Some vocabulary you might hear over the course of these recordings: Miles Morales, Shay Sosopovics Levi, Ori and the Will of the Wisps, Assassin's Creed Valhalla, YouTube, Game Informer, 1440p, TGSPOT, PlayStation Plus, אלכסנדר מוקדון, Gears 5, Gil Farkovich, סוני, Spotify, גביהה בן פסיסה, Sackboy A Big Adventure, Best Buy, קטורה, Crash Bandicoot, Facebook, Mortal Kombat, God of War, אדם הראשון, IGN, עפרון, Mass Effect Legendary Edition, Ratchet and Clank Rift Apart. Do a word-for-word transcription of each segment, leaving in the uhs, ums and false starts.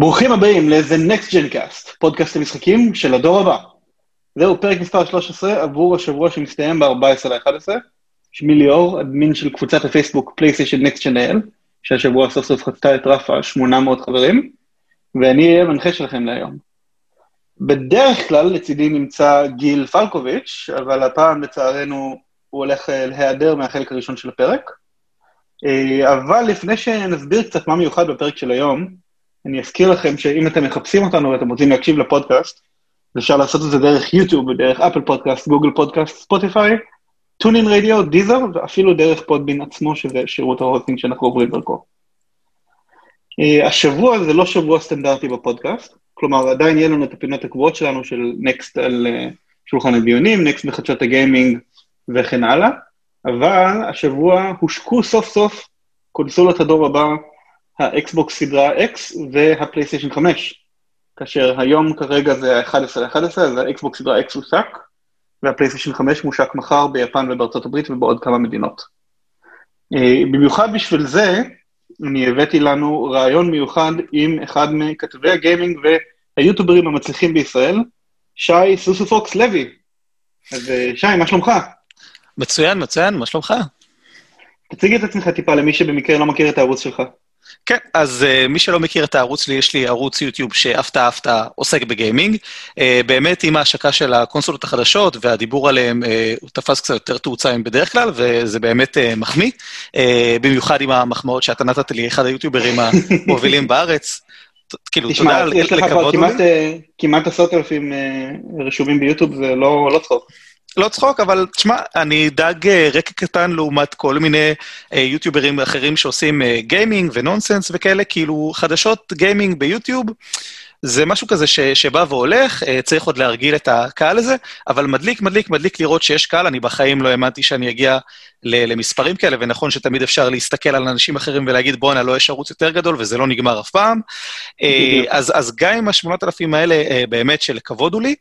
ברוכים הבאים לאיזה Next Gen Cast, פודקאסט המשחקים של הדור הבא. זהו פרק מספר שלוש עשרה עבור השבוע שמסתיים ב-ארבעה עשר לאחד עשר. שמי ליאור, אדמין של קבוצת הפייסבוק PlayStation Next Gen אל, שהשבוע סוף סוף חצתה את רף ה-שמונה מאות חברים, ואני אהיה מנחה שלכם להיום. בדרך כלל לצידי נמצא גיל פרקוביץ', אבל הפעם לצערנו הוא הולך להיעדר מהחלק הראשון של הפרק. אבל לפני שנסביר קצת מה מיוחד בפרק של היום, אני אזכיר לכם שאם אתם מחפשים אותנו ואתם רוצים להקשיב לפודקאסט, אפשר לעשות את זה דרך יוטיוב, דרך אפל פודקאסט, גוגל פודקאסט, ספוטיפיי, טונין רדיו, דיזר, ואפילו דרך פודבין עצמו, שזה שירות ההוסטינג שאנחנו עוברים דרכו. השבוע זה לא שבוע סטנדרטי בפודקאסט, כלומר עדיין יהיה לנו את הפינות הקבועות שלנו של נקסט על שולחן הדיונים, נקסט בחדשות הגיימינג וכן הלאה, אבל השבוע הושקו סוף סוף קונסולת הדור הבא, האקסבוקס סדרה X והפלייסטיישן חמש, כאשר היום כרגע זה ה-אחד עשר לאחד עשר, אז האקסבוקס סדרה X הושק, והפלייסטיישן חמש מושק מחר ביפן ובארצות הברית ובעוד כמה מדינות. במיוחד בשביל זה, אני הבאתי לנו רעיון מיוחד עם אחד מכתבי הגיימינג והיוטוברים המצליחים בישראל, שי סוסופוקס לוי. אז שי, מה שלומך? מצוין, מצוין, מה שלומך? תציג את עצמך טיפה למי שבמקרה לא מכיר את הערוץ שלך. כן, אז uh, מי שלא מכיר את הערוץ שלי, יש לי ערוץ יוטיוב שאפתה אפתה עוסק בגיימינג. Uh, באמת עם ההשקה של הקונסולות החדשות והדיבור עליהם, uh, הוא תפס קצת יותר תאוצה עם בדרך כלל, וזה באמת uh, מחמיא, uh, במיוחד עם המחמאות שאתה נתת לי, אחד היוטיוברים המובילים בארץ. כאילו, תשמע, יש לך כבר כמעט עשרות אלפים רשומים ביוטיוב, זה לא צחוק. לא צחוק, אבל תשמע, אני דאג רקע קטן לעומת כל מיני יוטיוברים אחרים שעושים גיימינג ונונסנס וכאלה, כאילו חדשות גיימינג ביוטיוב, זה משהו כזה שבא והולך, צריך עוד להרגיל את הקהל הזה, אבל מדליק, מדליק, מדליק לראות שיש קהל, אני בחיים לא האמנתי שאני אגיע למספרים כאלה, ונכון שתמיד אפשר להסתכל על אנשים אחרים ולהגיד, בואנה, לא יש ערוץ יותר גדול, וזה לא נגמר אף פעם, אז גם עם השמונת אלפים האלה באמת של כבוד הוא לי,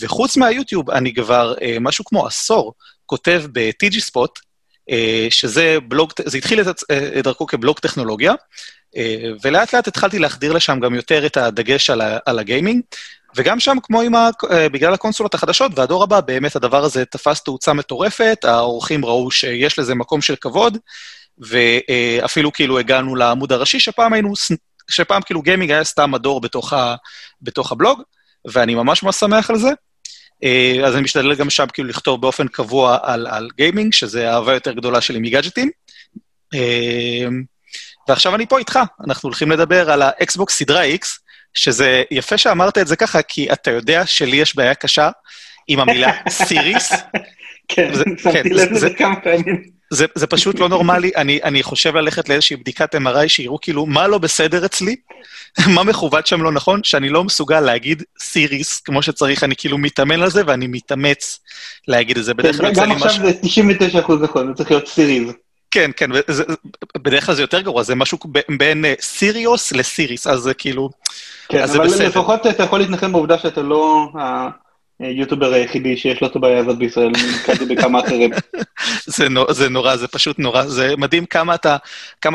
וחוץ מהיוטיוב אני כבר משהו כמו עשור כותב בטיג'י ספוט, שזה בלוג, זה התחיל את דרכו כבלוג טכנולוגיה, ולאט לאט התחלתי להחדיר לשם גם יותר את הדגש על הגיימינג, וגם שם כמו בגלל הקונסולות החדשות והדור הבא, באמת הדבר הזה תפס תאוצה מטורפת, האורחים ראו שיש לזה מקום של כבוד, ואפילו כאילו הגענו לעמוד הראשי שפעם היינו, שפעם כאילו גיימינג היה סתם הדור בתוך הבלוג, ואני ממש ממש שמח על זה, אז אני משתדל גם שם כאילו לכתוב באופן קבוע על, על גיימינג, שזה אהבה יותר גדולה שלי מגאדג'טים, ועכשיו אני פה איתך, אנחנו הולכים לדבר על האקסבוקס סדרה X, שזה יפה שאמרת את זה ככה, כי אתה יודע שלי יש בעיה קשה עם המילה סיריס, כן, שמתי לב לזה כמה פעמים. זה, זה פשוט לא נורמלי, אני, אני חושב ללכת לאיזושהי בדיקת אם אר איי שיראו כאילו מה לא בסדר אצלי, מה מכוות שם לא נכון, שאני לא מסוגל להגיד סיריס כמו שצריך, אני כאילו מתאמן על זה ואני מתאמץ להגיד את זה. בדרך כלל גם עכשיו זה תשעים ותשע אחוז נכון, זה צריך להיות סיריז. כן, כן, בדרך כלל זה יותר גרוע, זה משהו בין סיריוס לסיריס, אז זה כאילו, אז זה בסדר. כן, אבל לפחות אתה יכול להתנחם בעובדה שאתה לא היוטיובר היחידי שיש לו את הבעיה הזאת בישראל, נתקלתי בכמה אחרים. זה נורא, זה פשוט נורא, זה מדהים כמה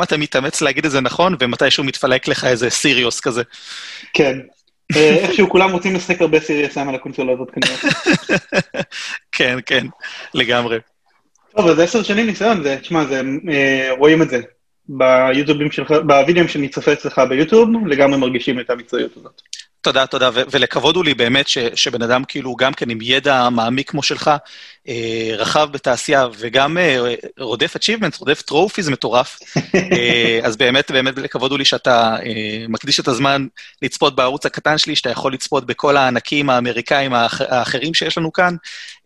אתה מתאמץ להגיד את זה נכון, ומתישהו מתפלק לך איזה סיריוס כזה. כן. איכשהו כולם רוצים לשחק הרבה סיריוס על הקונסולה הזאת כנראה. כן, כן, לגמרי. טוב, אז עשר שנים ניסיון, זה, תשמע, זה, אה, רואים את זה, ביוטיובים שלך, בווידאוים שאני צופה אצלך ביוטיוב, לגמרי מרגישים את המקצועיות הזאת. תודה, תודה, ו- ולכבוד הוא לי באמת ש- שבן אדם כאילו גם כן עם ידע מעמיק כמו שלך, אה, רחב בתעשייה וגם אה, רודף achievements, רודף trophies מטורף, אה, אז באמת, באמת לכבוד הוא לי שאתה אה, מקדיש את הזמן לצפות בערוץ הקטן שלי, שאתה יכול לצפות בכל הענקים האמריקאים האח- האחרים שיש לנו כאן,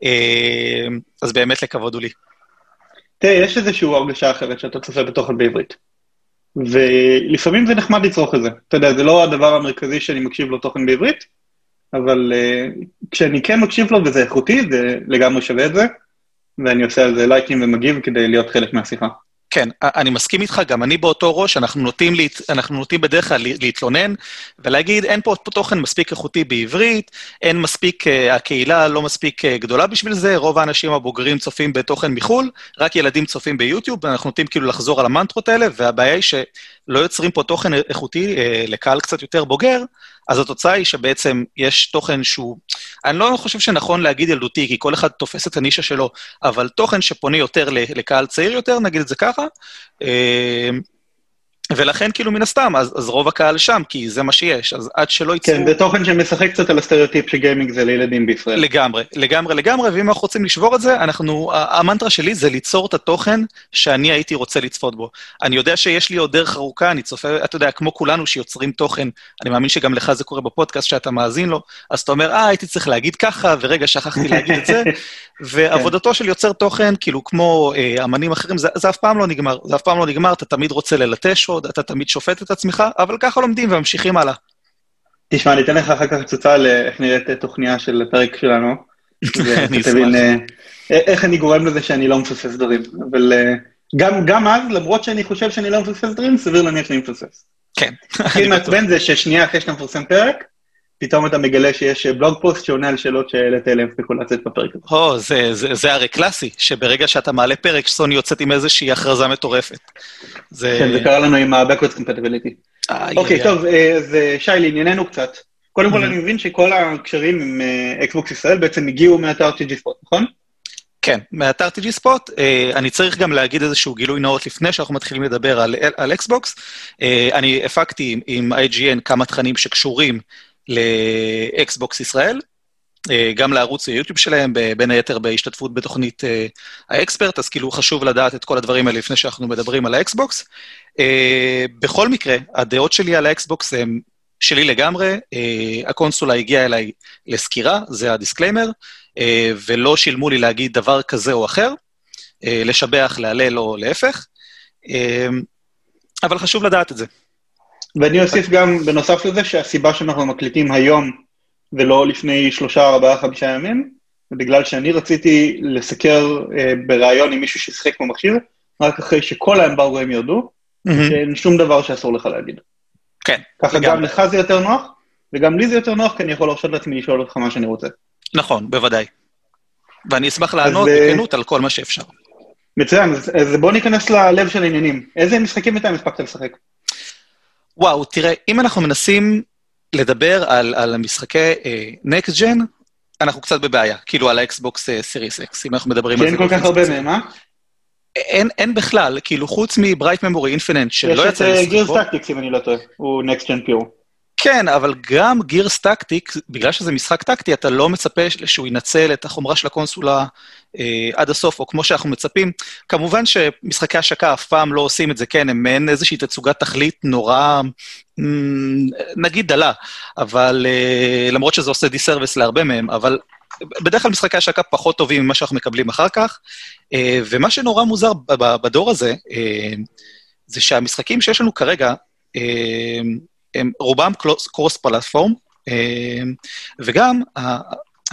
אה, אז באמת לכבוד הוא לי. תראה, יש איזושהי הרגשה אחרת שאתה צופה בתוכן בעברית, ולפעמים זה נחמד לצרוך את זה. אתה יודע, זה לא הדבר המרכזי שאני מקשיב לו תוכן בעברית, אבל uh, כשאני כן מקשיב לו וזה איכותי, זה לגמרי שווה את זה, ואני עושה על זה לייקים ומגיב כדי להיות חלק מהשיחה. כן, אני מסכים איתך, גם אני באותו ראש, אנחנו נוטים, להת... אנחנו נוטים בדרך כלל להתלונן, ולהגיד, אין פה תוכן מספיק איכותי בעברית, אין מספיק, הקהילה לא מספיק גדולה בשביל זה, רוב האנשים הבוגרים צופים בתוכן מחול, רק ילדים צופים ביוטיוב, ואנחנו נוטים כאילו לחזור על המנטרות האלה, והבעיה היא ש... לא יוצרים פה תוכן איכותי לקהל קצת יותר בוגר, אז התוצאה היא שבעצם יש תוכן שהוא, אני לא חושב שנכון להגיד ילדותי, כי כל אחד תופס את הנישה שלו, אבל תוכן שפונה יותר לקהל צעיר יותר, נגיד את זה ככה, ולכן כאילו מן הסתם, אז, אז רוב הקהל שם, כי זה מה שיש, אז עד שלא יצאו... כן, זה תוכן שמשחק קצת על הסטריאוטיפ שגיימינג זה לילדים בישראל. לגמרי, לגמרי, לגמרי, ואם אנחנו רוצים לשבור את זה, אנחנו, המנטרה שלי זה ליצור את התוכן שאני הייתי רוצה לצפות בו. אני יודע שיש לי עוד דרך ארוכה, אני צופה, אתה יודע, כמו כולנו שיוצרים תוכן, אני מאמין שגם לך זה קורה בפודקאסט שאתה מאזין לו, אז אתה אומר, אה, הייתי צריך להגיד ככה, ורגע שכחתי להגיד את זה, ועבודתו של יוצר תוכן, כאילו כמו אמנים אחרים, זה, זה אף פעם לא נגמר, זה אף פעם לא נגמר, אתה תמיד רוצה ללטש עוד, אתה תמיד שופט את עצמך, אבל ככה לומדים וממשיכים הלאה. תשמע, אני אתן לך אחר כך קצוצה לאיך נראית תוכניה של הפרק שלנו, ותבין איך אני גורם לזה שאני לא מפסס דברים, אבל גם אז, למרות שאני חושב שאני לא מפסס דברים, סביר להניח שאני מפסס. כן. הכי מעצבן זה ששנייה אחרי שאתה מפרסם פרק, פתאום אתה מגלה שיש בלוג פוסט שעונה על שאלות שאלת אליהם ספקולציות בפרק הזה. או, זה, זה, זה הרי קלאסי, שברגע שאתה מעלה פרק, סוני יוצאת עם איזושהי הכרזה מטורפת. זה... כן, זה קרה לנו עם ה-Backwards Compatibility. אה, אוקיי, טוב, אז שי, לענייננו קצת. קודם כל, אני מבין שכל הקשרים עם Xbox ישראל בעצם הגיעו מאתר טי ג'י ספוט, נכון? כן, מאתר טי ג'י ספוט, אני צריך גם להגיד איזשהו גילוי נאות לפני שאנחנו מתחילים לדבר על, על Xbox. אני הפקתי עם איי ג'י אן כמה תכנים שקשורים לאקסבוקס ישראל, גם לערוץ היוטיוב שלהם, בין היתר בהשתתפות בתוכנית האקספרט, אז כאילו חשוב לדעת את כל הדברים האלה לפני שאנחנו מדברים על האקסבוקס. בכל מקרה, הדעות שלי על האקסבוקס הם שלי לגמרי, הקונסולה הגיעה אליי לסקירה, זה הדיסקליימר, ולא שילמו לי להגיד דבר כזה או אחר, לשבח, להלל או להפך, אבל חשוב לדעת את זה. ואני אוסיף גם בנוסף לזה שהסיבה שאנחנו מקליטים היום ולא לפני שלושה, ארבעה, חמישה ימים, ובגלל שאני רציתי לסקר אה, ברעיון עם מישהו ששחק כמו מכשיר, רק אחרי שכל האמברגויים ירדו, mm-hmm. שאין שום דבר שאסור לך להגיד. כן. ככה גם לך זה יותר נוח, וגם לי זה יותר נוח, כי אני יכול להרשות לעצמי לשאול אותך מה שאני רוצה. נכון, בוודאי. ואני אשמח לענות בכנות על כל מה שאפשר. מצוין, אז, אז בואו ניכנס ללב של העניינים. איזה משחקים אתם הספקתם לשחק? וואו, תראה, אם אנחנו מנסים לדבר על, על המשחקי Next Gen, אנחנו קצת בבעיה, כאילו על האקסבוקס Series X, אם אנחנו מדברים על זה. שאין כל כך הרבה מהם, אה? אין, אין בכלל, כאילו חוץ מברייט ממורי אינפיננט, שלא יצא לסחקו. יש את Gears Tactics, אם אני לא טועה, הוא Next Gen Pure. כן, אבל גם Gears Tactics, בגלל שזה משחק טקטי, אתה לא מצפה שהוא ינצל את החומרה של הקונסולה אה, עד הסוף, או כמו שאנחנו מצפים. כמובן שמשחקי השקה אף פעם לא עושים את זה, כן, הם אין איזושהי תצוגת תכלית נורא, נגיד דלה, אבל אה, למרות שזה עושה דיסרוויס להרבה מהם, אבל בדרך כלל משחקי השקה פחות טובים ממה שאנחנו מקבלים אחר כך, אה, ומה שנורא מוזר בדור הזה, אה, זה שהמשחקים שיש לנו כרגע, אה, הם רובם קורס פלטפורם, וגם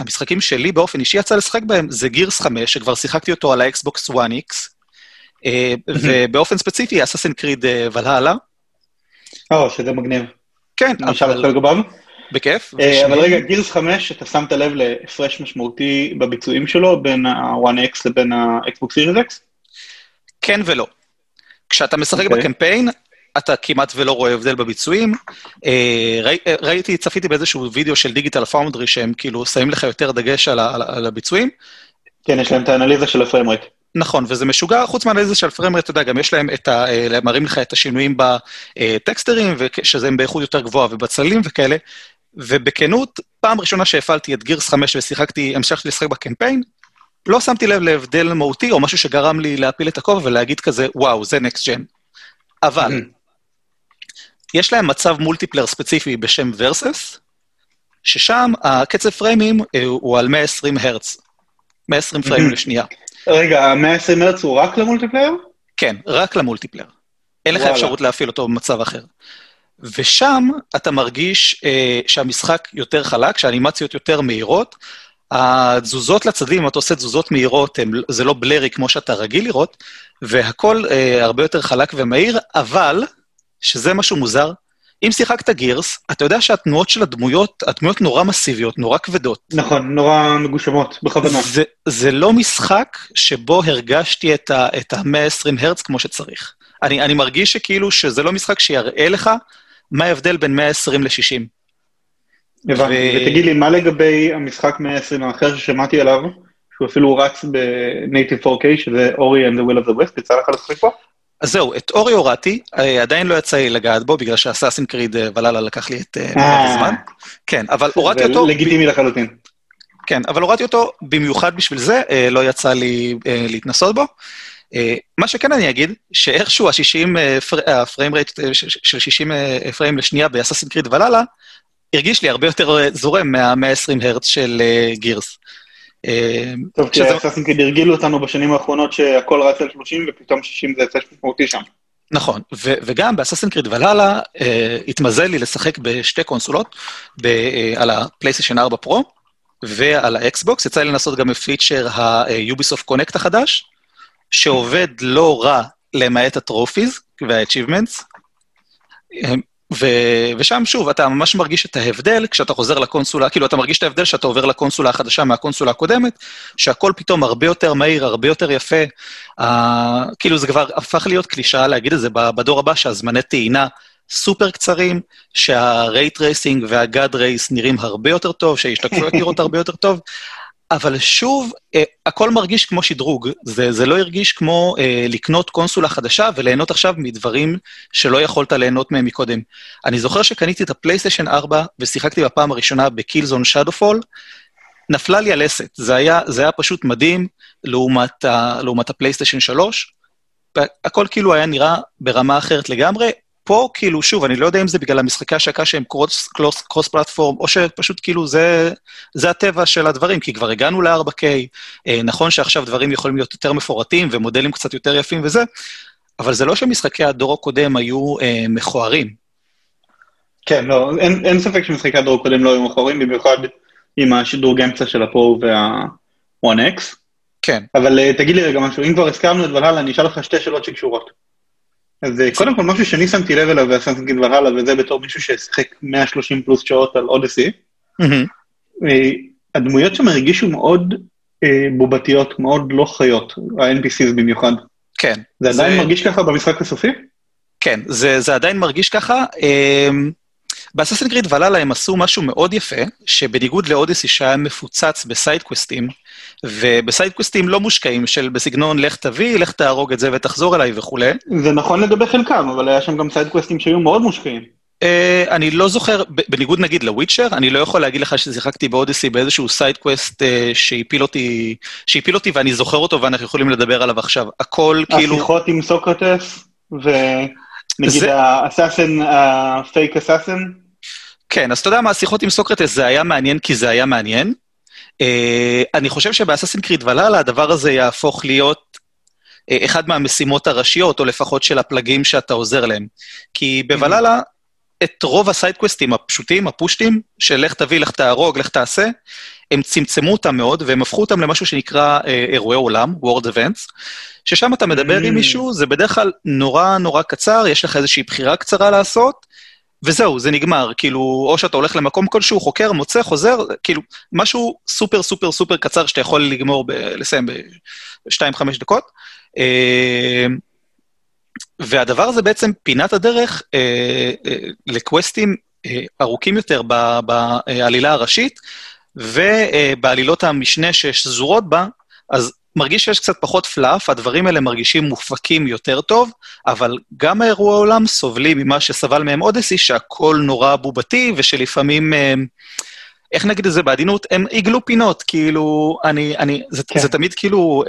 המשחקים שלי באופן אישי יצא לשחק בהם, זה גירס חמש, שכבר שיחקתי אותו על האקסבוקס וואן אקס, ובאופן ספציפי, אסאסין קריד ולהלה. או, שזה מגניב. כן. נשאר את כל גבם. בכיף. אבל רגע, גירס חמש, אתה שמת לב להפרש משמעותי בביצועים שלו, בין ה-וואן אקס לבין האקסבוקס Series X? כן ולא. כשאתה משחק בקמפיין, אתה כמעט ולא רואה הבדל בביצועים, ראיתי, צפיתי באיזשהו וידאו של דיגיטל פאונדרי, שהם כאילו שמים לך יותר דגש על הביצועים. כן, יש להם את האנליזה של הפריימרייט. נכון, וזה משוגע, חוץ מהאנליזה של הפריימרייט, אתה יודע, גם יש להם את ה... מראים לך את השינויים בטקסטרים, שזה הם באיכות יותר גבוהה, ובצללים וכאלה, ובכנות, פעם ראשונה שהפעלתי את גירס חמש, ושיחקתי, המשכתי לשחק בקמפיין, לא שמתי לב להבדל מהותי, או משהו שגרם לי להפיל את הכובע ולהגיד כזה, "וואו, זה next gen." אבל יש להם מצב מולטיפלר ספציפי בשם ורסס, ששם הקצב פריימים הוא על מאה ועשרים הרץ, מאה ועשרים פריימים לשנייה. רגע, מאה ועשרים הרץ הוא רק למולטיפלר? כן, רק למולטיפלר. אין לך אפשרות להפעיל אותו במצב אחר. ושם אתה מרגיש שהמשחק יותר חלק, שהאנימציות יותר מהירות, התזוזות לצדים, אם אתה עושה תזוזות מהירות, זה לא בלרי כמו שאתה רגיל לראות, והכל הרבה יותר חלק ומהיר, אבל... שזה משהו מוזר, אם שיחקת גירס, אתה יודע שהתנועות של הדמויות, הדמויות נורא מסיביות, נורא כבדות. נכון, נורא מגושמות, בכוונה. זה, זה לא משחק שבו הרגשתי את ה-מאה ועשרים הרץ כמו שצריך. אני, אני מרגיש שכאילו שזה לא משחק שיראה לך מה ההבדל בין מאה ועשרים ל-שישים. הבנתי, ו... ותגיד לי, מה לגבי המשחק מאה ועשרים האחר ששמעתי עליו, שהוא אפילו רץ ב-Native פור קיי, שזה Ori and the Will of the Wisps, יצא לך לשחק פה? אז זהו, את אורי הורדתי, עדיין לא יצא לי לגעת בו, בגלל שהאסאסין קריד ולהלה לקח לי את הזמן. כן, אבל הורדתי אותו... זה לגיטימי לחלוטין. כן, אבל הורדתי אותו במיוחד בשביל זה, לא יצא לי להתנסות בו. מה שכן אני אגיד, שאיכשהו הפריים רייט של שישים פריים לשנייה באסאסין קריד ולהלה, הרגיש לי הרבה יותר זורם מה-מאה ועשרים הרץ של גירס. טוב, כי האסאסין קריד הרגילו אותנו בשנים האחרונות שהכל רץ על שלושים, ופתאום שישים זה יצא משמעותי שם. נכון, וגם באסאסין קריד ולהלה התמזל לי לשחק בשתי קונסולות, על הפלייסטיישן ארבע פרו, ועל האקסבוקס, יצא לי לנסות גם בפיצ'ר היוביסופט קונקט החדש, שעובד לא רע למעט הטרופיז והאצ'יבמנטס, ושם שוב, אתה ממש מרגיש את ההבדל כשאתה חוזר לקונסולה, כאילו אתה מרגיש את ההבדל שאתה עובר לקונסולה החדשה מהקונסולה הקודמת, שהכל פתאום הרבה יותר מהיר, הרבה יותר יפה, כאילו זה כבר הפך להיות קלישה להגיד את זה בדור הבא, שהזמני טעינה סופר קצרים, שהרייט רייסינג והגד רייס נראים הרבה יותר טוב, שההשתקפויות נראות הרבה יותר טוב, אבל שוב, הכל מרגיש כמו שדרוג, זה, זה לא הרגיש כמו אה, לקנות קונסולה חדשה וליהנות עכשיו מדברים שלא יכולת ליהנות מהם מקודם. אני זוכר שקניתי את הפלייסטיישן ארבע ושיחקתי בפעם הראשונה בקילזון שדופול, נפלה לי הלסת, זה היה, זה היה פשוט מדהים לעומת, ה, לעומת הפלייסטיישן שלוש, הכל כאילו היה נראה ברמה אחרת לגמרי, פה כאילו, שוב, אני לא יודע אם זה בגלל המשחקי השקה שהם קרוס, קרוס, קרוס פלטפורם, או שפשוט כאילו זה, זה הטבע של הדברים, כי כבר הגענו ל-ארבע קיי, נכון שעכשיו דברים יכולים להיות יותר מפורטים, ומודלים קצת יותר יפים וזה, אבל זה לא שמשחקי הדור הקודם היו אה, מכוערים. כן, לא, אין, אין ספק שמשחקי הדור הקודם לא היו מכוערים, במיוחד עם השידור גמצה של הפרו וה-וואן אקס. כן. אבל תגיד לי רגע משהו, אם כבר הסכמנו את ולהלה, אני אשאל לך שתי שאלות שקשורות. אז קודם כל, משהו שאני שמתי לב אליו, ועשיתי את דבר הלאה, וזה בתור מישהו ששיחק מאה ושלושים פלוס שעות על אודיסי, הדמויות שם הרגישו מאוד בובתיות, מאוד לא חיות, ה-אן פי סיז במיוחד. כן. זה עדיין מרגיש ככה במשחק הסופי? כן, זה עדיין מרגיש ככה. באסאסינס קריד ולהלה הם עשו משהו מאוד יפה, שבניגוד לאודיסי שהיה מפוצץ בסיידקווסטים, ובסיידקווסטים לא מושקעים, של בסגנון לך תביא, לך תהרוג את זה ותחזור אליי וכו'. זה נכון לגבי חלקם, אבל היה שם גם סיידקווסטים שהיו מאוד מושקעים. אני לא זוכר, בניגוד נגיד לוויצ'ר, אני לא יכול להגיד לך ששיחקתי באודיסי באיזשהו סיידקווסט שהפיל אותי, שהפיל אותי ואני זוכר אותו ואנחנו יכולים לדבר עליו עכשיו. הכל כאילו... השיחות עם סוקרטס ו... נגיד האסאסן, הפייק אסאסן? כן, אז אתה יודע מה, השיחות עם סוקרטס זה היה מעניין כי זה היה מעניין. אני חושב שבאסאסין קריד ולהלה הדבר הזה יהפוך להיות אחד מהמשימות הראשיות, או לפחות של הפלגים שאתה עוזר להם. כי בוולהלה, את רוב הסיידקווסטים הפשוטים, הפושטים, של לך תביא, לך תהרוג, לך תעשה, הם צמצמו אותם מאוד, והם הפכו אותם למשהו שנקרא אירועי עולם, World Events, ששם אתה מדבר עם מישהו, זה בדרך כלל נורא נורא קצר, יש לך איזושהי בחירה קצרה לעשות, וזהו, זה נגמר, כאילו, או שאתה הולך למקום כלשהו, חוקר, מוצא, חוזר, כאילו, משהו סופר סופר סופר קצר, שאתה יכול לגמור, ב- לסיים ב-שתיים עד חמש דקות, והדבר הזה בעצם פינת הדרך לקווסטים ארוכים יותר בעלילה הראשית, ובעלילות המשנה שזורות בה, אז מרגיש שיש קצת פחות פלאף, הדברים האלה מרגישים מופקים יותר טוב, אבל גם האירוע העולם סובלים ממה שסבל מהם אודיסי, שהכל נורא בובתי, ושלפעמים, איך נגיד את זה בעדינות, הם עיגלו פינות, כאילו, אני, אני, זה, כן. זה תמיד כאילו...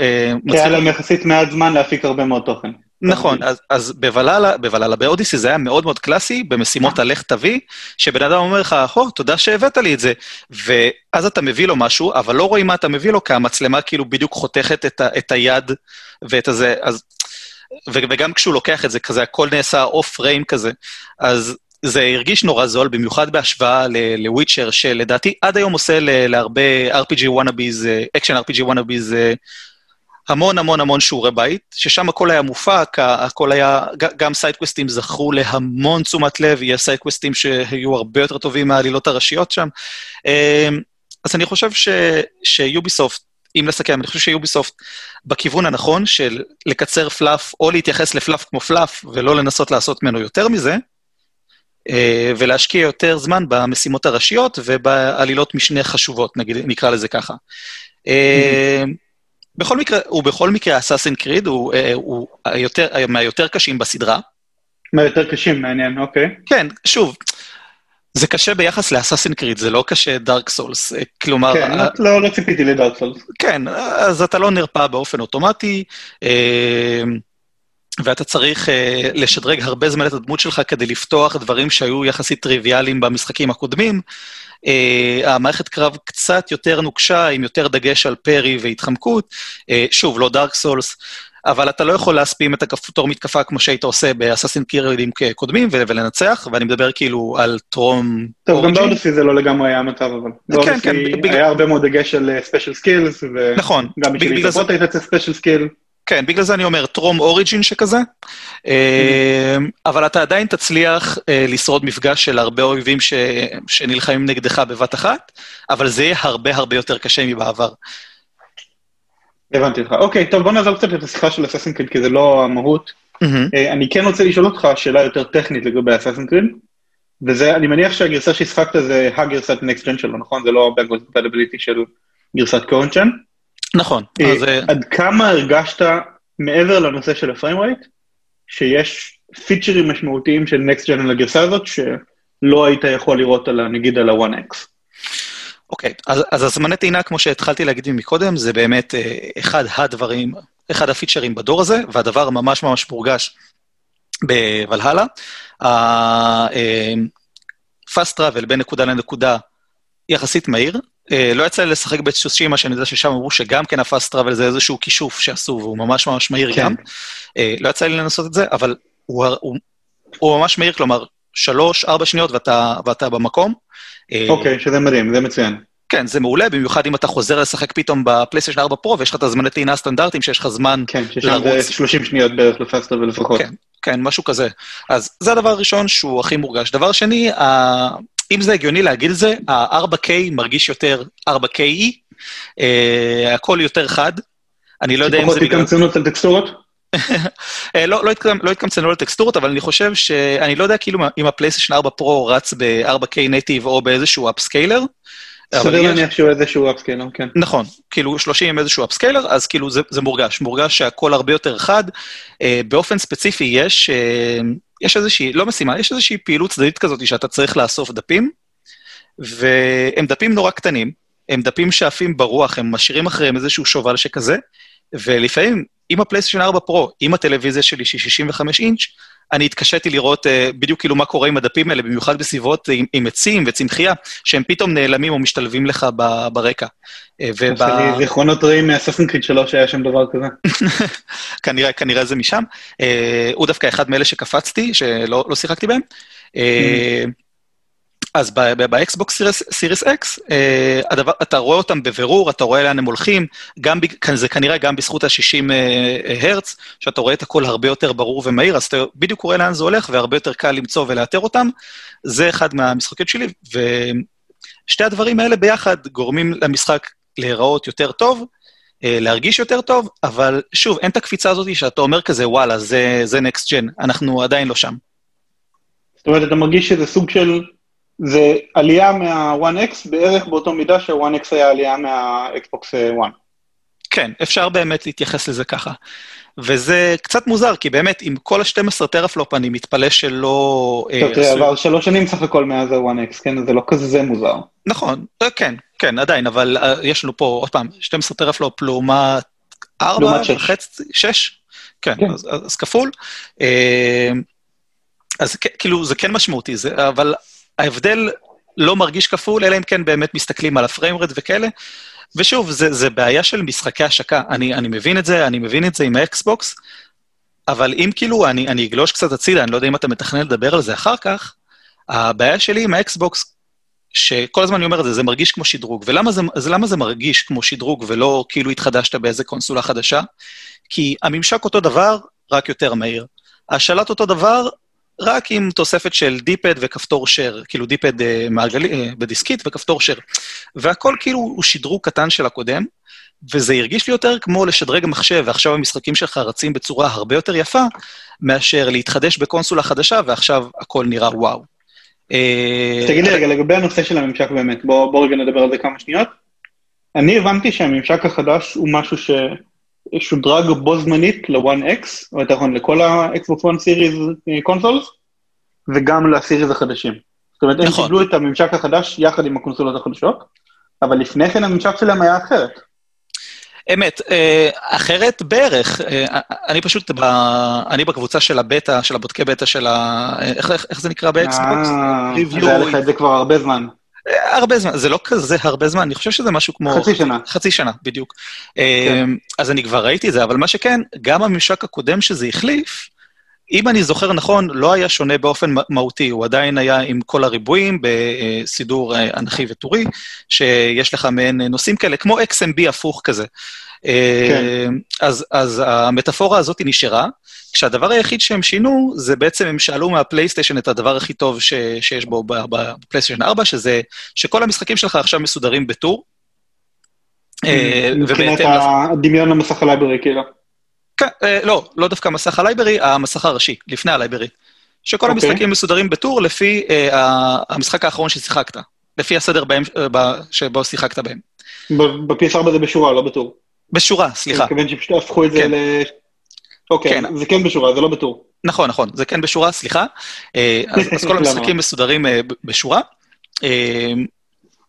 כי היה להם יחסית מעט זמן להפיק הרבה מאוד תוכן. נכון, אז, אז בוולהלה, בוולהלה, באודיסי זה היה מאוד מאוד קלאסי, במשימות הלך תביא, שבן אדם אומר לך, הו, תודה שהבאת לי את זה, ואז אתה מביא לו משהו, אבל לא רואים מה אתה מביא לו, כי המצלמה כאילו בדיוק חותכת את, ה, את היד ואת הזה, אז, וגם כשהוא לוקח את זה כזה, הכל נעשה אוף ריים כזה, אז זה הרגיש נורא זול, במיוחד בהשוואה לוויצ'ר, שלדעתי עד היום עושה להרבה אר פי ג'י וואנאביז, אקשן אר פי ג'י וואנאביז, המון המון המון שיעורי בית, ששם הכל היה מופק, הכל היה, גם סיידקווסטים זכרו להמון תשומת לב, יש סיידקווסטים שהיו הרבה יותר טובים מהעלילות הראשיות שם, אז אני חושב שיוביסופט אם לסכם, אני חושב שיוביסופט בכיוון הנכון של לקצר פלאף, או להתייחס לפלאף כמו פלאף, ולא לנסות לעשות ממנו יותר מזה, ולהשקיע יותר זמן במשימות הראשיות, ובעלילות משנה חשובות, נגיד, נקרא לזה ככה. בכל מקרה, ובכל מקרה, Assassin's Creed הוא, הוא היותר, מהיותר קשים בסדרה. מהיותר קשים, מעניין, אוקיי. כן, שוב, זה קשה ביחס לאסאסין קריד, זה לא קשה דארק סולס, כלומר... כן, לא, לא ציפיתי לדארק סולס. כן, אז אתה לא נרפא באופן אוטומטי, ואתה צריך לשדרג הרבה זמן את הדמות שלך כדי לפתוח דברים שהיו יחסית טריוויאליים במשחקים הקודמים. המערכת קרב קצת יותר נוקשה, עם יותר דגש על פרי והתחמקות, שוב, לא דארק סולס, אבל אתה לא יכול להספים את הכפתור מתקפה כמו שהיית עושה באסאסין קרידים קודמים ולנצח, ואני מדבר כאילו על טרום... טוב, גם באודסי זה לא לגמרי היה המצב, אבל באודסי היה הרבה מאוד דגש על ספיישל סקילס, וגם בשביל להתאפות היית צריך ספיישל סקיל. כן, בגלל זה אני אומר טרום אוריג'ין שכזה, אבל אתה עדיין תצליח לשרוד מפגש של הרבה אויבים שנלחמים נגדך בבת אחת, אבל זה הרבה הרבה יותר קשה מבעבר. הבנתי אותך. אוקיי, טוב, בוא נעזור קצת את השיחה של Assassin's Creed, כי זה לא המהות. אני כן רוצה לשאול אותך שאלה יותר טכנית לגבי Assassin's Creed, וזה, אני מניח שהגרסה שהשחקת זה הגרסת Next Gen שלו, נכון? זה לא ה-Backwards Compatibility של גרסת Current Gen? נכון. עד כמה הרגשת, מעבר לנושא של ה-Frame Rate, שיש פיצ'רים משמעותיים של Next Gen על הגרסה הזאת, שלא היית יכול לראות, נגיד, על ה-וואן אקס? אוקיי, אז, אז הזמני טעינה, כמו שהתחלתי להגיד מקודם, זה באמת אחד הדברים, אחד הפיצ'רים בדור הזה, והדבר ממש ממש מורגש בוולהלה. ה-fast travel בין נקודה לנקודה יחסית מהיר. לא יצא לי לשחק בתשושימה, שאני יודע ששם אמרו שגם כן ה-fast travel זה איזשהו כישוף שעשו, והוא ממש ממש מהיר גם. לא יצא לי לנסות את זה, אבל הוא, הוא, הוא ממש מהיר, כלומר, שלוש, ארבע שניות ואתה, ואתה במקום. אוקיי, שזה מדהים, זה מצוין. כן, זה מעולה, במיוחד אם אתה חוזר לשחק פתאום בפלייסטיישן ארבע פרו, ויש לך את הזמני טעינה הסטנדרטיים, שיש לך זמן לרוץ. שלושים שניות בערך לפסטה ולפחות. כן, כן, משהו כזה. אז זה הדבר הראשון שהוא הכי מורגש. דבר שני, אם זה הגיוני להגיד את זה, ה-ארבע קיי מרגיש יותר ארבע קיי-E, הכל יותר חד. אני לא יודע אם זה... שפחות התקמצנות על טקסטורות? לא, לא התקמצ... לא התקמצנו לטקסטורות, אבל אני חושב שאני לא יודע כאילו אם הפלייסטיישן ארבע פרו רץ ב-ארבע קיי נייטיב או באיזשהו אפסקיילר. סביר להניח שהוא איזשהו אפסקיילר, כן. נכון, כאילו שלושים עם איזשהו אפסקיילר, אז כאילו זה, זה מורגש, מורגש שהכל הרבה יותר חד. באופן ספציפי יש, יש איזושהי, לא משימה, יש איזושהי פעילות צדדית כזאת שאתה צריך לאסוף דפים, והם דפים נורא קטנים, הם דפים שעפים ברוח, הם משאירים אחריהם איזשהו שובל שכזה, ולפעמים עם הפלייסטיישן ארבע פרו, עם הטלוויזיה שלי שהיא שישים וחמש אינץ', אני התקשיתי לראות בדיוק כאילו מה קורה עם הדפים האלה, במיוחד בסביבות עם עצים וצמחייה, שהם פתאום נעלמים או משתלבים לך ברקע. זיכרונות רעים מהסאסינס קריד שלו שהיה שם דבר כזה. כנראה זה משם. הוא דווקא אחד מאלה שקפצתי, שלא שיחקתי בהם. אז באקסבוקס סיריס אקס, אתה רואה אותם בבירור, אתה רואה לאן הם הולכים, זה כנראה גם בזכות ה-שישים הרץ, שאתה רואה את הכל הרבה יותר ברור ומהיר, אז אתה בדיוק רואה לאן זה הולך, והרבה יותר קל למצוא ולאתר אותם, זה אחד מהמשחקות שלי, ושתי הדברים האלה ביחד גורמים למשחק להיראות יותר טוב, להרגיש יותר טוב, אבל שוב, אין את הקפיצה הזאת שאתה אומר כזה, וואלה, זה נקסט ג'ן, אנחנו עדיין לא שם. זאת אומרת, אתה מרגיש שזה סוג של... זה עלייה מה-וואן אקס בערך באותו מידה שה-וואן אקס היה עלייה מה-Xbox One. כן, אפשר באמת להתייחס לזה ככה. וזה קצת מוזר, כי באמת עם כל ה-שתים עשרה טרפלופ אני מתפלא שלא... תראה, אבל שלוש שנים סך הכל מאז ה-וואן אקס, כן? זה לא כזה מוזר. נכון, כן, כן, עדיין, אבל יש לנו פה, עוד פעם, שתים עשרה טרפלופ לעומת ארבע, שש, כן, אז כפול. אז כאילו זה כן משמעותי, אבל... ההבדל לא מרגיש כפול, אלא אם כן באמת מסתכלים על הפריימרד וכאלה, ושוב, זה, זה בעיה של משחקי השקה, אני, אני מבין את זה, אני מבין את זה עם האקסבוקס, אבל אם כאילו אני, אני אגלוש קצת הצידה, אני לא יודע אם אתה מתכנן לדבר על זה אחר כך, הבעיה שלי עם האקסבוקס, שכל הזמן אני אומר את זה, זה מרגיש כמו שדרוג, ולמה זה, אז למה זה מרגיש כמו שדרוג, ולא כאילו התחדשת באיזה קונסולה חדשה? כי הממשק אותו דבר, רק יותר מהיר. השלט אותו דבר, רק עם תוספת של דיפד וכפתור שר, כאילו דיפד בדיסקית וכפתור שר, והכל כאילו הוא שדרוג קטן של הקודם, וזה הרגיש לי יותר כמו לשדרג מחשב, ועכשיו המשחקים שלך רצים בצורה הרבה יותר יפה, מאשר להתחדש בקונסולה חדשה, ועכשיו הכל נראה וואו. תגיד לי רגע, לגבי הנושא של הממשק באמת, בואו רגע נדבר על זה כמה שניות. אני הבנתי שהממשק החדש הוא משהו ששודרג בו זמנית ל-וואן אקס, או יותר נכון, לכל ה-Xbox One Series Consoles, וגם ל-Series החדשים. זאת אומרת, הם קיבלו את הממשק החדש יחד עם הקונסולות החדשות, אבל לפני כן הממשק שלהם היה אחרת. אמת, אחרת בערך, אני פשוט, אני בקבוצה של הבטא, של הבודקי בטא של ה... איך זה נקרא באקסבוקס? זה היה לך את זה כבר הרבה זמן. הרבה זמן, זה לא כזה הרבה זמן, אני חושב שזה משהו כמו... חצי שנה. חצי שנה, בדיוק. אז אני כבר ראיתי את זה, אבל מה שכן, גם הממשק הקודם שזה החליף, אם אני זוכר נכון, לא היה שונה באופן מהותי, הוא עדיין היה עם כל הריבועים, בסידור אנכי וטורי, שיש לך מעין נושאים כאלה, כמו אקס אם בי הפוך כזה. כן. אז, אז המטאפורה הזאת נשארה, כשהדבר היחיד שהם שינו, זה בעצם הם שאלו מהפלייסטיישן את הדבר הכי טוב ש, שיש בו בפלייסטיישן ארבע, שזה, שכל המשחקים שלך עכשיו מסודרים בטור. מבחינת הדמיון למסך הלייברי כאילו. לא, לא דווקא מסך הלייברי, המסך הראשי, לפני הלייברי. שכל המשחקים מסודרים בטור לפי המשחק האחרון ששיחקת, לפי הסדר שבו שיחקת בהם. בפי אס ארבע זה בשורה, לא בטור. בשורה, סליחה. אני מכיוון שפשוט הפכו את זה ל... אוקיי, זה כן בשורה, זה לא בטור. נכון, נכון, זה כן בשורה, סליחה. אז כל המשחקים מסודרים בשורה.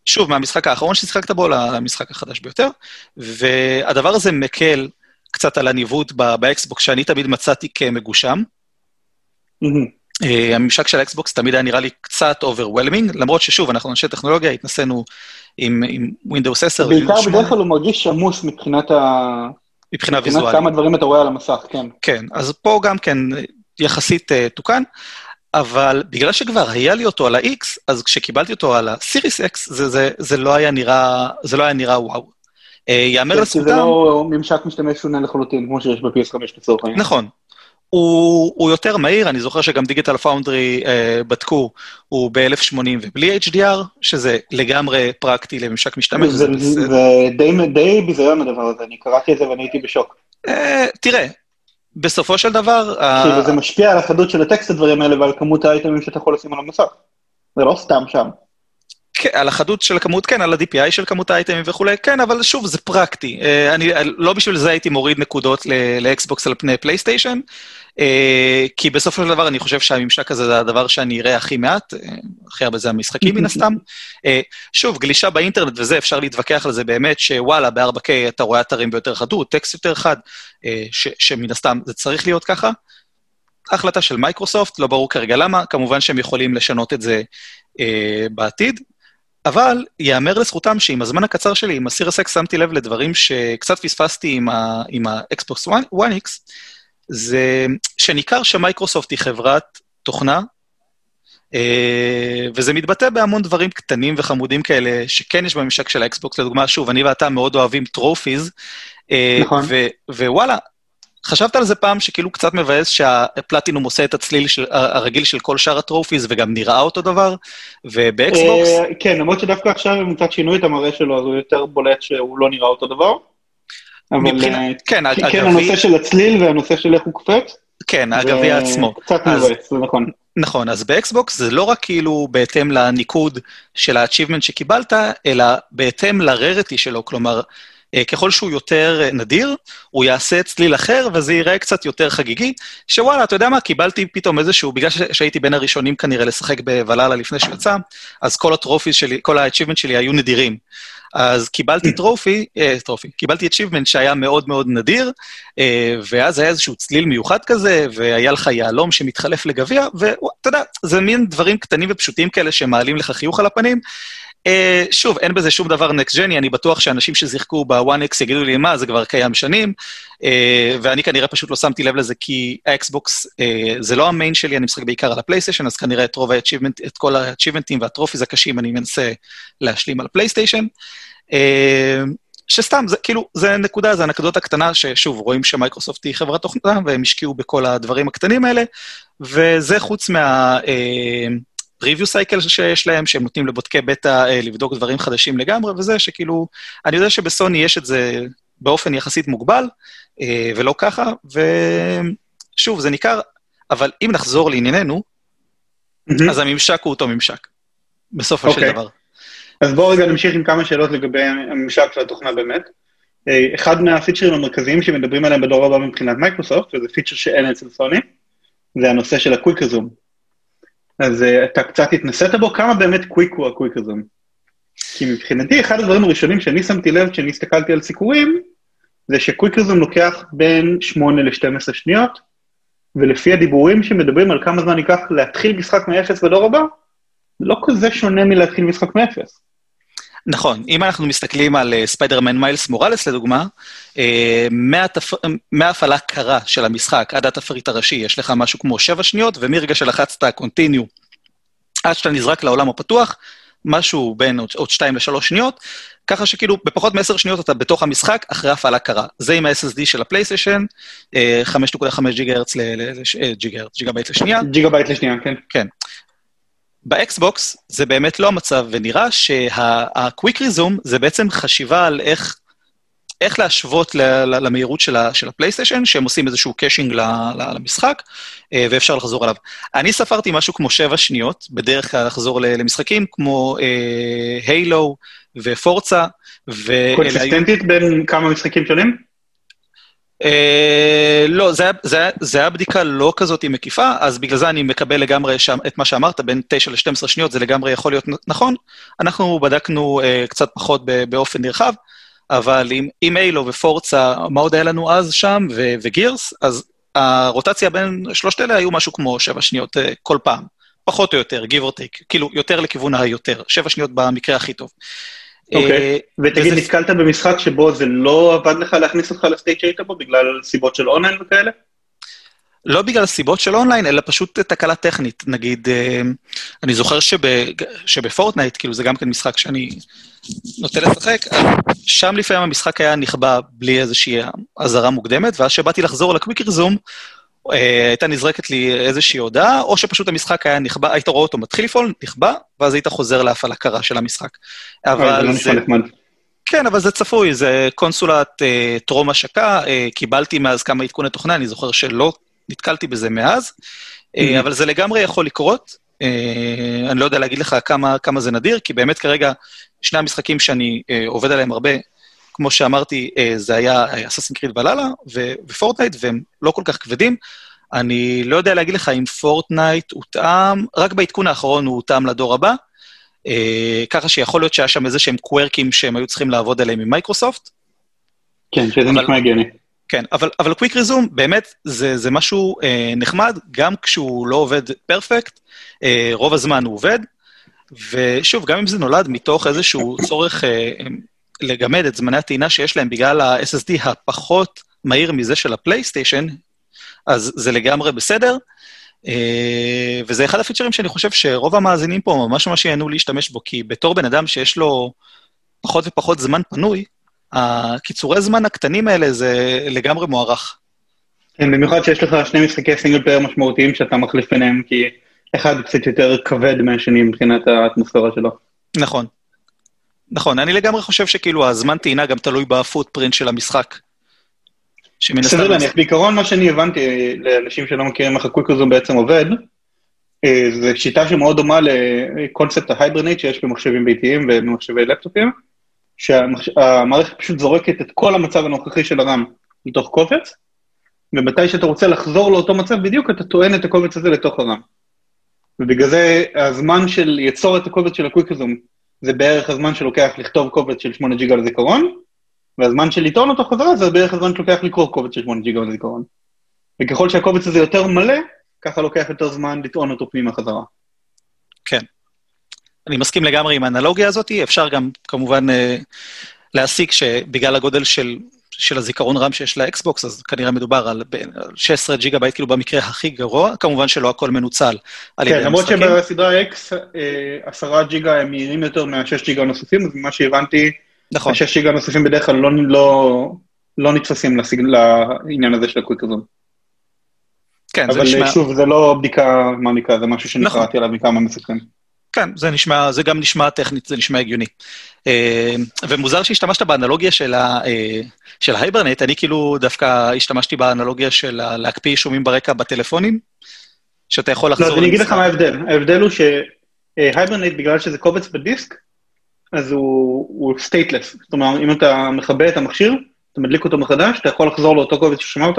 שוב, מהמשחק האחרון ששיחקת בו למשחק החדש ביותר, והדבר הזה מקל... קצת על הניווט באקסבוקס, שאני תמיד מצאתי כמגושם. הממשק של האקסבוקס תמיד היה נראה לי קצת overwhelming, למרות ששוב, אנחנו אנשי טכנולוגיה, התנסינו עם Windows עשר. בעיקר בדרך כלל הוא מרגיש שמוש מבחינת כמה דברים אתה רואה על המסך, כן. כן, אז פה גם כן יחסית תוקן, אבל בגלל שכבר היה לי אותו על ה-X, אז כשקיבלתי אותו על ה-Series X, זה לא היה נראה וואו. יאמר לסודם... זה לא ממשק משתמש שונה לחלוטין, כמו שיש בפי אס חמש לצורך העניין. נכון. הוא יותר מהיר, אני זוכר שגם דיגיטל פאונדרי בדקו, הוא ב-אלף שמונים ובלי אייץ' די אר, שזה לגמרי פרקטי לממשק משתמש. זה די ביזיון הדבר הזה, אני קראתי את זה ואני הייתי בשוק. תראה, בסופו של דבר... זה משפיע על החדות של הטקסט הדברים האלה, ועל כמות האייטמים שאתה יכול לשים על המסך. זה לא סתם שם. על החדות של הכמות, כן, על ה-די פי איי של כמות האייטמים וכולי, כן, אבל שוב, זה פרקטי. אני לא בשביל זה הייתי מוריד נקודות לאקסבוקס על פני פלייסטיישן, כי בסופו של דבר אני חושב שהממשק הזה זה הדבר שאני אראה הכי מעט, הכי הרבה זה המשחקים מן הסתם. שוב, גלישה באינטרנט וזה, אפשר להתווכח על זה באמת, שוואלה, ב-פור קיי אתה רואה אתרים ביותר חדות, טקסט יותר חד, שמן הסתם זה צריך להיות ככה. ההחלטה של מייקרוסופט, לא ברור כרגע למה, כמובן שהם יכולים לשנות את זה בעתיד. אבל יאמר לזכותם שעם הזמן הקצר שלי, עם ה-Series X, שמתי לב לדברים שקצת פספסתי עם ה-Xbox One X, זה שניכר שמייקרוסופט היא חברת תוכנה, וזה מתבטא בהמון דברים קטנים וחמודים כאלה, שכן יש בממשק של ה-Xbox, לדוגמה, שוב, אני ואתה מאוד אוהבים טרופיז, נכון. ווואלה, חשבת על זה פעם שכאילו קצת מבאס שהפלטינום עושה את הצליל הרגיל של כל שאר הטרופיז, וגם נראה אותו דבר, ובאקסבוקס... כן, למרות שדווקא עכשיו הם קצת שינו את המראה שלו, אז הוא יותר בולט שהוא לא נראה אותו דבר. כן, הנושא של הצליל והנושא של איך הוא קופץ. כן, הגבי עצמו. קצת מבאס, זה נכון. נכון, אז באקסבוקס זה לא רק כאילו בהתאם לניקוד של ה-achievement שקיבלת, אלא בהתאם לרריטי שלו, כלומר... ככל שהוא יותר נדיר, הוא יעשה צליל אחר, וזה יראה קצת יותר חגיגי, שוואלה, אתה יודע מה, קיבלתי פתאום איזשהו, בגלל שהייתי בין הראשונים כנראה לשחק בוולהלה לפני שיצא, אז כל הטרופיז שלי, כל ה-achievement שלי היו נדירים. אז קיבלתי טרופי, טרופי, קיבלתי achievement שהיה מאוד מאוד נדיר, ואז היה איזשהו צליל מיוחד כזה, והיה לך יעלום שמתחלף לגביה, ואתה יודע, זה מין דברים קטנים ופשוטים כאלה שמעלים לך חיוך על הפנים, שוב, אין בזה שום דבר נקסט ג'ני, אני בטוח שאנשים שזיחקו ב-וואן אקס יגידו לי מה, זה כבר קיים שנים, ואני כנראה פשוט לא שמתי לב לזה, כי האקסבוקס זה לא המיין שלי, אני משחק בעיקר על הפלייסטיישן, אז כנראה את רוב ה-achievement, את כל ה-achievementים והטרופיז הקשים אני מנסה להשלים על פלייסטיישן, שסתם, זה, כאילו, זה נקודה, זה הנקדות הקטנה, ששוב, רואים שמייקרוסופט היא חברת תוכנה, והם השקיעו בכל הדברים הקטנים האלה, וזה חוץ מה... review cycle שיש להם, שהם נותנים לבודקי בטא לבדוק דברים חדשים לגמרי, וזה שכאילו, אני יודע שבסוני יש את זה באופן יחסית מוגבל, ולא ככה, ושוב, זה ניכר, אבל אם נחזור לענייננו, אז הממשק הוא אותו ממשק, בסופו של דבר. אז בואו רגע נמשיך עם כמה שאלות לגבי הממשק של התוכנה באמת. אחד מהפיצ'רים המרכזיים שמדברים עליהם בדור הבא מבחינת מייקרוסופט, וזה פיצ'ר שאין אצל סוני, זה הנושא של הקוויק הזום. אז אתה קצת התנסית בו, כמה באמת קוויק הוא הקוויק הזום? כי מבחינתי, אחד הדברים הראשונים שאני שמתי לב כשאני הסתכלתי על סיכויים, זה שקוויק הזום לוקח בין שמונה ל-שתים עשרה שניות, ולפי הדיבורים שמדברים על כמה זמן ייקח להתחיל משחק מאפס בדור הבא, זה לא כזה שונה מלהתחיל משחק מאפס. נכון, אם אנחנו מסתכלים על ספיידרמן מיילס מוראלס לדוגמה, מההפעלה קרה של המשחק עד התפריט הראשי, יש לך משהו כמו שבע שניות, ומרגע שלחצת קונטיניו, עד שאתה נזרק לעולם הפתוח, משהו בין עוד שתיים לשלוש שניות, ככה שכאילו בפחות מעשר שניות אתה בתוך המשחק, אחרי הפעלה קרה. זה עם ה-אס אס די של הפלייסטיישן, חמש נקודה חמש ג'יגהרץ לג'יגהרץ לשנייה. ג'יגהבייט לשנייה, כן. כן. באקסבוקס זה באמת לא המצב, ונראה שהקוויק ריזום זה בעצם חשיבה על איך, איך להשוות למהירות של הפלייסטיישן, שהם עושים איזשהו קאשינג למשחק, ואפשר לחזור עליו. אני ספרתי משהו כמו שבע שניות, בדרך כלל לחזור למשחקים, כמו הילו ופורצה. קונסיסטנטית בין כמה משחקים שונים? לא, זה היה בדיקה לא כזאת עם מקיפה, אז בגלל זה אני מקבל לגמרי את מה שאמרת, בין תשע ל-שתים עשרה שניות, זה לגמרי יכול להיות נכון. אנחנו בדקנו קצת פחות באופן נרחב, אבל עם איילו ופורצה, מה עוד היה לנו אז שם, וגירס, אז הרוטציה בין שלושת אלה היו משהו כמו שבע שניות כל פעם, פחות או יותר, give or take, כאילו יותר לכיוון היותר, שבע שניות במקרה הכי טוב. אוקיי, ותגיד, נתקלת במשחק שבו זה לא עבד לך להכניס אותך לסטייט שהיית בו, בגלל סיבות של אונליין וכאלה? לא בגלל סיבות של אונליין, אלא פשוט תקלה טכנית, נגיד, אני זוכר שבפורטנייט, כאילו זה גם כן משחק שאני נוטה לשחק, שם לפעמים המשחק היה נכבה בלי איזושהי עזרה מוקדמת, ואז שבאתי לחזור לקוויק ריזום, הייתה נזרקת לי איזושהי הודעה, או שפשוט המשחק היה נכבה, היית רואה אותו מתחיל לפעול, נכבה, ואז היית חוזר להפעלה קרה של המשחק. אבל זה... כן, אבל זה צפוי, זה קונסולת טרום השקה, קיבלתי מאז כמה עדכוני תוכנה, אני זוכר שלא נתקלתי בזה מאז, אבל זה לגמרי יכול לקרות, אני לא יודע להגיד לך כמה זה נדיר, כי באמת כרגע שני המשחקים שאני עובד עליהם הרבה, כמו שאמרתי, זה היה Assassin's Creed Valhalla ופורטנייט, והם לא כל כך כבדים. אני לא יודע להגיד לך אם פורטנייט הותאם, רק בעדכון האחרון הוא הותאם לדור הבא, ככה שיכול להיות שהיה שם איזה שהם קוורקים שהם היו צריכים לעבוד עליהם עם מייקרוסופט. כן, שזה נשמע הגיוני. כן, אבל קוויק ריזום, באמת, זה משהו נחמד, גם כשהוא לא עובד פרפקט, רוב הזמן הוא עובד, ושוב, גם אם זה נולד מתוך איזשהו צורך... לגמד את זמני הטעינה שיש להם בגלל ה-אס אס די הפחות מהיר מזה של הפלייסטיישן, אז זה לגמרי בסדר, וזה אחד הפיצ'רים שאני חושב שרוב המאזינים פה ממש ממש יענו להשתמש בו, כי בתור בן אדם שיש לו פחות ופחות זמן פנוי, הקיצורי זמן הקטנים האלה זה לגמרי מוערך. במיוחד שיש לך שני משחקי סינגל פלייר משמעותיים שאתה מחליף ביניהם, כי אחד קצת יותר כבד מהשני מבחינת האטמוספירה שלו. נכון. נכון, אני לגמרי חושב שכאילו הזמן טעינה גם תלוי בפוטפרינט של המשחק. בסדר, אני, בעיקרון מה שאני הבנתי לאנשים שלא מכירים איך הקוויק ריזום בעצם עובד, זו שיטה שמאוד דומה לקונספט ההייברנייט שיש במחשבים ביתיים ובמחשבי לפטופים, שהמערכת פשוט זורקת את כל המצב הנוכחי של הרם לתוך קובץ, ומתי שאתה רוצה לחזור לאותו מצב בדיוק, אתה טוען את הקובץ הזה לתוך הרם. ובגלל זה הזמן של יצור את הקובץ של הקוויק ריזום, זה בערך הזמן שלוקח לכתוב קובץ של שמונה ג'יגה לזיכרון, והזמן של לטעון אותו חזרה, זה בערך הזמן שלוקח לקרוא קובץ של שמונה ג'יגה לזיכרון. וככל שהקובץ הזה יותר מלא, ככה לוקח יותר זמן לטעון אותו פנימה חזרה. כן. אני מסכים לגמרי עם האנלוגיה הזאת, אפשר גם כמובן להסיק שבגלל הגודל של, של הזיכרון רם שיש לאקסבוקס, אז כנראה מדובר על שש עשרה ג'יגה בייט, כאילו במקרה הכי גרוע, כמובן שלא הכל מנוצל על ידי המשחקים. כן, למרות שבסדרה X, עשרה ג'יגה הם מהירים יותר מה-שש ג'יגה הנוספים, אז ממה שהבנתי, ה-שש ג'יגה הנוספים בדרך כלל לא נתפסים לעניין הזה של הקוויק ריזום. כן, זה נשמע... אבל שוב, זה לא בדיקה מעמיקה, זה משהו שנקראתי עליו מכמה מסכים. כן, זה נשמע, זה גם נשמע טכנית, זה נשמע הגיוני. ומוזר שהשתמשת באנלוגיה של ה... של ההיברנט, אני כאילו דווקא השתמשתי באנלוגיה של להקפיא אישומים ברקע בטלפונים, שאתה יכול לחזור... לא, אני אגיד לך מה ההבדל. ההבדל הוא שההיברנט, בגלל שזה קובץ בדיסק, אז הוא סטייטלס. זאת אומרת, אם אתה מכבה את המכשיר, אתה מדליק אותו מחדש, אתה יכול לחזור לאותו קובץ ששמרת,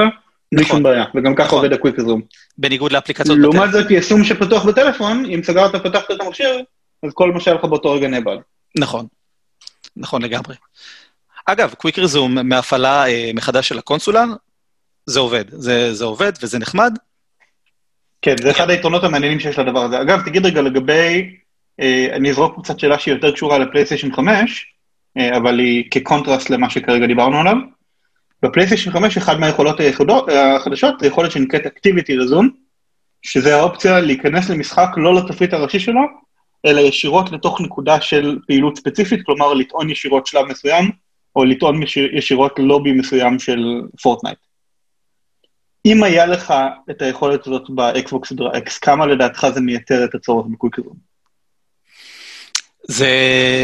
בלי שום בעיה, וגם ככה עובד הקוויק זום. בניגוד לאפליקציות בטלפון. לעומת זאת, יישום שפתוח בטלפון, אם סגרת ופתחת את המכשיר, אז כל מה שהיה לך באותו רגע נאבד. נכון. נכון לגמרי. אגב, קוויק ריזום מהפעלה מחדש של הקונסולה, זה עובד, זה, זה עובד וזה נחמד. כן, זה אחד היתרונות המעניינים שיש לדבר הזה. אגב, תגיד רגע לגבי, אני אזרוק קצת שאלה שהיא יותר קשורה לפלייסטיישן חמש, אבל היא כקונטרסט למה שכרגע דיברנו עליו. בפלייסטיישן חמש, אחד מהיכולות החדשות, היכולת שנקראת אקטיביטי ריזום, שזה האופציה להיכנס למשחק לא לתפריט הראשי שלו, אלא ישירות לתוך נקודה של פעילות ספציפית, כלומר לטעון ישירות שלב מסוים, או לטעון ישירות לובי מסוים של פורטנייט. אם היה לך את היכולת הזאת באקסבוקס דרקס, כמה לדעתך זה מייתר את הצורך בקוויק ריזום? זה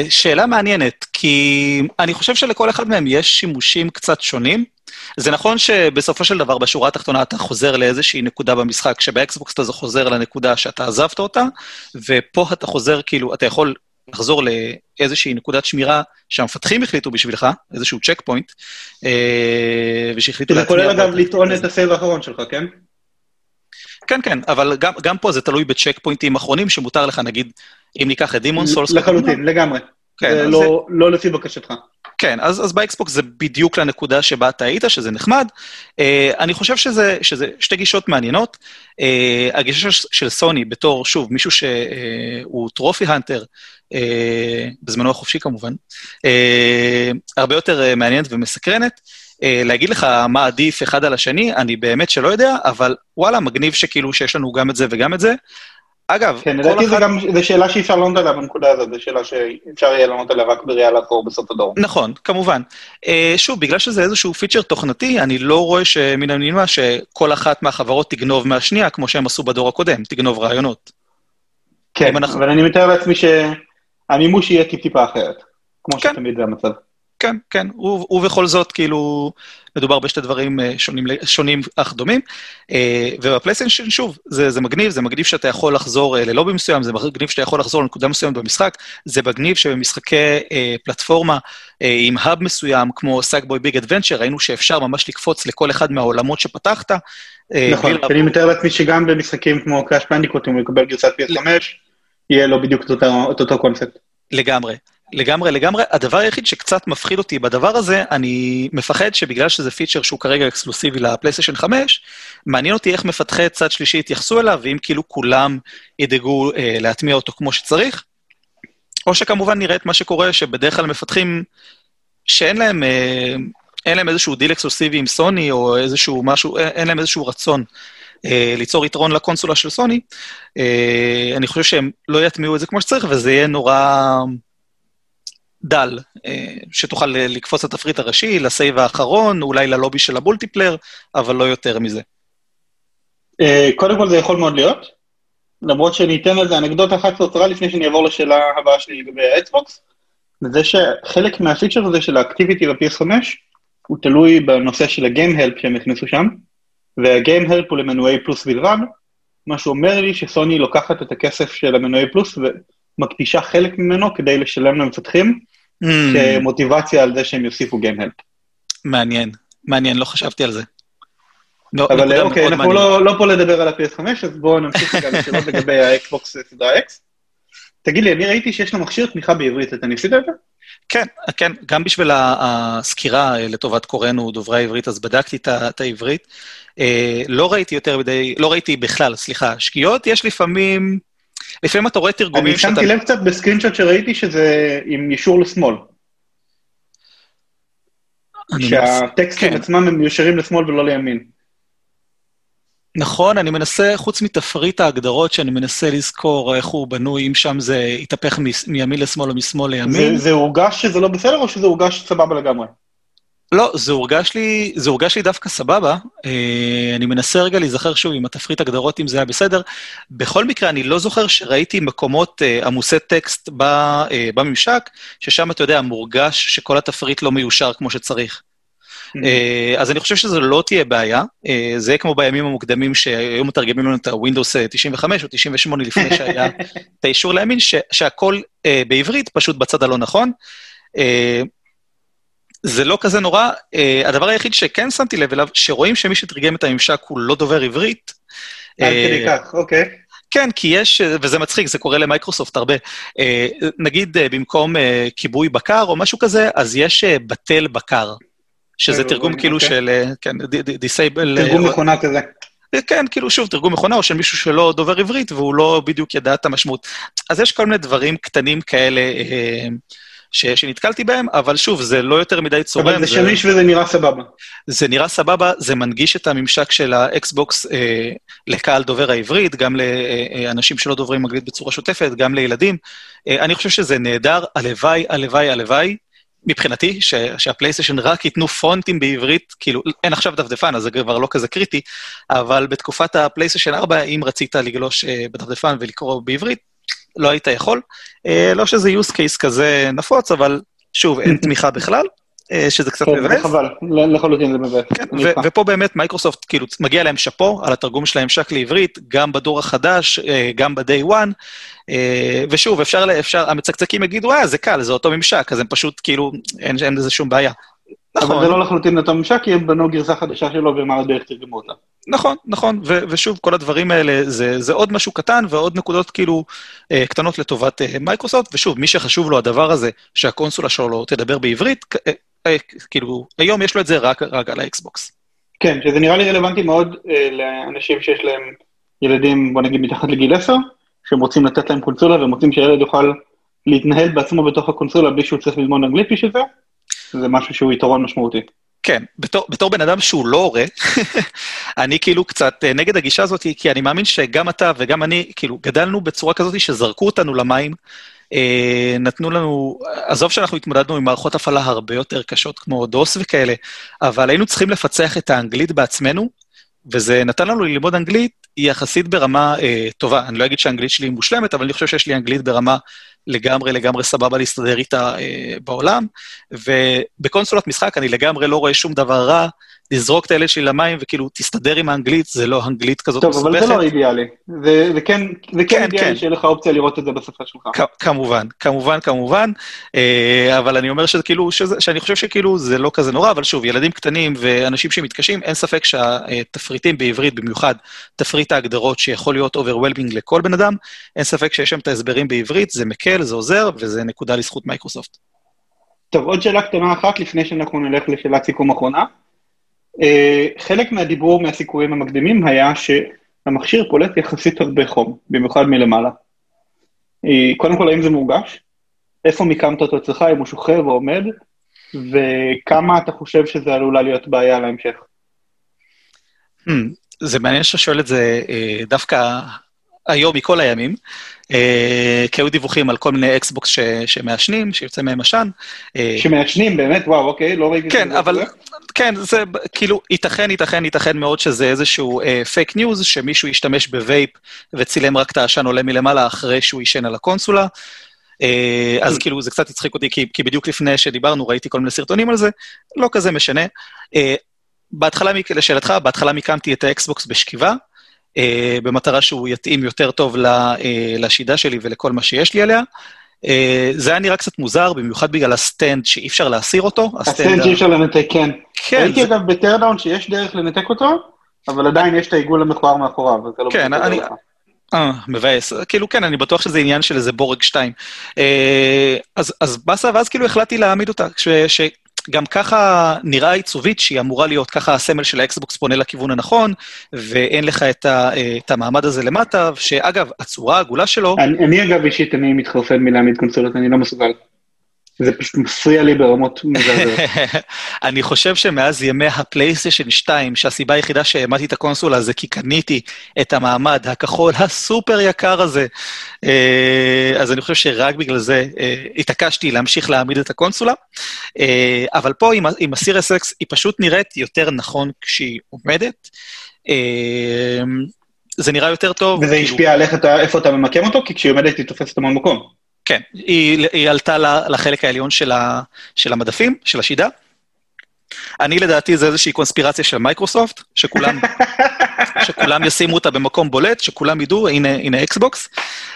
שאלה מעניינת, כי אני חושב שלכל אחד מהם יש שימושים קצת שונים. זה נכון שבסופו של דבר, בשורה התחתונה, אתה חוזר לאיזושהי נקודה במשחק, שבאקסבוקס אתה חוזר לנקודה שאתה עזבת אותה, ופה אתה חוזר, כאילו, אתה יכול לחזור לאיזושהי נקודת שמירה שהמפתחים החליטו בשבילך, איזשהו צ'ק פוינט, ושהחליטו להתמיע... זה כולל אגב לטעון את הסייב האחרון שלך, כן? כן, כן, אבל גם, גם פה זה תלוי בצ'ק פוינטים אחרונים שמותר לך, נגיד, אם ניקח את דימון סולס... לחלוטין, לגמרי. כן, לא, זה... לא לפי בקשתך. כן, אז, אז באקסבוקס זה בדיוק לנקודה שבה אתה היית, שזה נחמד. אה, אני חושב שזה, שזה שתי גישות מעניינות. אה, הגישה של, של סוני בתור, שוב, מישהו שהוא טרופי הנטר, אה, בזמנו החופשי כמובן, אה, הרבה יותר מעניינת ומסקרנת. להגיד לך מה עדיף אחד על השני, אני באמת שלא יודע, אבל וואלה, מגניב שכאילו שיש לנו גם את זה וגם את זה. אגב, כן, לדעתי זה גם, זו שאלה שאפשר לענות עליה בנקודה הזאת, זו שאלה שאפשר יהיה לענות עליה רק בראייה לאחור בסוף הדור. נכון, כמובן. שוב, בגלל שזה איזשהו פיצ'ר תוכנתי, אני לא רואה שמן הנמנע שכל אחת מהחברות תגנוב מהשנייה, כמו שהם עשו בדור הקודם, תגנוב רעיונות. כן, אבל אני מתאר לעצמי שהמימוש יהיה טיפה אחרת, כמו שתמיד זה המצב. כן, כן, ובכל זאת, כאילו, מדובר בשתי דברים שונים, שונים אך דומים, ובפלייסטיישן, שוב, זה, זה מגניב, זה מגניב שאתה יכול לחזור ללובי מסוים, זה מגניב שאתה יכול לחזור לנקודה מסוימת במשחק, זה מגניב שבמשחקי פלטפורמה עם האב מסוים, כמו Sackboy Big Adventure, ראינו שאפשר ממש לקפוץ לכל אחד מהעולמות שפתחת. נכון, אני מתאר לעצמי שגם במשחקים כמו Crash Bandicoot, אם הוא יקבל גרסת פי אס חמש, יהיה לו בדיוק את אותו קונספט. לגמרי. לגמרי, לגמרי. הדבר היחיד שקצת מפחיד אותי בדבר הזה, אני מפחד שבגלל שזה פיצ'ר שהוא כרגע אקסקלוסיבי לפלייסטיישן חמש, מעניין אותי איך מפתחי צד שלישי יתייחסו אליו, ואם כאילו כולם ידאגו אה, להטמיע אותו כמו שצריך, או שכמובן נראה את מה שקורה, שבדרך כלל מפתחים שאין להם, אה, אין להם איזשהו דיל אקסקלוסיבי עם סוני, או איזשהו משהו, אין להם איזשהו רצון ליצור יתרון לקונסולה של סוני, אה, אני חושב שהם לא יטמיעו את זה כמו שצריך, וזה יהיה נורא... דל, שתוכל לקפוץ לתפריט הראשי, לסייב האחרון, אולי ללובי של הבולטיפלר, אבל לא יותר מזה. קודם כל זה יכול מאוד להיות, למרות שאני אתן לזה אנקדוטה אחת קצרה לפני שאני אעבור לשאלה הבאה שלי לגבי האקסבוקס, וזה שחלק מהפיצ'ר הזה של האקטיביטי ב-פי אס חמש, הוא תלוי בנושא של הגיימהלפ שהם הכניסו שם, והגיימהלפ הוא למנועי פלוס בלבד, מה שאומר לי שסוני לוקחת את הכסף של המנועי פלוס ומקדישה חלק ממנו כדי לשלם למפתחים, שמוטיבציה על זה שהם יוסיפו גיימהלפ. מעניין, מעניין, לא חשבתי על זה. אבל אוקיי, אנחנו לא פה לדבר על ה-פי אס חמש, אז בואו נמשיך גם לשאלות לגבי האקסבוקס סדרה X. תגיד לי, אני ראיתי שיש למכשיר תמיכה בעברית, אתה ניסית את זה? כן, כן, גם בשביל הסקירה לטובת קוראינו דוברי העברית, אז בדקתי את העברית. לא ראיתי יותר מדי, לא ראיתי בכלל, סליחה, שגיאות, יש לפעמים... לפעמים אתה רואה תרגומים... אני שמתי לב קצת בסקרינשוט שראיתי שזה עם ישור לשמאל. שהטקסטים עצמם הם יושרים לשמאל ולא לימין. נכון, אני מנסה, חוץ מתפריט ההגדרות, שאני מנסה לזכור איך הוא בנוי, אם שם זה יתהפך מימין לשמאל או משמאל לימין. זה הורגש שזה לא בסדר או שזה הורגש סבבה לגמרי? לא, זה הורגש לי, זה הורגש לי דווקא סבבה, אני מנסה רגע להיזכר שוב עם התפריט הגדרות, אם זה היה בסדר, בכל מקרה אני לא זוכר שראיתי מקומות עמוסי טקסט בממשק, ששם אתה יודע, מורגש שכל התפריט לא מיושר כמו שצריך. אז אני חושב שזה לא תהיה בעיה, זה יהיה כמו בימים המוקדמים שהיום מתרגמים לנו את ה-Windows תשעים וחמש או תשעים ושמונה לפני שהיה את האישור להאמין, שהכל בעברית פשוט בצד הלא נכון, זה לא כזה נורא, הדבר היחיד שכן שמתי לב אליו, שרואים שמי שתרגם את הממשק הוא לא דובר עברית. עד כדי כך, אוקיי. כן, כי יש, וזה מצחיק, זה קורה למייקרוסופט הרבה, נגיד במקום כיבוי בקר או משהו כזה, אז יש בטל בקר, שזה תרגום כאילו של, כן, דיסייבל. תרגום מכונה כזה. כן, כאילו שוב, תרגום מכונה, או של מישהו שלא דובר עברית, והוא לא בדיוק ידע את המשמעות. אז יש כל מיני דברים קטנים כאלה, שנתקלתי בהם, אבל שוב, זה לא יותר מדי צורם. אבל זה שמיש וזה נראה סבבה. זה נראה סבבה, זה מנגיש את הממשק של האקסבוקס לקהל דובר העברית, גם לאנשים שלא דוברים אנגלית בצורה שוטפת, גם לילדים. אני חושב שזה נהדר, הלוואי, הלוואי, הלוואי, מבחינתי, שהפלייסטיישן רק ייתנו פונטים בעברית, כאילו, אין עכשיו דפדפן, אז זה כבר לא כזה קריטי, אבל בתקופת הפלייסטיישן ארבע, אם רצית לגלוש בדפדפן ולקרוא בעברית, לא היית יכול, לא שזה use case כזה נפוץ, אבל שוב, אין תמיכה בכלל, שזה קצת מבאס. חבל, לחלוטין זה מבאס. ופה באמת מייקרוסופט, כאילו, מגיע להם שפו על התרגום של ההמשק לעברית, גם בדור החדש, גם ב-day one, ושוב, אפשר, המצקצקים יגידו, אה, זה קל, זה אותו ממשק, אז הם פשוט, כאילו, אין לזה שום בעיה. אבל זה לא לחלוטין אותו ממשק, כי הם בנו גרסה חדשה שלו, ומה הדרך תרגמו אותה. נכון, נכון, ו- ושוב, כל הדברים האלה, זה, זה עוד משהו קטן, ועוד נקודות כאילו אה, קטנות לטובת אה, מייקרוסופט, ושוב, מי שחשוב לו הדבר הזה, שהקונסולה שלו תדבר בעברית, אה, אה, כאילו, היום יש לו את זה רק, רק על האקסבוקס. כן, שזה נראה לי רלוונטי מאוד אה, לאנשים שיש להם ילדים, בוא נגיד, מתחת לגיל עשר, שהם רוצים לתת להם קונסולה, והם רוצים שהילד יוכל להתנהל בעצמו בתוך הקונסולה, בלי שהוא צריך ללמוד אנגלית בשביל זה, זה משהו שהוא יתרון משמעותי. כן, בתור, בתור בן אדם שהוא לא הורה, אני כאילו קצת נגד הגישה הזאת, כי אני מאמין שגם אתה וגם אני, כאילו, גדלנו בצורה כזאת שזרקו אותנו למים, אה, נתנו לנו, עזוב שאנחנו התמודדנו עם מערכות הפעלה הרבה יותר קשות, כמו דוס וכאלה, אבל היינו צריכים לפצח את האנגלית בעצמנו, וזה נתן לנו ללמוד אנגלית יחסית ברמה אה, טובה. אני לא אגיד שהאנגלית שלי מושלמת, אבל אני חושב שיש לי אנגלית ברמה לגמרי, לגמרי סבבה להסתדר איתה אה, בעולם, ובקונסולת משחק אני לגמרי לא רואה שום דבר רע, לזרוק את הילד שלי למים וכאילו תסתדר עם האנגלית, זה לא אנגלית כזאת מסובכת. טוב, אבל זה לא אידיאלי, זה, זה כן, זה כן, כן אידיאלי כן. שיהיה לך אופציה לראות את זה בשפה שלך. כ- כמובן, כמובן, כמובן, אה, אבל אני אומר שזה כאילו, שזה, שאני חושב שכאילו זה לא כזה נורא, אבל שוב, ילדים קטנים ואנשים שמתקשים, אין ספק שהתפריטים בעברית, במיוחד תפריט ההגדרות שיכול להיות overwhelming לכל בן אדם, אין ספק שיש שם את ההסברים בעברית, זה מקל, זה עוזר, וזה נקודה לזכות מייקרוסופט. טוב, עוד שאלה קטנה אחת, לפני שאנחנו נלך לשאלת סיכום אחרונה. Uh, חלק מהדיבור מהסיכויים המקדימים היה שהמכשיר פולט יחסית הרבה חום, במיוחד מלמעלה. Uh, קודם כל, האם זה מורגש? איפה מיקמת אותו אצלך, אם הוא שוכב או עומד? וכמה אתה חושב שזה עלולה להיות בעיה להמשך? Hmm, זה מעניין ששואל את זה uh, דווקא היום מכל הימים, אה, כי היו דיווחים על כל מיני אקסבוקס ש, שמעשנים, שיוצא מהם עשן. אה, שמעשנים באמת, וואו, אוקיי, לא ראיתי. כן, אבל, זה. כן, זה כאילו, ייתכן, ייתכן, ייתכן מאוד שזה איזשהו אה, פייק ניוז, שמישהו ישתמש בווייפ וצילם רק את העשן עולה מלמעלה אחרי שהוא ישן על הקונסולה, אה, אז כאילו זה קצת יצחיק אותי, כי, כי בדיוק לפני שדיברנו ראיתי כל מיני סרטונים על זה, לא כזה משנה. אה, בהתחלה, לשאלתך, בהתחלה מיקמתי את האקסבוקס בשכיבה, Uh, במטרה שהוא יתאים יותר טוב ל, uh, לשידה שלי ולכל מה שיש לי עליה. Uh, זה היה נראה קצת מוזר, במיוחד בגלל הסטנד שאי אפשר להסיר אותו. הסטנד שאי אפשר לנתק, כן. כן הייתי זה... אגב בטרדאון שיש דרך לנתק אותו, אבל עדיין יש את העיגול המכוער מאחוריו. כן, לא אני... אה, מבאס. כאילו כן, אני בטוח שזה עניין של איזה בורג שתיים. Uh, אז, אז בסה, ואז כאילו החלטתי להעמיד אותה, ש... ש... גם ככה נראה עיצובית שהיא אמורה להיות ככה הסמל של האקסבוקס פונה לכיוון הנכון, ואין לך את, ה, את המעמד הזה למטה, שאגב, הצורה העגולה שלו... אני, אני אגב אישית, אני מתחרפן מלהעמיד קונסולות, אני לא מסוגל. זה פשוט מפריע לי ברמות מזעזעות. אני חושב שמאז ימי הפלייסטיישן שתיים, שהסיבה היחידה שהעמדתי את הקונסולה זה כי קניתי את המעמד הכחול הסופר יקר הזה, אז אני חושב שרק בגלל זה התעקשתי להמשיך להעמיד את הקונסולה, אבל פה עם הסיריס אקס היא פשוט נראית יותר נכון כשהיא עומדת, זה נראה יותר טוב. וזה השפיע עליך איפה אתה ממקם אותו, כי כשהיא עומדת היא תופסת המון מקום. כן, היא, היא עלתה לחלק העליון של, ה, של המדפים, של השידה. אני לדעתי זה איזושהי קונספירציה של מייקרוסופט, שכולם, שכולם ישימו אותה במקום בולט, שכולם ידעו, הנה, הנה אקסבוקס,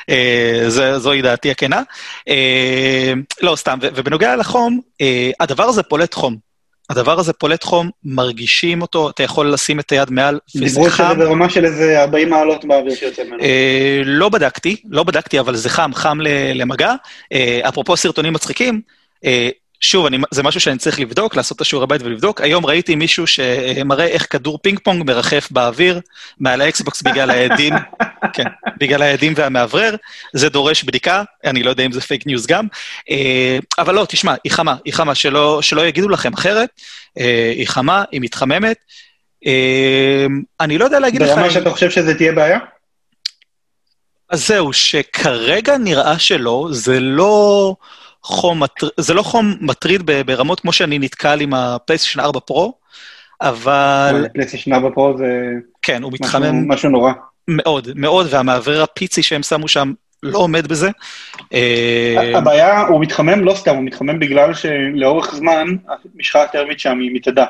אה, זה, זוהי דעתי הכנה. אה, לא, סתם, ו, ובנוגע לחום, אה, הדבר הזה פולט חום. הדבר הזה פולט חום, מרגישים אותו, אתה יכול לשים את היד מעל וזה חם. דיברו שזה ברמה של איזה ארבעים מעלות באוויר שיוצא ממנו. אה, לא בדקתי, לא בדקתי, אבל זה חם, חם למגע. אה, אפרופו סרטונים מצחיקים, אה, שוב, אני, זה משהו שאני צריך לבדוק, לעשות את השיעורי בית ולבדוק. היום ראיתי מישהו שמראה איך כדור פינג פונג מרחף באוויר, מעל האקסבוקס בגלל העדים, כן, בגלל העדים והמעברר, זה דורש בדיקה, אני לא יודע אם זה פייק ניוז גם, אבל לא, תשמע, היא חמה, היא חמה, שלא, שלא יגידו לכם אחרת, היא חמה, היא מתחממת, אני לא יודע להגיד לך... ברמה שאתה חושב שזה תהיה בעיה? אז זהו, שכרגע נראה שלא, זה לא... חום, זה לא חום מטריד ברמות כמו שאני נתקל עם הפלייסטיישן ארבע פרו, אבל... הפלייסטיישן ארבע פרו זה... כן, הוא מתחמם... משהו נורא. מאוד, מאוד, והמעבר הפיצי שהם שמו שם לא עומד בזה. הבעיה, הוא מתחמם לא סתם, הוא מתחמם בגלל שלאורך זמן, המשחה הטרמית שם היא מתעדה.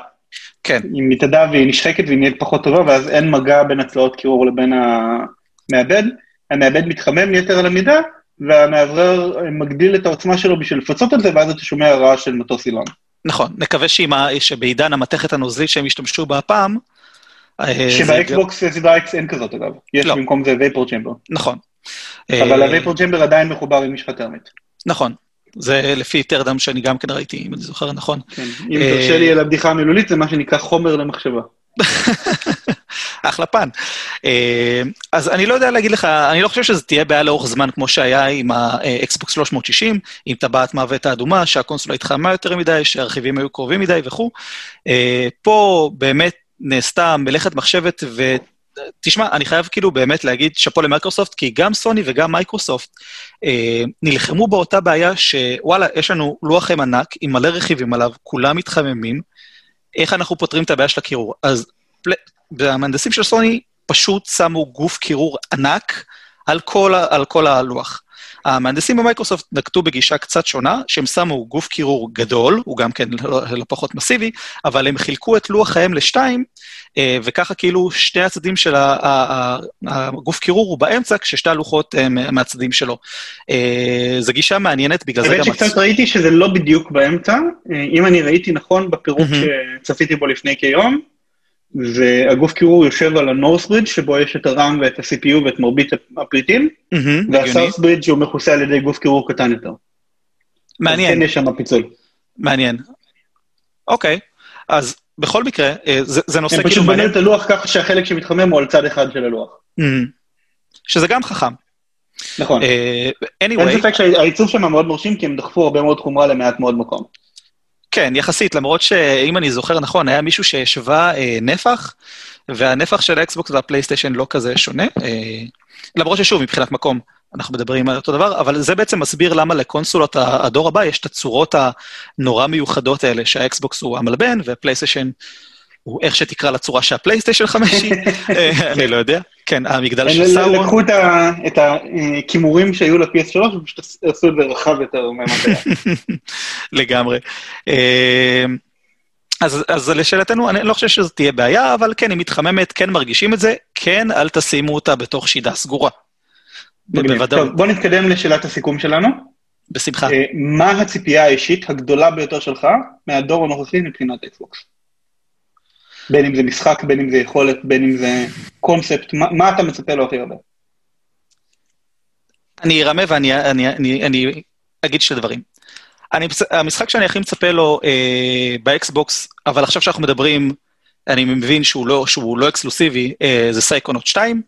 כן. היא מתעדה והיא נשחקת והיא נהיית פחות טובה, ואז אין מגע בין הצלעות קירור לבין המעבד. המעבד מתחמם יותר על המידה, והמעברר מגדיל את העוצמה שלו בשביל לפצות את זה, ואז אתה שומע רעש של מטוס אילון. נכון, נקווה שבעידן המתכת הנוזלית שהם השתמשו בה הפעם... שבאקסבוקס סדרה אקס אין כזאת, אגב. יש במקום זה וייפור צ'מבר. נכון. אבל הווייפור צ'מבר עדיין מחובר עם משחה טרמית. נכון. זה לפי טרדם שאני גם כן ראיתי, אם אני זוכר, נכון. אם תרשה לי על הבדיחה המילולית, זה מה שנקרא חומר למחשבה. אחלה פן. אז אני לא יודע להגיד לך, אני לא חושב שזה תהיה בעיה לאורך זמן כמו שהיה עם האקסבוקס שלוש מאות שישים, עם טבעת מוות האדומה, שהקונסולה התחמה יותר מדי, שהרכיבים היו קרובים מדי וכו'. פה באמת נעשתה מלאכת מחשבת, ותשמע, אני חייב כאילו באמת להגיד שפו למייקרוסופט, כי גם סוני וגם מייקרוסופט נלחמו באותה בעיה שוואלה, יש לנו לוח עם ענק, עם מלא רכיבים עליו, כולם מתחממים, איך אנחנו פותרים את הבעיה של הקירור? אז והמהנדסים של סוני פשוט שמו גוף קירור ענק על כל, על כל הלוח. המהנדסים במייקרוסופט נקטו בגישה קצת שונה, שהם שמו גוף קירור גדול, הוא גם כן לא, לא פחות מסיבי, אבל הם חילקו את לוח האם לשתיים, וככה כאילו שני הצדים של הגוף קירור הוא באמצע, כששתי הלוחות מהצדים שלו. זו גישה מעניינת, בגלל זה גם... באמת שקצת ראיתי שזה לא בדיוק באמצע, אם אני ראיתי נכון בפירוק שצפיתי בו לפני כיום, והגוף קירור יושב על הנורסברידג' שבו יש את הרם ואת ה-סי פי יו ואת מרבית הפריטים, והסאוסברידג' שהוא מכוסה על ידי גוף קירור קטן יותר. מעניין. אז כן יש שם הפיצול. מעניין. אוקיי, אז בכל מקרה, זה נושא כאילו... הם פשוט בנו את הלוח ככה שהחלק שמתחמם הוא על צד אחד של הלוח. שזה גם חכם. נכון. אין ספק שהעיצוב שם מאוד מרשים, כי הם דחפו הרבה מאוד חומרה למעט מאוד מקום. כן, יחסית, למרות שאם אני זוכר נכון, היה מישהו שישבה אה, נפח, והנפח של האקסבוקס והפלייסטיישן לא כזה שונה, אה, למרות ששוב, מבחינת מקום, אנחנו מדברים על אותו דבר, אבל זה בעצם מסביר למה לקונסולות הדור הבא, יש את הצורות הנורא מיוחדות האלה, שהאקסבוקס הוא המלבן, והפלייסטיישן הוא איך שתקרא לצורה שהפלייסטיישן חמישי, אני לא יודע, כן, המגדל של סאורון. הם לקחו את הכימורים שהיו לפי-אס שלוש, ופשוט עשו את זה רחב יותר מהמדע. לגמרי. אז לשאלתנו, אני לא חושב שזו תהיה בעיה, אבל כן, היא מתחממת, כן מרגישים את זה, כן, אל תשימו אותה בתוך שידה סגורה. בוא נתקדם לשאלת הסיכום שלנו. בשמחה. מה הציפייה האישית הגדולה ביותר שלך, מהדור הנוכחי מבחינת אקסבוקס? בין אם זה משחק, בין אם זה יכולת, בין אם זה קונספט, מה, מה אתה מצפה לו הכי הרבה? אני ארמה ואני אני, אני, אני אגיד שתי דברים. אני, המשחק שאני הכי מצפה לו אה, באקסבוקס, אבל עכשיו שאנחנו מדברים, אני מבין שהוא לא, שהוא לא אקסקלוסיבי, אה, זה סייקונות שתיים,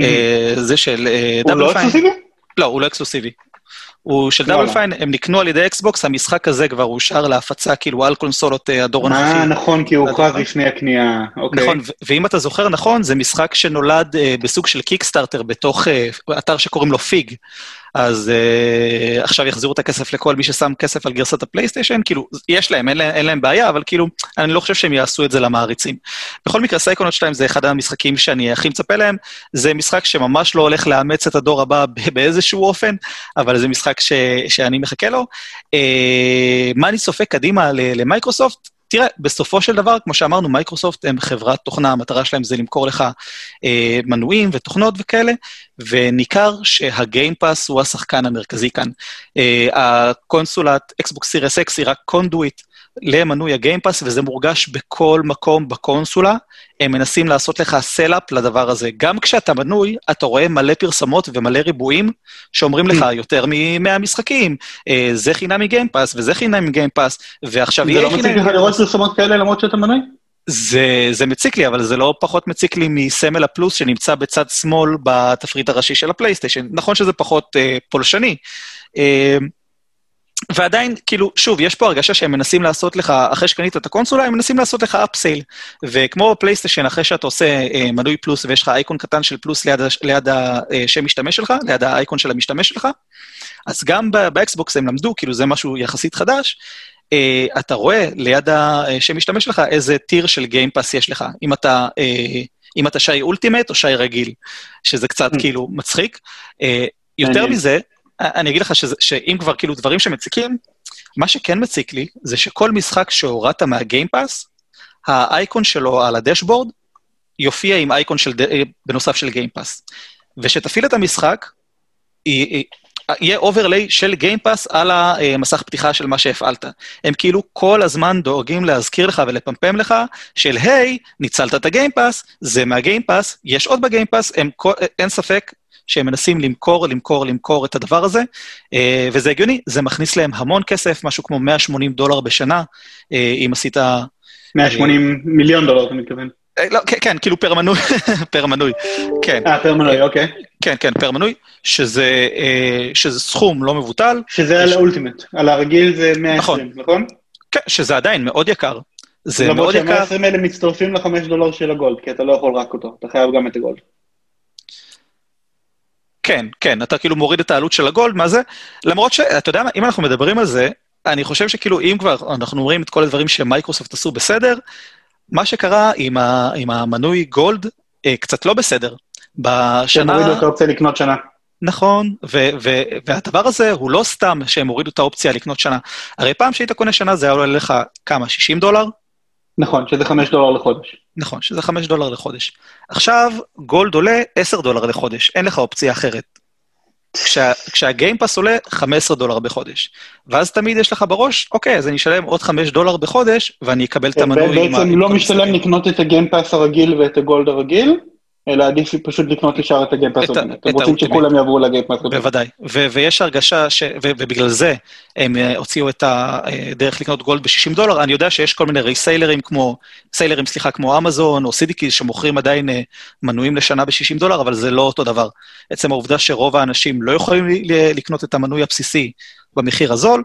mm-hmm. אה, זה של אה, דאבל פיין. הוא לא אקסקלוסיבי? לא, הוא לא אקסקלוסיבי. הוא של דאבל פיין, הם נקנו על ידי אקסבוקס, המשחק הזה כבר הושאר להפצה, כאילו, על קונסולות הדור הנוכחי. אה, נכון, כי הוא הוכרז לפני הקנייה, אוקיי. נכון, ואם אתה זוכר נכון, זה משחק שנולד בסוג של קיקסטארטר, בתוך אתר שקוראים לו פיג, אז עכשיו יחזירו את הכסף לכל מי ששם כסף על גרסת הפלייסטיישן, כאילו, יש להם, אין להם בעיה, אבל כאילו, אני לא חושב שהם יעשו את זה למעריצים. בכל מקרה, סייקונות שלהם זה אחד המשחקים שאני הכי מצפה להם, זה משחק שממש לא הולך לאמץ את הדור הבא באיזשהו אופן, אבל זה משחק שאני מחכה לו. מה אני סופק קדימה למייקרוסופט? תראה, בסופו של דבר, כמו שאמרנו, מייקרוסופט הם חברת תוכנה, המטרה שלהם זה למכור לך אה, מנויים ותוכנות וכאלה, וניכר שהגיים פאס הוא השחקן המרכזי כאן. אה, הקונסולת Xbox Series X היא רק קונדויט למנוי הגיים פאס, וזה מורגש בכל מקום בקונסולה, הם מנסים לעשות לך סלאפ לדבר הזה. גם כשאתה מנוי, אתה רואה מלא פרסמות ומלא ריבועים, שאומרים לך יותר מ-מאה משחקים, זה חינם מגיים פאס, וזה חינם מגיים פאס, ועכשיו יהיה חינם. זה לא מציג לך לראות פרסמות כאלה, למרות שאתה מנוי? זה, זה מציק לי, אבל זה לא פחות מציק לי מסמל הפלוס, שנמצא בצד שמאל בתפריט הראשי של הפלייסטיישן. נכון שזה פחות אה, פולשני. אה, ועדיין, כאילו, שוב, יש פה הרגשה שהם מנסים לעשות לך, אחרי שקנית את הקונסולה, הם מנסים לעשות לך אפסייל, וכמו בפלייסטיישן, אחרי שאתה עושה אה, מנוי פלוס, ויש לך אייקון קטן של פלוס ליד, ליד השם משתמש שלך, ליד האייקון של המשתמש שלך, אז גם באקסבוקס הם למדו, כאילו זה משהו יחסית חדש, אה, אתה רואה ליד השם משתמש שלך, איזה טיר של גיימפאס יש לך, אם אתה... אה, אם אתה שי אולטימט או שי רגיל, שזה קצת mm. כאילו מצחיק, אה, יותר אני... מזה, אני אגיד לך שאם כבר כאילו דברים שמציקים, מה שכן מציק לי, זה שכל משחק שהורדת מהגיימפאס, האייקון שלו על הדשבורד, יופיע עם אייקון בנוסף של גיימפאס. ושתפעיל את המשחק, יהיה אוברליי של גיימפאס על המסך פתיחה של מה שהפעלת. הם כאילו כל הזמן דואגים להזכיר לך ולפמפם לך, של היי, ניצלת את הגיימפאס, זה מהגיימפאס, יש עוד בגיימפאס, אין ספק, שהם מנסים למכור, למכור, למכור את הדבר הזה, וזה הגיוני, זה מכניס להם המון כסף, משהו כמו מאה ושמונים דולר בשנה, אם עשית... מאה ושמונים מיליון דולר, אתה מתכוון. לא, כן, כן, כאילו פר מנוי, פר מנוי, כן. אה, פר מנוי, אוקיי. כן, כן, פר מנוי, שזה, שזה סכום לא מבוטל. שזה על האולטימט, על הרגיל זה מאה ועשרים, נכון? כן, שזה עדיין מאוד יקר. זה מאוד יקר. למרות שה-מאה ועשרים האלה מצטרפים ל-חמישה דולר של הגולד, כי אתה לא יכול רק אותו, אתה חייב גם את הגולד. כן, כן, אתה כאילו מוריד את העלות של הגולד, מה זה? למרות שאתה יודע מה, אם אנחנו מדברים על זה, אני חושב שכאילו אם כבר אנחנו אומרים את כל הדברים שמייקרוסופט עשו בסדר, מה שקרה עם, ה, עם המנוי גולד אה, קצת לא בסדר. בשנה... שמורידו את האופציה לקנות שנה. נכון, ו- ו- והדבר הזה הוא לא סתם שהם הורידו את האופציה לקנות שנה. הרי פעם שהיית קונה שנה זה היה עולה לך כמה, שישים דולר? נכון, שזה חמישה דולר לחודש. נכון, שזה חמישה דולר לחודש. עכשיו, גולד עולה עשרה דולר לחודש, אין לך אופציה אחרת. כשה, כשהגיימפאס עולה חמישה עשר דולר בחודש. ואז תמיד יש לך בראש, אוקיי, אז אני אשלם עוד חמישה דולר בחודש, ואני אקבל את המנוי. בעצם לא משתלם לקנות את הגיימפאס הרגיל ואת הגולד הרגיל, אלא עדיף פשוט לקנות לשאר את הגיימפאס הרגיל. אתם רוצים שכולם יעברו לגיימפאס הרגיל. בוודאי, ויש הרגשה, ובגלל זה הם הוציאו את הדרך לקנות גולד ב-שישים דולר, אני יודע שיש כל מיני ריסיילרים כמו, סיילרים, סליחה, כמו אמזון או סידיקיז שמוכרים עדיין מנויים לשנה ב-שישים דולר, אבל זה לא אותו דבר. עצם העובדה שרוב האנשים לא יכולים לקנות את המנוי הבסיסי במחיר הזול,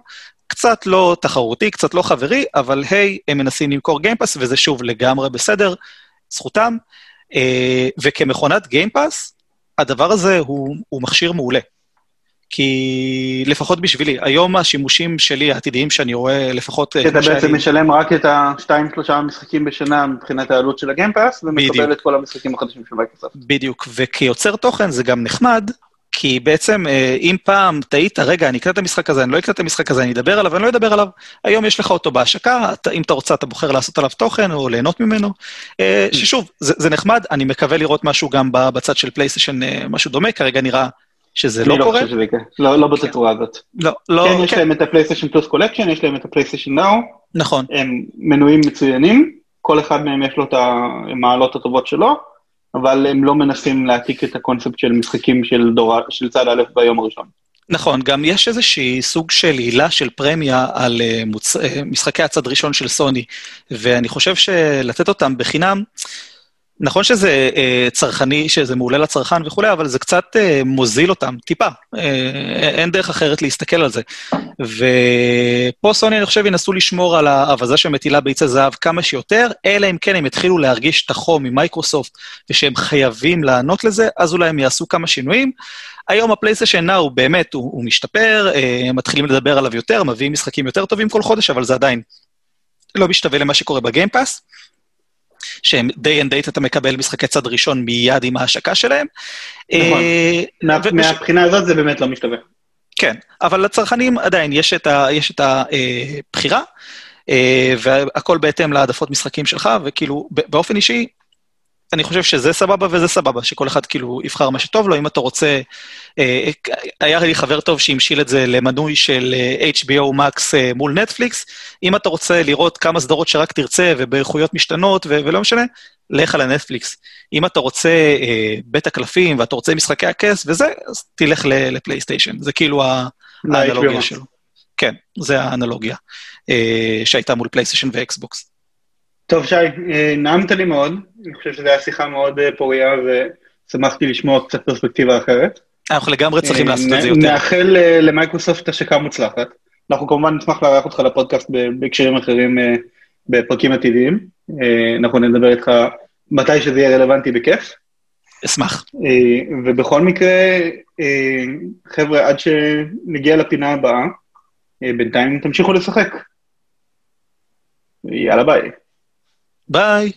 קצת לא תחרותי, קצת לא חברי, אבל היי, הם מנסים למכור גיימפאס, וזה שוב לגמרי בסדר, זכותם. וכמכונת גיימפאס, הדבר הזה הוא, הוא מכשיר מעולה. כי לפחות בשבילי, היום השימושים שלי, העתידיים שאני רואה, לפחות... שאתה בעצם משלם רק את ה-שתיים שלוש המשחקים בשנה מבחינת העלות של הגיימפאס, ומקבל את כל המשחקים החדשים של מייקרוסופט. בדיוק, וכיוצר תוכן זה גם נחמד, כי בעצם אם פעם תהית, רגע, אני אקנה את המשחק הזה, אני לא אקנה את המשחק הזה, אני אדבר עליו, אני לא אדבר עליו, היום יש לך אותו בהשקה, אם אתה רוצה, אתה בוחר לעשות עליו תוכן, או ליהנות ממנו, ששוב, זה, זה נחמד, אני מקווה לראות משהו גם בצד של פלייסטיישן, משהו דומה, כרגע נראה שזה לא קורה. לא, לא בתצורה הזאת. לא, לא, כן, יש להם את הפלייסטיישן פלוס קולקשן, יש להם את הפלייסטיישן נאו, נכון. הם מנויים מצוינים, כל אחד מהם יש לו את המעלות הטובות שלו. אבל הם לא מנסים להעתיק את הקונספט של משחקים של, דור, של צד א' ביום הראשון. נכון, גם יש איזושהי סוג של עילה של פרמיה על מוצ... משחקי הצד ראשון של סוני, ואני חושב שלתת אותם בחינם, נכון שזה צרכני, שזה מעולה לצרכן וכולי, אבל זה קצת מוזיל אותם, טיפה. אין דרך אחרת להסתכל על זה. ופה סוני, אני חושב, ינסו לשמור על האבזה שמטילה ביצי זהב כמה שיותר, אלא אם כן הם התחילו להרגיש תחום ממייקרוסופט, ושהם חייבים לענות לזה, אז אולי הם יעשו כמה שינויים. היום הפלייסטיישן נאו באמת, הוא, הוא משתפר, הם מתחילים לדבר עליו יותר, מביאים משחקים יותר טובים כל חודש, אבל זה עדיין לא משתווה למה שקורה בגיים פאס. שהם די אנד דייט אתה מקבל משחקי צד ראשון מיד עם ההשקה שלהם. נכון, מהבחינה הזאת זה באמת לא משתווה. כן, אבל לצרכנים עדיין יש את הבחירה, והכל בהתאם להעדפות משחקים שלך, וכאילו באופן אישי, אני חושב שזה סבבה וזה סבבה, שכל אחד כאילו יבחר מה שטוב לו, אם אתה רוצה, היה לי חבר טוב שהמשיל את זה למנוי של אייץ' בי או Max מול נטפליקס, אם אתה רוצה לראות כמה סדרות שרק תרצה, ובאיכויות משתנות ולא משנה, לך על הנטפליקס. אם אתה רוצה בית הקלפים, ואתה רוצה משחקי הכס וזה, אז תלך לפלייסטיישן, זה כאילו האנלוגיה שלו. כן, זה האנלוגיה שהייתה מול פלייסטיישן ואקסבוקס. טוב, שי, נעמת לי מאוד, אני חושב שזו הייתה שיחה מאוד פוריה, ושמחתי לשמוע קצת פרספקטיבה אחרת. אנחנו לגמרי צריכים לעשות את זה יותר. נאחל למייקרוסופט השקה מוצלחת. אנחנו כמובן נשמח לארח אותך לפודקאסט בהקשרים אחרים, בפרקים עתידיים. אנחנו נדבר איתך מתי שזה יהיה רלוונטי בכיף. אשמח. ובכל מקרה, חבר'ה, עד שנגיע לפינה הבאה, בינתיים תמשיכו לשחק. יאללה, ביי. ביי.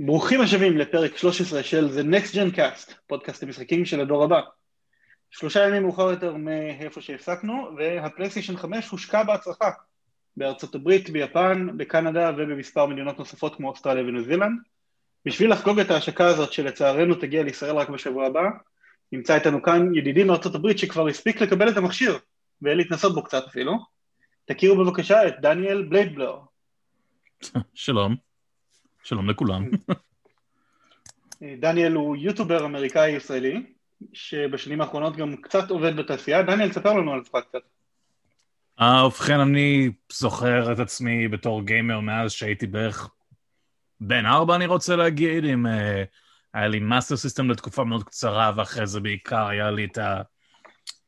ברוכים השבים לפרק שלוש עשרה של The Next Gen Cast, פודקאסט המשחקים של הדור הבא. שלושה ימים מאוחר יותר מאיפה שהפסקנו, והפלייסטיישן חמש הושקע בהצלחה בארצות הברית, ביפן, בקנדה ובמספר מדינות נוספות כמו אוסטרליה וניו זילנד. בשביל לחגוג את ההשקה הזאת שלצערנו תגיע לישראל רק בשבוע הבא, נמצא איתנו כאן ידידי מארצות הברית שכבר הספיק לקבל את המכשיר, ולהתנסות בו קצת אפילו. תכירו בבקשה את דניאל בלייד בלור. שלום, שלום לכולם. דניאל הוא יוטובר אמריקאי ישראלי, שבשנים האחרונות גם קצת עובד בתעשייה. דניאל, תספר לנו על עצמך קצת. ובכן, אני זוכר את עצמי בתור גיימר מאז שהייתי בערך בן ארבע, אני רוצה להגיד, אם היה לי מאסטר סיסטם לתקופה מאוד קצרה, ואחרי זה בעיקר היה לי את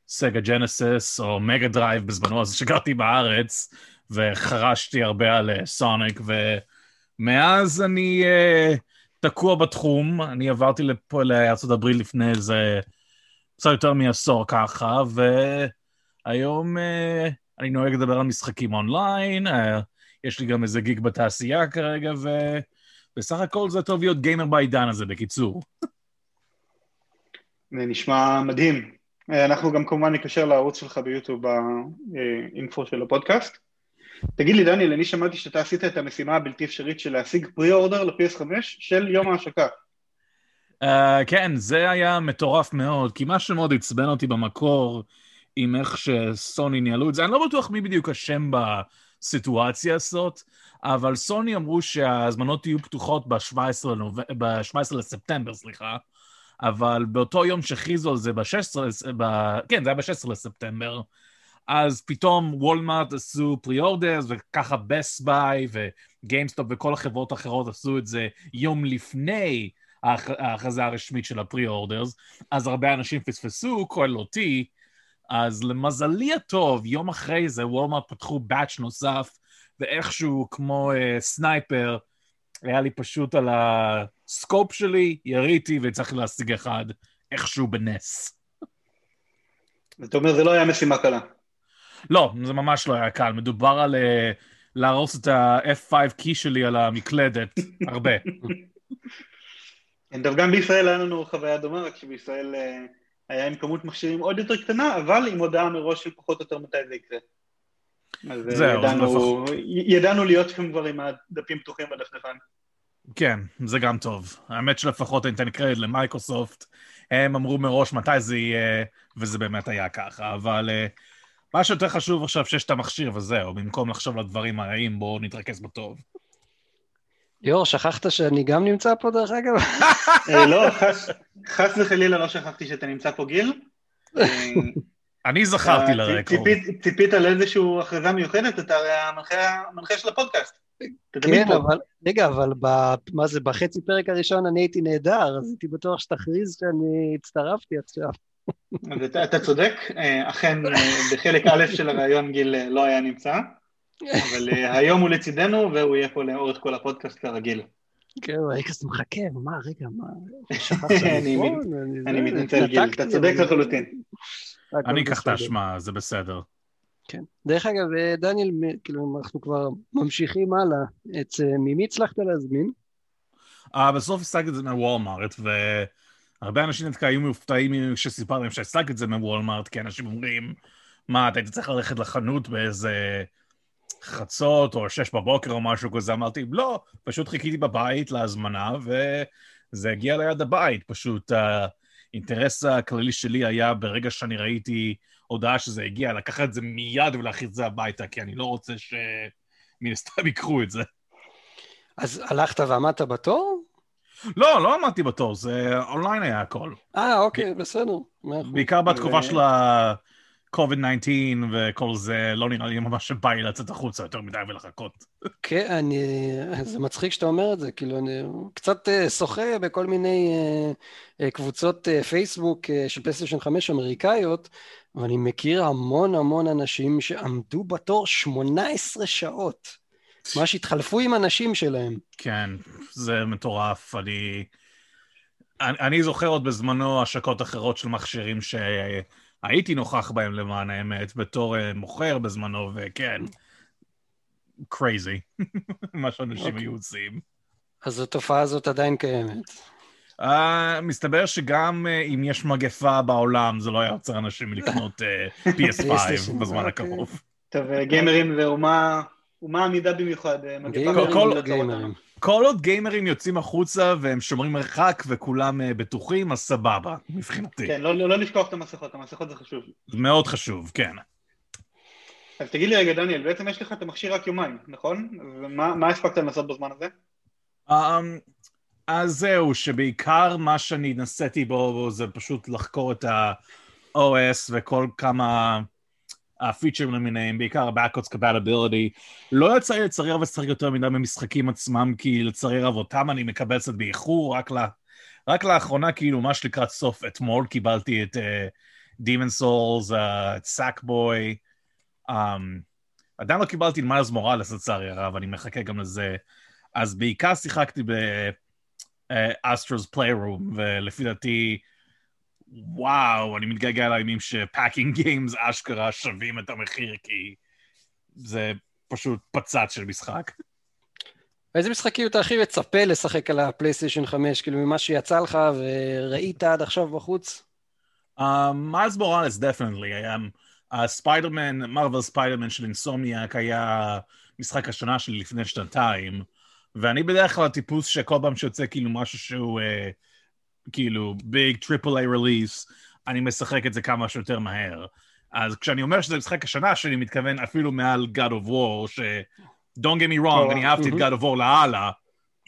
הסגה ג'נסיס, או מגה דרייב בזמנו, אז שגרתי בארץ, וחרשתי הרבה על סוניק, ומאז אני uh, תקוע בתחום, אני עברתי לפה לארצות הברית לפני איזה, קצת יותר מעשור ככה, והיום uh, אני נוהג לדבר על משחקים אונליין, uh, יש לי גם איזה גיג בתעשייה כרגע, ובסך הכל זה טוב להיות גיימר בעידן הזה, בקיצור. זה נשמע מדהים. אנחנו גם כמובן נקשר לערוץ שלך ביוטיוב, באינפו של הפודקאסט. תגיד לי, דניאל, אני שמעתי שאתה עשית את המשימה הבלתי אפשרית של להשיג פרי-אורדר ל-פי אס חמש של יום ההשקה. Uh, כן, זה היה מטורף מאוד, כי מה שמאוד הצבן אותי במקור עם איך שסוני ניהלו את זה, אני לא בטוח מי בדיוק השם בסיטואציה הזאת, אבל סוני אמרו שהזמנות יהיו פתוחות ב-שבעה עשר לספטמבר, סליחה, אבל באותו יום שחיזו על זה, ב-שש עשרה, כן, זה היה ב-שש עשרה לספטמבר, אז פתאום וולמארט עשו פרי-אורדרס, וככה Best Buy וגיימסטופ וכל החברות האחרות עשו את זה יום לפני ההכרזה הרשמית של הפרי-אורדרס, אז הרבה אנשים פספסו, כולל אותי, אז למזלי הטוב, יום אחרי זה וולמארט פתחו באץ' נוסף, ואיכשהו כמו uh, סנייפר, היה לי פשוט על הסקופ שלי, יריתי וצריך להשיג אחד, איכשהו בנס. זאת אומרת, זה לא היה משימה קלה. לא, זה ממש לא היה קל, מדובר על להרוס את ה-אף פייב key שלי על המקלדת, הרבה. טוב, גם בישראל היה לנו חוויה דומה, רק שבישראל היה עם כמות מכשירים עוד יותר קטנה, אבל עם הודעה מראש של פחות או יותר מתי זה יקרה. אז ידענו להיות שם כבר עם הדפים פתוחים בדפדפן. כן, זה גם טוב. האמת שלפחות ניתן קרדיט למייקרוסופט, הם אמרו מראש מתי זה יהיה, וזה באמת היה ככה, אבל מה שיותר חשוב עכשיו שיש את המכשיר וזהו, במקום לחשוב לדברים הרעים, בואו נתרכז בטוב. ליאור, שכחת שאני גם נמצא פה דרך אגב? לא, חס וחלילה לא שכחתי שאתה נמצא פה, גיל. אני זכרתי לרקורד. ציפית על איזושהי הכרזה מיוחדת, אתה הרי המנחה של הפודקאסט. כן, אבל, רגע, אבל מה זה, בחצי פרק הראשון אני הייתי נהדר, אז הייתי בטוח שתכריז שאני הצטרפתי עכשיו. אז אתה צודק, אכן בחלק א' של הרעיון גיל לא היה נמצא, אבל היום הוא לצידנו, והוא יהיה פה לאורך כל הפודקאסט כרגיל. כן, אני כסת מחכה, מה, רגע, מה, שכחת לנפון? אני מתנצל גיל, אתה צודק לחלוטין. אני אקח את האשמה, זה בסדר. כן. דרך אגב, דניאל, כאילו, אנחנו כבר ממשיכים הלאה, את ממי הצלחת להזמין? בסוף השגת את זה מוולמארט, והרבה אנשים נתקע היו מופתעים כשסיפרתם שהשגת את זה מוולמארט, כי אנשים אומרים, מה, אתה היית צריך ללכת לחנות באיזה חצות או שש בבוקר או משהו כזה, אמרתי, לא, פשוט חיכיתי בבית להזמנה, וזה הגיע ליד הבית, פשוט האינטרס הכללי שלי היה ברגע שאני ראיתי הודעה שזה הגיע, לקחת את זה מיד ולהכיל את זה הביתה, כי אני לא רוצה שמן הסתם יקחו את זה. אז הלכת ועמדת בתור? לא, לא עמדתי בתור, זה אונליין היה הכל. אה, אוקיי, בסדר. בעיקר בתקופה של ה-קוביד תשע עשרה וכל זה, לא נראה לי ממש שבא לי לצאת החוצה יותר מדי ולחכות. כן, זה מצחיק שאתה אומר את זה, כאילו אני קצת שוחה בכל מיני קבוצות פייסבוק של פלייסטיישן חמש אמריקאיות, ואני מכיר המון המון אנשים שעמדו בתור שמונה עשרה שעות, מה שהתחלפו עם אנשים שלהם. כן, זה מטורף, אני, אני, אני זוכר עוד בזמנו השקות אחרות של מכשירים שהייתי נוכח בהם למען האמת, בתור מוכר בזמנו, וכן, קרייזי, מה שאנשים היו עושים. אז התופעה הזאת עדיין קיימת. Uh, מסתבר שגם uh, אם יש מגפה בעולם, זה לא יעצר אנשים לקנות uh, פי אס פייב בזמן הקרוב. טוב, גיימרים ואומה, אומה עמידה במיוחד, מגפה. כל עוד גיימרים יוצאים החוצה והם שומרים מרחק וכולם uh, בטוחים, אז סבבה, מבחינתי. כן, לא, לא נשכוח את המסכות, המסכות זה חשוב. זה מאוד חשוב, כן. אז תגיד לי רגע, דניאל, בעצם יש לך את המכשיר רק יומיים, נכון? ומה, מה הספקת לנסות בזמן הזה? אממ... Um... אז זהו, שבעיקר מה שאני נסיתי בו זה פשוט לחקור את ה-או אס וכל כמה הפיצ'רים למיניהם, בעיקר ה-Backwards Compatibility. לא יצא לי לצריר וצריך יותר מדי במשחקים עצמם, כי לצריר אבותם אני מקבצת באיחור, רק, לה, רק לאחרונה, כאילו ממש לקראת סוף אתמול, קיבלתי את uh, Demon's Souls, uh, את Sackboy, um, עדיין לא קיבלתי את Miles Morales לצריר, אבל אני מחכה גם לזה. אז בעיקר שיחקתי ב... Astro's Playroom, ולפי דעתי, וואו, אני מתגעגע לימים שפאקינג גיימס אשכרה שווים את המחיר, כי זה פשוט פצץ של משחק. איזה משחקים אתה הכי מצפה לשחק על הפלייסטיישן חמש, כאילו ממה שיצא לך וראית עד עכשיו בחוץ? Miles Morales, definitely. הספיידרמן, מרוול ספיידרמן של אינסומניאק היה משחק השנה שלי לפני שנתיים, ואני בדרך כלל טיפוס שכל פעם שיוצא כאילו משהו שהוא אה, כאילו ביג טריפל איי רליס, אני משחק את זה כמה שיותר מהר. אז כשאני אומר שזה משחק השנה שלי, מתכוון אפילו מעל God of War, ש... Don't get me wrong, אני אהבתי את God of War להעלה,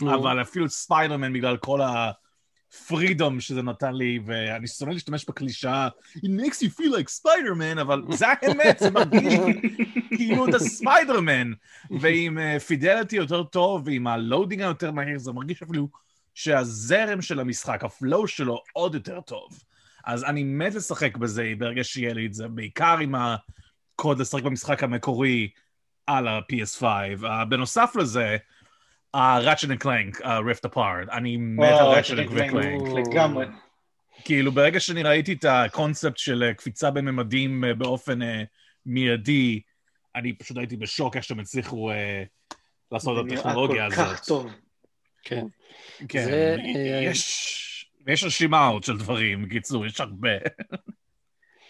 אבל אפילו ספיידרמן בגלל כל הפרידום שזה נתן לי, ואני שונא להשתמש בקלישה, it makes you feel like Spider-Man, אבל זה האמת, זה מרגיש לי. כאילו את הספיידרמן, ועם פידליטי יותר טוב, ועם הלואודינג היותר מהיר, זה מרגיש אפילו שהזרם של המשחק, הפלואו שלו עוד יותר טוב. אז אני מת לשחק בזה, ברגע שיהיה לי את זה, בעיקר עם הקוד לשחק במשחק המקורי על ה-פי אס פייב. בנוסף לזה, ה-Ratchet and Clank, Rift Apart, אני מת על Ratchet and Clank. לגמרי. כאילו ברגע שאני ראיתי את הקונספט של קפיצה בממדים באופן מיידי, אני פשוט הייתי בשוק איך שהם הצליחו uh, לעשות את הטכנולוגיה הזאת. זה נראה כל כך טוב. כן. כן. זה, יש, uh... יש רשימה עוד של דברים, קיצור, יש הרבה.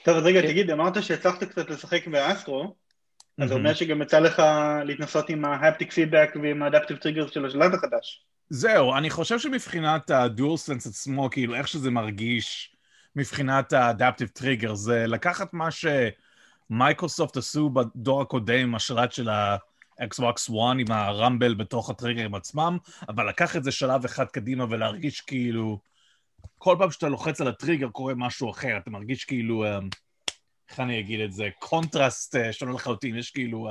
טוב, אז רגע, תגיד, אמרת שהצלחת קצת לשחק באסטרו, אז זה אומר שגם יצא לך להתנסות עם ההפטיק פידבק ועם האדפטיב טריגר של השלט החדש. זהו, אני חושב שמבחינת הדואל-סנס עצמו, כאילו איך שזה מרגיש מבחינת האדפטיב טריגר, זה לקחת מה ש... מייקרוסופט עשו בדור הקודם, השלט של ה-Xbox One עם הרמבל בתוך הטריגרים עצמם, אבל לקח את זה שלב אחד קדימה ולהרגיש כאילו, כל פעם שאתה לוחץ על הטריגר קורה משהו אחר, אתה מרגיש כאילו, איך אני אגיד את זה, קונטרסט שלא לחלוטין, יש כאילו,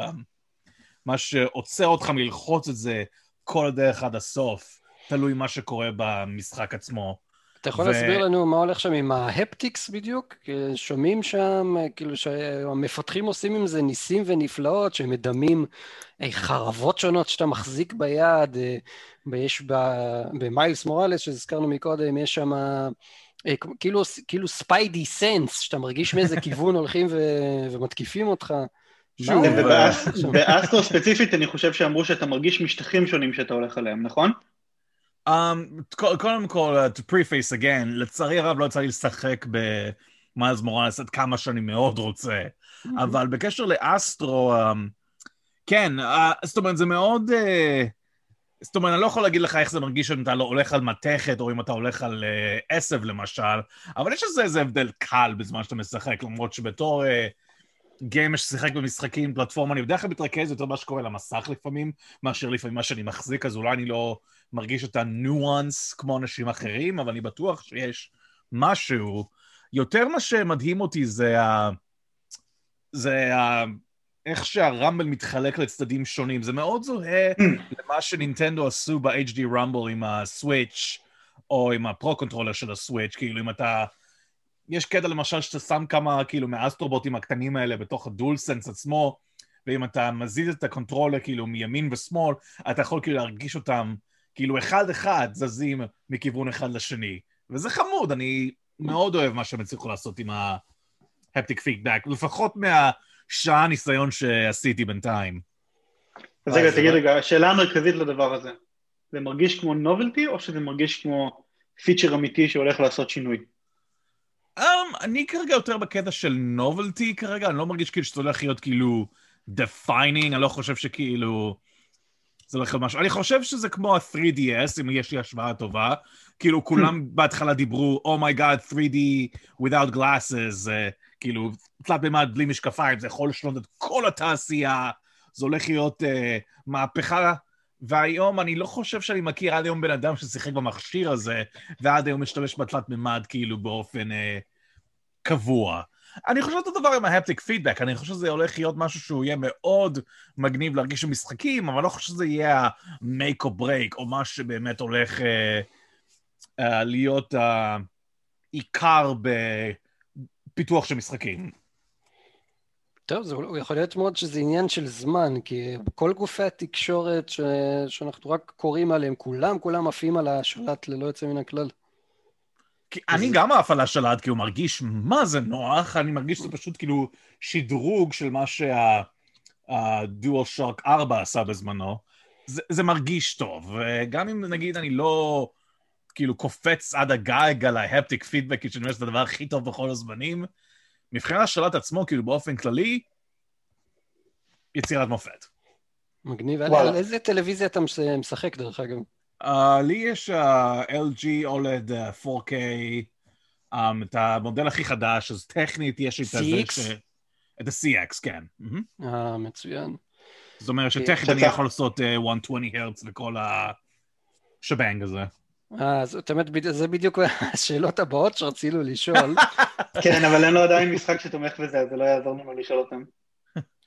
מה שעוצר אותך מלחוץ את זה כל הדרך עד הסוף, תלוי מה שקורה במשחק עצמו. אתה יכול ו... להסביר לנו מה הולך שם עם ההפטיקס בדיוק? שומעים שם, כאילו שהמפתחים עושים עם זה ניסים ונפלאות, שמדמים אי, חרבות שונות שאתה מחזיק ביד, יש במיילס מוראלס שהזכרנו מקודם, יש שם... כאילו, כאילו ספיידי סנס, שאתה מרגיש מאיזה כיוון הולכים ו- ומתקיפים אותך. שוב, באסטרו ספציפית אני חושב שאמרו שאתה מרגיש משטחים שונים שאתה הולך עליהם, נכון? קודם כל, to preface again, לצערי הרב לא יצא לי לשחק במיילס מוראלס עד כמה שאני מאוד רוצה, אבל בקשר לאסטרו, כן, זאת אומרת, זה מאוד... זאת אומרת, אני לא יכול להגיד לך איך זה מרגיש אם אתה הולך על מתכת, או אם אתה הולך על uh, עשב למשל, אבל יש איזה, איזה הבדל קל בזמן שאתה משחק, למרות שבתור uh, גיימר ששיחק במשחקים, פלטפורמה, אני בדרך כלל מתרכז יותר מה שקורה למסך לפעמים, מאשר לפעמים מה שאני מחזיק, אז אולי אני לא מרגיש את הניואנס כמו אנשים אחרים, אבל אני בטוח שיש משהו. יותר מה שמדהים אותי זה ה... זה ה... איך שהרמבל מתחלק לצדדים שונים, זה מאוד זוהה למה שנינטנדו עשו ב-אייץ' די רמבל עם הסוויץ' או עם הפרו-קונטרולר של הסוויץ', כאילו אם אתה... יש קטע למשל שאתה שם כמה כאילו מהאסטרובוטים הקטנים האלה בתוך הדולסנס עצמו, ואם אתה מזיז את הקונטרולר כאילו מימין ושמאל, אתה יכול כאילו להרגיש אותם כאילו אחד-אחד זזים מכיוון אחד לשני, וזה חמוד, אני מאוד אוהב מה שהם הצליחו לעשות עם ההפטיק פידבק, לפחות מה... שעה ניסיון שעשיתי בינתיים. אז רגע, תגיד רגע, השאלה המרכזית לדבר הזה, זה מרגיש כמו נובלטי, או שזה מרגיש כמו פיצ'ר אמיתי שהולך לעשות שינוי? אני כרגע יותר בקטע של נובלטי כרגע, אני לא מרגיש כאילו שזה הולך להיות כאילו דפיינינג, אני לא חושב שכאילו... זה הולך למשהו, אני חושב שזה כמו ה-three D S, אם יש לי השוואה טובה, כאילו כולם בהתחלה דיברו, Oh my God, three D without glasses, כאילו, תלת מימד בלי משקפיים, זה יכול לשנות את כל התעשייה, זה הולך להיות אה, מהפכה, והיום אני לא חושב שאני מכיר עד היום בן אדם ששיחק במכשיר הזה, ועד היום משתמש בתלת מימד כאילו באופן אה, קבוע. אני חושב את הדבר עם ההפטיק פידבק, אני חושב שזה הולך להיות משהו שהוא יהיה מאוד מגניב להרגיש במשחקים, אבל אני לא חושב שזה יהיה ה-make or break, או מה שבאמת הולך אה, אה, להיות העיקר ב... פיתוח של משחקים. טוב, זה יכול להיות מאוד שזה עניין של זמן, כי כל גופי התקשורת ש... שאנחנו רק קוראים עליהם, כולם, כולם עפים על השלט ללא יוצא מן הכלל. כי אני זה... גם עף על השלט, כי הוא מרגיש מה זה נוח, אני מרגיש שזה פשוט כאילו שדרוג של מה שהדואל-שוק ארבע עשה בזמנו, זה, זה מרגיש טוב, וגם אם נגיד אני לא... כאילו קופץ עד הגג על ההפטיק פידבק, כי שאני אומר שזה הדבר הכי טוב בכל הזמנים, מבחינת השלט עצמו, כאילו באופן כללי, יצירת מופת. מגניב, על איזה טלוויזיה אתה משחק דרך אגב? לי יש L G OLED four K, את המודל הכי חדש, אז טכנית יש לי את זה ש... את ה-C X, כן. אה, מצוין. זאת אומרת שטכנית אני יכול לעשות one hundred twenty הרץ לכל השבנג הזה. אז זה בדיוק השאלות הבאות שרצינו לשאול. כן, אבל אין לו עדיין משחק שתומך בזה, זה לא יעזור לנו לשאול אותם.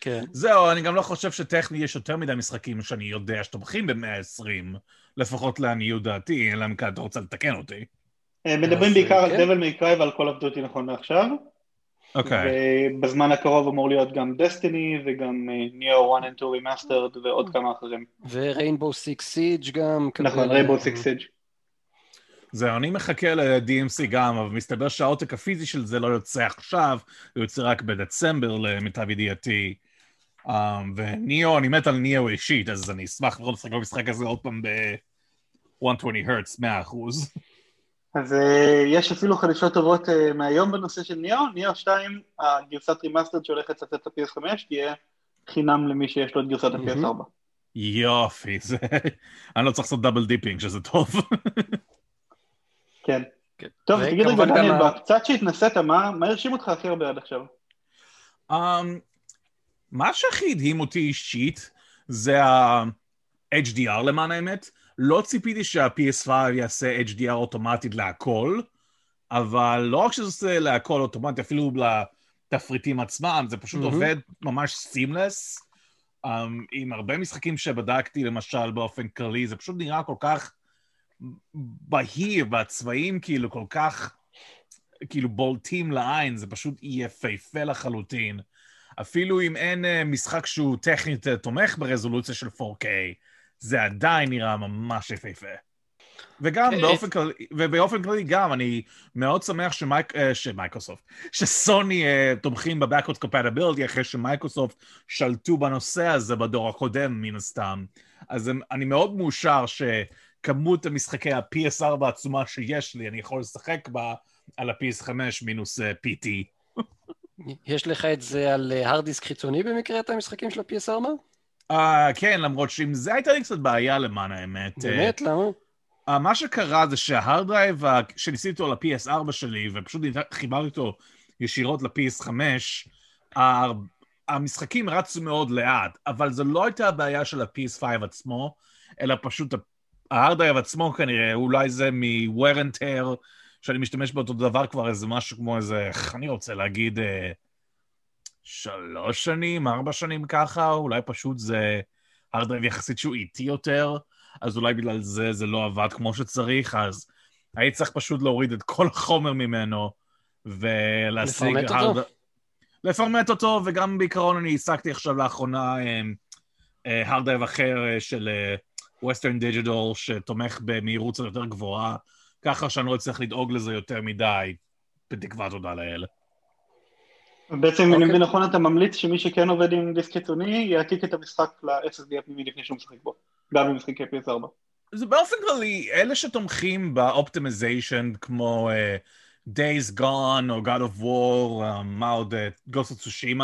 כן. זהו, אני גם לא חושב שטכני יש יותר מדי משחקים שאני יודע שתומכים ב-מאה ועשרים, לפחות לעניות דעתי, אלא אם כן אתה רוצה לתקן אותי. מדברים בעיקר על Devil May Cry ועל Call of Duty נכון מעכשיו. אוקיי. ובזמן הקרוב אמור להיות גם Destiny וגם Nioh one and two Remastered ועוד כמה אחרים. ו-Rainbow Six Siege גם. נכון, Rainbow Six Siege. זהו, אני מחכה ל-D M C גם, אבל מסתבר שהעותק הפיזי של זה לא יוצא עכשיו, הוא יוצא רק בדצמבר למיטב ידיעתי. Um, וניאו, אני מת על ניאו אישית, אז אני אשמח לראות לשחק במשחק הזה עוד פעם ב-one hundred twenty הרץ, מאה אחוז. אז יש אפילו חדשות טובות uh, מהיום בנושא של ניאו, ניאו two, הגרסת רימאסטרד שהולכת לצאת את ה-P S five, תהיה חינם למי שיש לו את גרסת ה-P S four. יופי, זה... אני לא צריך לעשות דאבל דיפינג, שזה טוב. כן. טוב, תגיד רגע, דניאל, בקצת שהתנסית, מה הרשים אותך הכי הרבה עד עכשיו? מה שהכי הדהים אותי אישית, זה ה-H D R למען האמת. לא ציפיתי שה-P S five יעשה H D R אוטומטית להכל, אבל לא רק שזה עושה להכל אוטומטית, אפילו לתפריטים עצמם, זה פשוט עובד ממש סימלס. um, עם הרבה משחקים שבדקתי, למשל, באופן כללי, זה פשוט נראה כל כך בהיר, והצבעים כאילו כל כך, כאילו בולטים לעין, זה פשוט יפהפה לחלוטין. אפילו אם אין משחק שהוא טכנית תומך ברזולוציה של פור קיי, זה עדיין נראה ממש יפהפה. וגם באופן כללי, ובאופן כללי גם, אני מאוד שמח שמייק, שמייקרוסופט, שסוני תומכים בבקורד קופטביליטי, אחרי שמייקרוסופט שלטו בנושא הזה בדור הקודם, מן הסתם. אז אני מאוד מאושר שכמות המשחקי ה-פי אס ארבע העצומה שיש לי, אני יכול לשחק בה על ה-פי אס חמש מינוס פי טי. יש לך את זה על הארד דיסק חיצוני במקרה, את המשחקים של ה-פי אס ארבע? כן, למרות שאם זה הייתה לי קצת בעיה למען האמת. באמת, למה? מה שקרה זה שההארד דרייב שניסיתי אותו ל-פי אס ארבע שלי, ופשוט חיברתי אותו ישירות ל-פי אס חמש, המשחקים רצו מאוד לאט, אבל זו לא הייתה הבעיה של ה-פי אס חמש עצמו, אלא פשוט ההארד דרייב עצמו כנראה, אולי זה מ-wear and tear, שאני משתמש באותו דבר כבר איזה משהו כמו איזה, אני רוצה להגיד, שלוש שנים, ארבע שנים ככה, אולי פשוט זה הארד דרייב יחסית שהוא איטי יותר, אז אולי בגלל זה זה לא עבד כמו שצריך, אז הייתי צריך פשוט להוריד את כל החומר ממנו, ולהשיג... לפרמט הרד... אותו. לפרמט אותו, וגם בעיקרון אני עסקתי עכשיו לאחרונה הארד דרייב אחר של Western Digital, שתומך במהירות יותר גבוהה, ככה שאני לא צריך לדאוג לזה יותר מדי, בתקווה תודה לאל. בעצם, אם אני נכון, אתה ממליץ שמי שכן עובד עם דיסק חיצוני, יעתיק את המשחק ל-אס אס די הפנימי לפני שהוא משחק בו, גם עם משחקי פי אס ארבע. זה באופן כללי, אלה שתומכים באופטימיזיישן, כמו Days Gone או God of War, מה עוד, Ghost of Tsushima,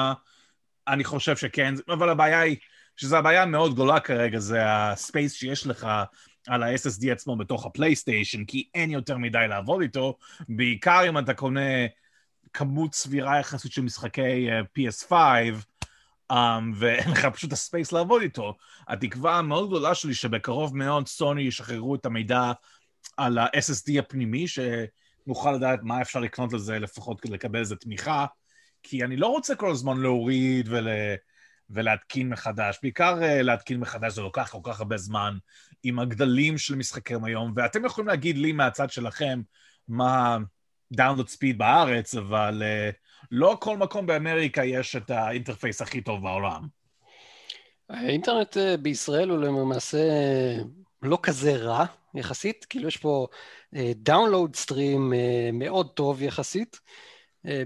אני חושב שכן, אבל הבעיה היא, שזו הבעיה מאוד גדולה כרגע, זה הספייס שיש לך, על ה-אס אס די עצמו בתוך הפלייסטיישן, כי אין יותר מדי לעבוד איתו, בעיקר אם אתה קונה כמות סבירה יחסית של משחקי פי אס חמש, um, ואין לך פשוט הספייס לעבוד איתו. התקווה המאוד גדולה שלי שבקרוב מאוד סוני ישחררו את המידע על ה-אס אס די הפנימי, שנוכל לדעת מה אפשר לקנות לזה, לפחות כדי לקבל איזה תמיכה, כי אני לא רוצה כל הזמן להוריד ול... ולהתקין מחדש, בעיקר להתקין מחדש זה לוקח כל כך הרבה זמן, עם הגדלים של משחקים היום, ואתם יכולים להגיד לי מהצד שלכם, מה דאונלוד ספיד בארץ, אבל לא כל מקום באמריקה יש את האינטרפייס הכי טוב בעולם. האינטרנט בישראל הוא למעשה לא כזה רע יחסית, כאילו יש פה דאונלוד סטרים מאוד טוב יחסית,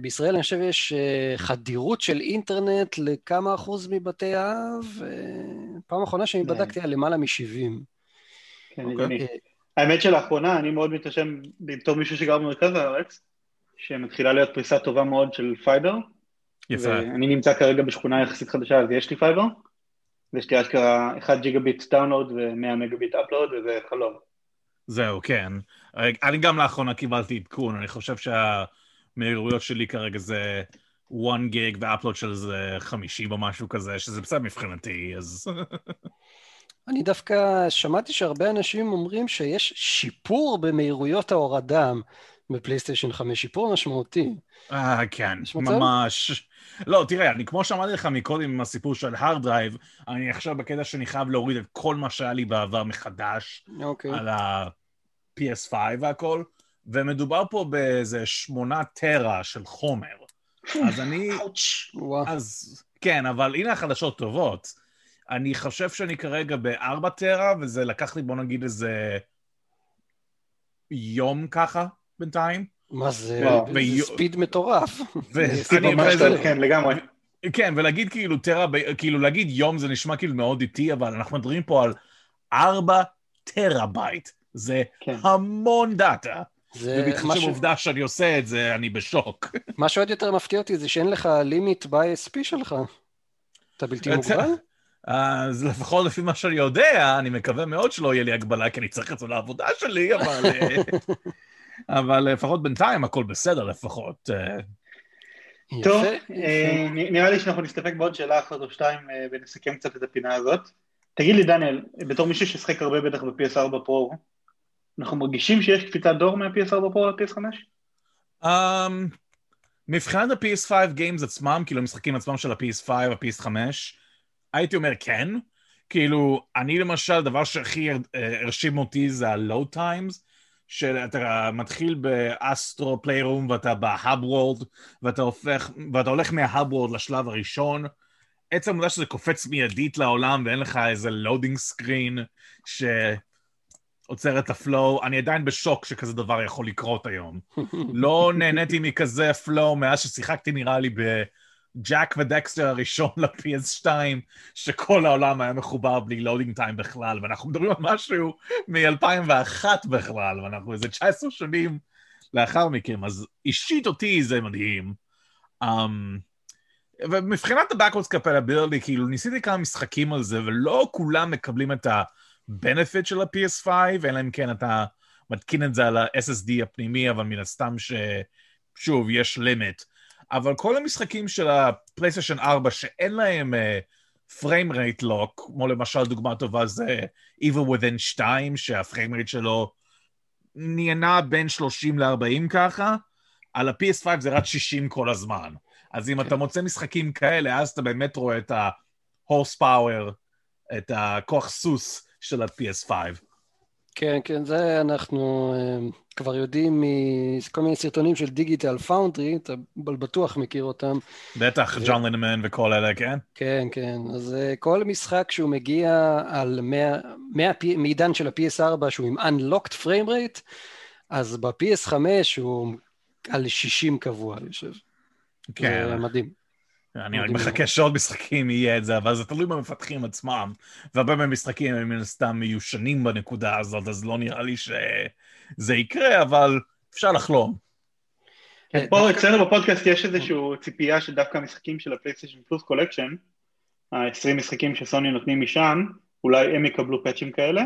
בישראל אני חושב יש חדירות של אינטרנט לכמה אחוז מבתי האב, פעם האחרונה שאני בדקתי על למעלה מ-שבעים. כן, נדמי. האמת שלאחרונה אני מאוד מתרשם, בתור מישהו שגר במרכז הארץ, שמתחילה להיות פריסה טובה מאוד של פייבר. יפה. ואני נמצא כרגע בשכונה יחסית חדשה, אז יש לי פייבר, ויש לי אשכרה אחד ג'יגה ביט דאונלוד ו-מאה מגה-ביט אפלוד, וזה חלום. זהו, כן. אני גם לאחרונה קיבלתי עדכון, אני חושב שה... מהירויות שלי כרגע זה one gig ואפלוד של זה חמישים או משהו כזה, שזה בסדר מבחינתי, אז... אני דווקא שמעתי שהרבה אנשים אומרים שיש שיפור במהירויות ההורדה בפלייסטיישן חמש, שיפור משמעותי. אה, כן, ממש. לא, תראה, אני כמו שאמרתי לך מקודם עם הסיפור של הארד דרייב, אני עכשיו בקטע שאני חייב להוריד את כל מה שהיה לי בעבר מחדש, על ה-פי אס חמש והכל. ומדובר פה באיזה שמונה טרה של חומר. אז אני... אז כן, אבל הנה החדשות טובות. אני חושב שאני כרגע בארבע טרה, וזה לקח לי, בוא נגיד, איזה יום ככה בינתיים. מה זה? ספיד מטורף. כן, לגמרי. כן, ולהגיד כאילו טרה, כאילו להגיד יום זה נשמע כאילו מאוד איטי, אבל אנחנו מדברים פה על ארבע טרה בייט. זה המון דאטה. ובתחשב עובדה שאני עושה את זה, אני בשוק. מה שעוד יותר מפתיע אותי זה שאין לך לימיט ב-אס פי שלך. אתה בלתי מוגבל? אז לפחות לפי מה שאני יודע, אני מקווה מאוד שלא יהיה לי הגבלה, כי אני צריך את זה לעבודה שלי, אבל לפחות בינתיים הכל בסדר לפחות. טוב, נראה לי שאנחנו נסתפק בעוד שאלה אחת או שתיים, ונסכם קצת את הפינה הזאת. תגיד לי דניאל, בתור מישהו ששחק הרבה בטח ב-פי אס ארבע פרו, אנחנו מרגישים שיש קפיצת דור מה-פי אס ארבע פרו ל-פי אס חמש? Um, מבחינת ה-פי אס חמש גיימס עצמם, כאילו המשחקים עצמם של ה-פי אס חמש, ה-פי אס חמש, הייתי אומר כן, כאילו, אני למשל, דבר שהכי הרשים אותי זה ה-Load Times, שאתה מתחיל באסטרו פליירום, ואתה בהאב וורד, ואתה הופך, ואתה הולך מההאב וורד לשלב הראשון, עצם המודע שזה קופץ מיידית לעולם, ואין לך איזה לודינג סקרין, שעוצר את הפלואו, אני עדיין בשוק שכזה דבר יכול לקרות היום. לא נהניתי מכזה פלואו, מאז ששיחקתי נראה לי ב... ג'אק ודקסטר הראשון ל-פי אס טו, שכל העולם היה מחובר בלי לודינג טיים בכלל, ואנחנו מדברים על משהו מ-אלפיים ואחת בכלל, ואנחנו איזה תשע עשרה שנים לאחר מכם, אז אישית אותי זה מדהים. Um, ומבחינת ה-Backwards Compatibility, כאילו ניסיתי כמה משחקים על זה, ולא כולם מקבלים את ה-benefit של ה-פי אס פייב, אלא אם כן אתה מתקין את זה על ה-אס אס די הפנימי, אבל מן הסתם ששוב, יש לימיט. אבל כל המשחקים של הפלייסטיישן ארבע שאין להם פריים רייט לוק, כמו למשל דוגמה טובה זה Evil Within שתיים, שהפריים רייט שלו נהנה בין שלושים לארבעים ככה, על ה-פי אס פייב זה רק שישים כל הזמן. אז אם אתה מוצא משחקים כאלה, אז אתה באמת רואה את ה-horse power, את הכוח סוס של ה-פי אס פייב. כן, כן, זה אנחנו כבר יודעים מכל מיני סרטונים של דיגיטל פאונדרי, אתה בטוח מכיר אותם. בטח, ג'ון לינמן וכל אלה, כן? כן, כן, אז כל משחק שהוא מגיע על מעידן של ה-פי אס ארבע, שהוא עם unlocked frame rate, אז ב-פי אס חמש הוא על שישים קבוע, אני חושב. כן. זה מדהים. אני רק מחכה שעוד משחקים יהיה את זה, אבל זה תלוי במפתחים עצמם, והרבה מהמשחקים הם מן הסתם מיושנים בנקודה הזאת, אז לא נראה לי שזה יקרה, אבל אפשר לחלום. פה אצלנו בפודקאסט יש איזשהו ציפייה שדווקא המשחקים של הפלייסטיישן פלוס קולקשן, ה-עשרים משחקים שסוני נותנים משם, אולי הם יקבלו פאצ'ים כאלה,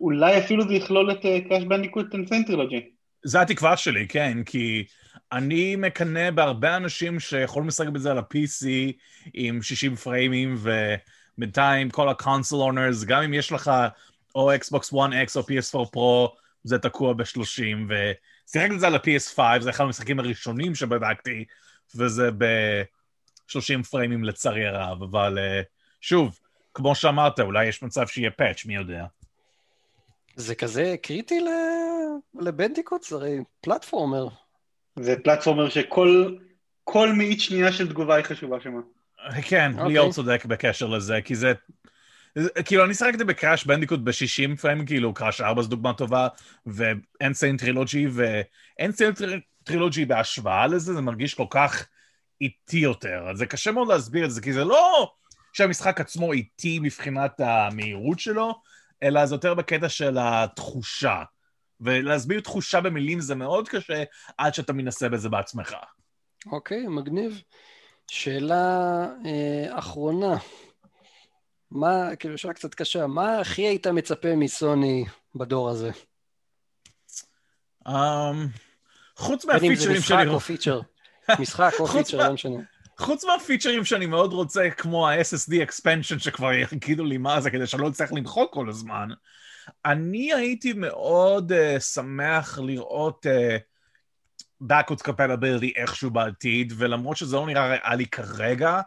אולי אפילו זה יכלול את קראש בנדיקוט אנד טרילוגי. זה התקווה שלי, כן, כי... אני מקנה בהרבה אנשים שיכולים לשחק בזה על ה-פי סי עם שישים פריימים, ובינתיים כל ה-console owners, גם אם יש לך או Xbox One X או פי אס פור Pro, זה תקוע ב-שלושים, ושיחק בזה על ה-פי אס פייב, זה אחד המשחקים הראשונים שבדקתי, וזה ב-שלושים פריימים לצערי הרב, אבל שוב, כמו שאמרת, אולי יש מצב שיהיה פאץ', מי יודע. זה כזה קריטי לבנדיקוט, זה הרי פלטפורמר. זה פלטפורמר שכל כל מאית שנייה של תגובה היא חשובה שמה. כן, okay. ליאור צודק בקשר לזה, כי זה... זה כאילו, אני שחקתי בקראש בנדיקוט ב-שישים פריים, כאילו, קראש ארבע זו דוגמה טובה, ואנסיין טרילוג'י, ואנסיין טרילוג'י בהשוואה לזה, זה מרגיש כל כך איטי יותר. זה קשה מאוד להסביר את זה, כי זה לא שהמשחק עצמו איטי מבחינת המהירות שלו, אלא זה יותר בקטע של התחושה. ולהסביר תחושה במילים זה מאוד קשה, עד שאתה מנסה בזה בעצמך. אוקיי, okay, מגניב. שאלה אה, אחרונה. מה, כאילו, שאלה קצת קשה, מה הכי היית מצפה מסוני בדור הזה? Um, חוץ מהפיצ'רים שאני... משחק או פיצ'ר. משחק או פיצ'ר, לא משנה. חוץ מהפיצ'רים שאני מאוד רוצה, כמו ה-אס אס די expansion, שכבר יגידו לי מה זה, כדי שאני לא צריך למחוק כל הזמן, אני הייתי מאוד uh, שמח לראות uh, backwards compatibility איכשהו בעתיד, ולמרות שזה לא נראה ריאלי כרגע,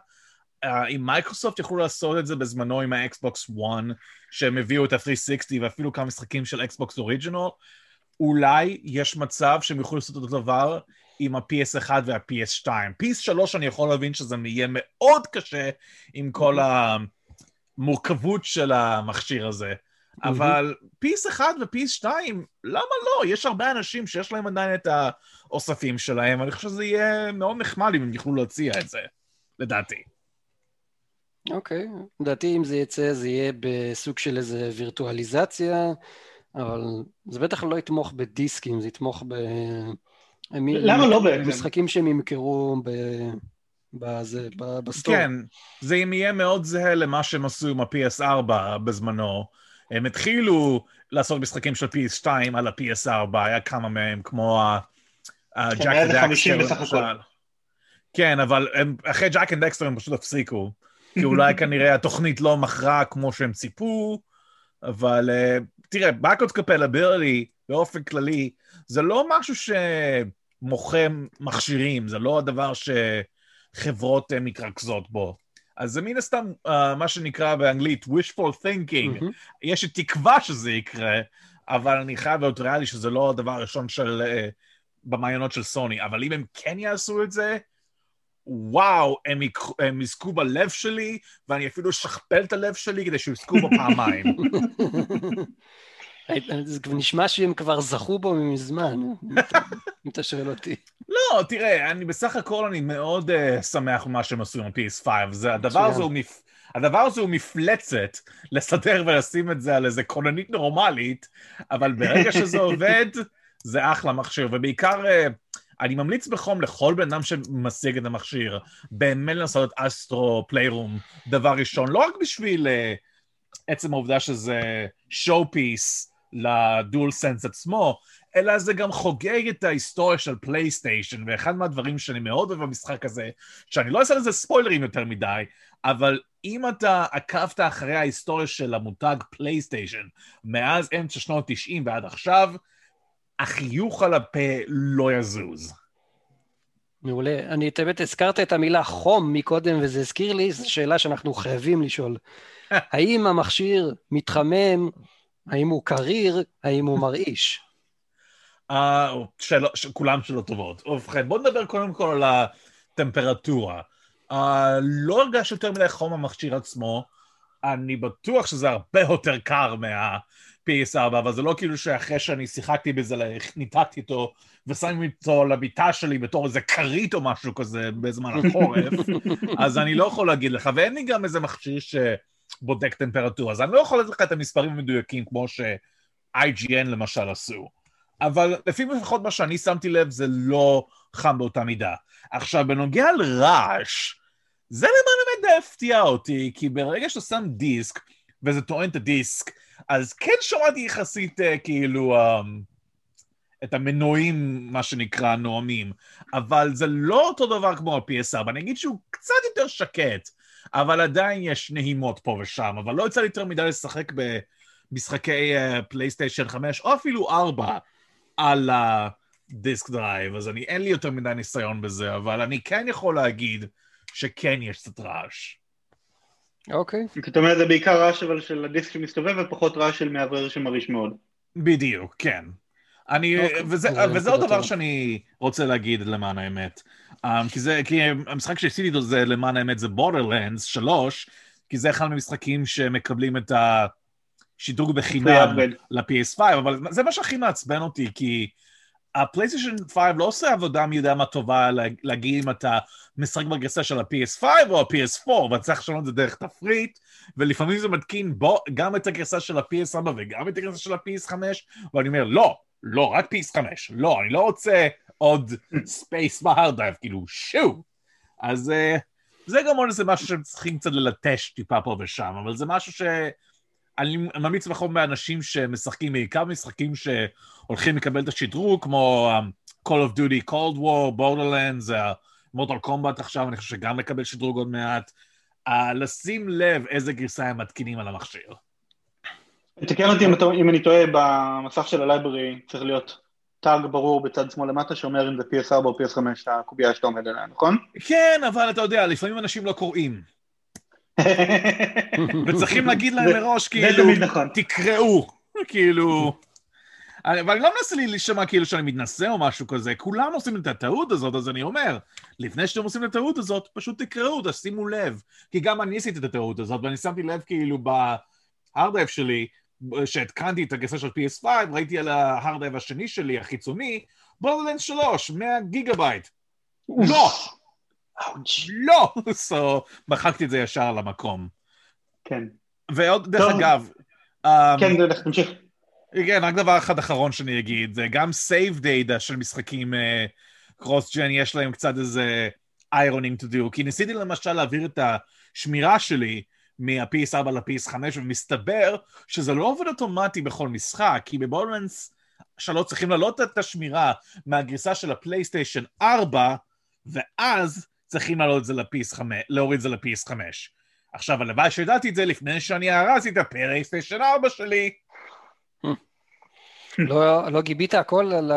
uh, אם מייקרוסופט יכולו לעשות את זה בזמנו עם ה-Xbox One, שהם הביאו את ה-שלוש מאות שישים ואפילו כמה משחקים של Xbox Original, אולי יש מצב שהם יכולו לעשות אותו דבר עם ה-פי אס אחת וה-פי אס שתיים. פי אס שלוש אני יכול להבין שזה יהיה מאוד קשה עם כל המורכבות של המכשיר הזה. אבל פי אס אחת ו-פי אס שתיים, למה לא? יש הרבה אנשים שיש להם עדיין את האוספים שלהם, אני חושב שזה יהיה מאוד נחמד אם הם יוכלו להציע את זה, לדעתי. אוקיי, לדעתי אם זה יצא, זה יהיה בסוג של איזה וירטואליזציה, אבל זה בטח לא יתמוך בדיסקים, זה יתמוך ב... למה לא בעצם? משחקים שהם ימכרו ב... בזה, בסטור. כן, זה יהיה מאוד זהה למה שהם עשו עם ה-פי אס ארבע בזמנו, הם התחילו לעשות משחקים של פי אס שתיים על ה-פי אס ארבע, היה כמה מהם, כמו ג'אק ודקסטר. כן, אבל אחרי ג'אק ודקסטר הם פשוט הפסיקו, כי אולי כנראה התוכנית לא מכרה כמו שהם ציפו, אבל תראה, Backwards Compatibility באופן כללי, זה לא משהו שמוכם מכשירים, זה לא הדבר שחברות מתרכזות בו. אז זה מן הסתם uh, מה שנקרא באנגלית wishful thinking, mm-hmm. יש תקווה שזה יקרה, אבל אני חייב להיות ריאלי שזה לא הדבר הראשון של, uh, במעיינות של סוני, אבל אם הם כן יעשו את זה, וואו, הם, יק... הם יזכו בלב שלי, ואני אפילו אשכפל את הלב שלי כדי שיזכו בו פעמיים. זה נשמע שהם כבר זכו בו מזמן, אם אתה שואל אותי. לא, תראה, אני בסך הכל אני מאוד uh, שמח ממה שהם עשו עם ה-פי אס חמש, זה, הדבר, הזה מפ... הדבר הזה הוא מפלצת לסדר ולשים את זה על איזה קוננית נורמלית, אבל ברגע שזה עובד, זה אחלה מכשיר, ובעיקר... Uh, אני ממליץ בחום לכל בן אדם שמשיג את המכשיר, באמת לנסות את אסטרו פליירום, דבר ראשון, לא רק בשביל uh, עצם העובדה שזה שואו-פיס לדואל-סנס עצמו, אלא זה גם חוגג את ההיסטוריה של פלייסטיישן, ואחד מהדברים שאני מאוד אוהב במשחק הזה, שאני לא אעשה לזה ספוילרים יותר מדי, אבל אם אתה עקבת אחרי ההיסטוריה של המותג פלייסטיישן, מאז אמצע שנות תשעים ועד עכשיו, החיוך על הפה לא יזוז. מעולה. אני באמת הזכרת את המילה חום מקודם, וזה הזכיר לי, זו שאלה שאנחנו חייבים לשאול. האם המכשיר מתחמם? האם הוא קריר? האם הוא מרעיש? כולם שלא טובות. ובכן, בואו נדבר קודם כל על הטמפרטורה. לא הרגש יותר מדי חום המכשיר עצמו, אני בטוח שזה הרבה יותר קר מה... פי אס ארבע, אבל זה לא כאילו שאחרי שאני שיחקתי בזה, ניתקתי אותו ושמים אותו לביטה שלי בתור איזה קרית או משהו כזה בזמן החורף, אז אני לא יכול להגיד לך, ואין לי גם איזה מכשיר שבודק טמפרטורה, אז אני לא יכול לתת לך את המספרים המדויקים כמו ש-איי ג'י אן למשל עשו, אבל לפי לפחות מה שאני שמתי לב זה לא חם באותה מידה. עכשיו בנוגע לרעש, זה למען באמת הפתיע אותי, כי ברגע שאתה שם דיסק, וזה טוען את הדיסק, אז כן שמעתי יחסית uh, כאילו um, את המנועים, מה שנקרא, נועמים, אבל זה לא אותו דבר כמו ה-פי אס ארבע, אני אגיד שהוא קצת יותר שקט, אבל עדיין יש נהימות פה ושם, אבל לא יצא לי יותר מדי לשחק במשחקי פלייסטיישן uh, חמש, או אפילו ארבע, על הדיסק דרייב, אז אני, אין לי יותר מדי ניסיון בזה, אבל אני כן יכול להגיד שכן יש קצת רעש. אוקיי. זאת אומרת, זה בעיקר רעש אבל של הדיסק שמסתובב, ופחות רעש של מאוורר שמרעיש מאוד. בדיוק, כן. אני, וזה עוד דבר שאני רוצה להגיד למען האמת. כי זה, כי המשחק שעשיתי איתו זה, למען האמת, זה Borderlands שלוש, כי זה אחד מהמשחקים שמקבלים את השידרוג בחינם ל-פי אס חמש, אבל זה מה שהכי מעצבן אותי, כי הפלייסטיישן חמש לא עושה עבודה מי יודע מה טובה להגיד אם אתה משחק בגרסה של ה-פי אס חמש או ה-פי אס ארבע, ואתה צריך לשנות את זה דרך תפריט, ולפעמים זה מתקין בו גם את הגרסה של ה-פי אס ארבע וגם את הגרסה של ה-פי אס חמש, ואני אומר, לא, לא, רק פי אס חמש, לא, אני לא רוצה עוד ספייס בהארדרייב, כאילו, שו! אז זה גם עוד איזה משהו שצריכים קצת ללטש טיפה פה ושם, אבל זה משהו ש... אני ממליץ בחום באנשים שמשחקים, בעיקר משחקים שהולכים לקבל את השדרוג, כמו um, Call of Duty, Cold War, Borderlands, uh, Mortal Kombat עכשיו, אני חושב שגם לקבל שדרוג עוד מעט, uh, לשים לב איזה גרסה הם מתקינים על המכשיר. תקן אותי אם, אם אני טועה, במסך של הלייברי צריך להיות טאג ברור בצד שמאל למטה, שאומר אם זה פי אס ארבע או פי אס חמש, הקובייה שאתה עומד עליה, נכון? כן, אבל אתה יודע, לפעמים אנשים לא קוראים. וצריכים להגיד להם מראש, כאילו, תקראו, כאילו, אבל לא מנסה לי לשמע כאילו שאני מתנסה או משהו כזה, כולם עושים את הטעות הזאת, אז אני אומר, לפני שאתם עושים את הטעות הזאת, פשוט תקראו, תשימו לב, כי גם אני עשיתי את הטעות הזאת, ואני שמתי לב כאילו בהארדרייב שלי, שהתקנתי את הגרסה של פי אס חמש, ראיתי על ההארדרייב השני שלי, החיצוני, Borderlands שלוש, מאה גיגה בייט, לא! לא, so, מחקתי את זה ישר למקום. כן. ועוד, דרך אגב... כן, דרך, תמשיך. כן, רק דבר אחד אחרון שאני אגיד, זה גם save data של משחקים קרוס-ג'ן, יש להם קצת איזה ironing to do, כי ניסיתי למשל להעביר את השמירה שלי מה-פי אס ארבע ל-פי אס חמש, ומסתבר שזה לא עובד אוטומטי בכל משחק, כי בבורדרלנדס שלא צריכים לעלות את השמירה מהגרסה של הפלייסטיישן ארבע, ואז... צריכים להוריד את זה ל-פי אס חמש. עכשיו, הלוואי שידעתי את זה לפני שאני הרסתי את הפלייסטיישן ארבע שלי. לא, לא גיביתי הכל ל...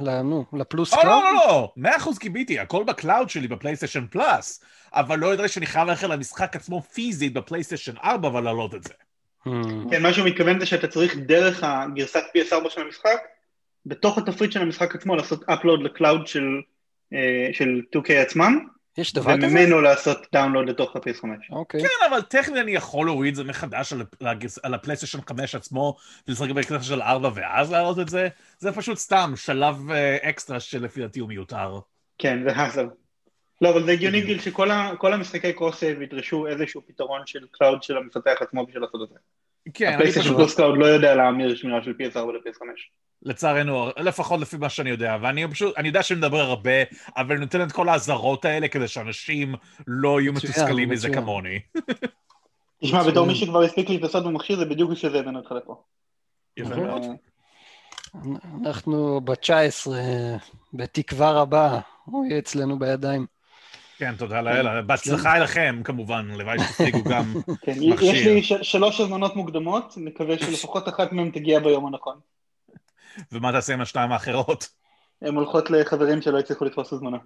ל... נו, לפלוס קלאוד? לא, לא, לא, מאה אחוז גיביתי, הכל בקלאוד שלי בפלייסטיישן פלאס, אבל לא יודע שאני חייב ללכת למשחק עצמו פיזית בפלייסטיישן ארבע, אבל להעלות את זה. כן, מה שהוא מתכוון זה שאתה צריך דרך הגרסת פי אס ארבע של המשחק, בתוך התפריט של המשחק עצמו, לעשות אפלוד לקלאוד של, של טו קיי עצמם, יש דבר כזה? וממנו לעשות דאונלוד לתוך ה-פי אס חמש. אוקיי. כן, אבל טכנית אני יכול להוריד את זה מחדש על הפלייסטיישן חמש עצמו, ולשחק בקלאסטיישן של ארבע ואז להעלות את זה, זה פשוט סתם שלב אקסטרה שלפי דעתי הוא מיותר. כן, זה הזל. לא, אבל זה הגיוני גיל שכל המשחקי קרוס-סייב ידרשו איזשהו פתרון של קלאוד של המפתח עצמו בשביל לעשות את זה. כן. הפלייסטיישן פלוס קלאוד לא יודע להמיר שמירה של פי אס ארבע ל-פי אס חמש. לצערנו, לפחות לפי מה שאני יודע, ואני פשוט, אני יודע שמדבר הרבה, אבל נותן את כל ההזרות האלה כדי שאנשים לא יהיו מתוסכלים מזה כמוני. תשמע, בתור מי שכבר הספיק להתנסות במכשיר, זה בדיוק שזה הבן אותך לפה. יפה מאוד. אנחנו ב-תשע עשרה, בתקווה רבה, הוא יהיה אצלנו בידיים. כן, תודה לאלה. בהצלחה אליכם, כמובן, לוואי שתשיגו גם מכשיר. יש לי שלוש הזמנות מוקדמות, נקווה שלפחות אחת מהם תגיע ביום הנכון. ומה תעשה עם השניים האחרות? הן הולכות לחברים שלא יצליחו לתפוס הזמנה.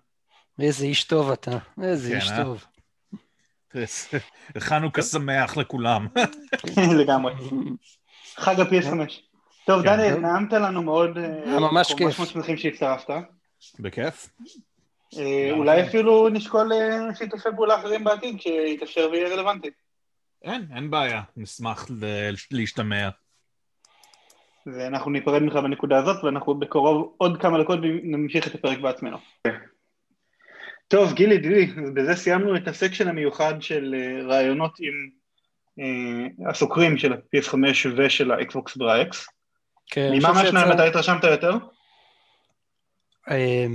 איזה איש טוב אתה, איזה איש טוב. חנוכה שמח לכולם. לגמרי. חג ה-פי אס חמש. טוב, דניאל, נעמת לנו מאוד. ממש כיף. ממש מצליחים שהצטרפת. בכיף. אולי אפילו נשקול שיתופי פעולה אחרים בעתיד, שיתאפשר ויהיה רלוונטי. אין, אין בעיה. נשמח להשתמע. ואנחנו ניפרד ממך בנקודה הזאת, ואנחנו בקרוב עוד כמה דקות נמשיך את הפרק בעצמנו. טוב, גילי, דילי, בזה סיימנו את הסקשן המיוחד של רעיונות עם אה, הסוקרים של ה-פי אס חמש ושל ה-Xbox Series X. כן. ממה מהשניים אתה התרשמת יותר? אה,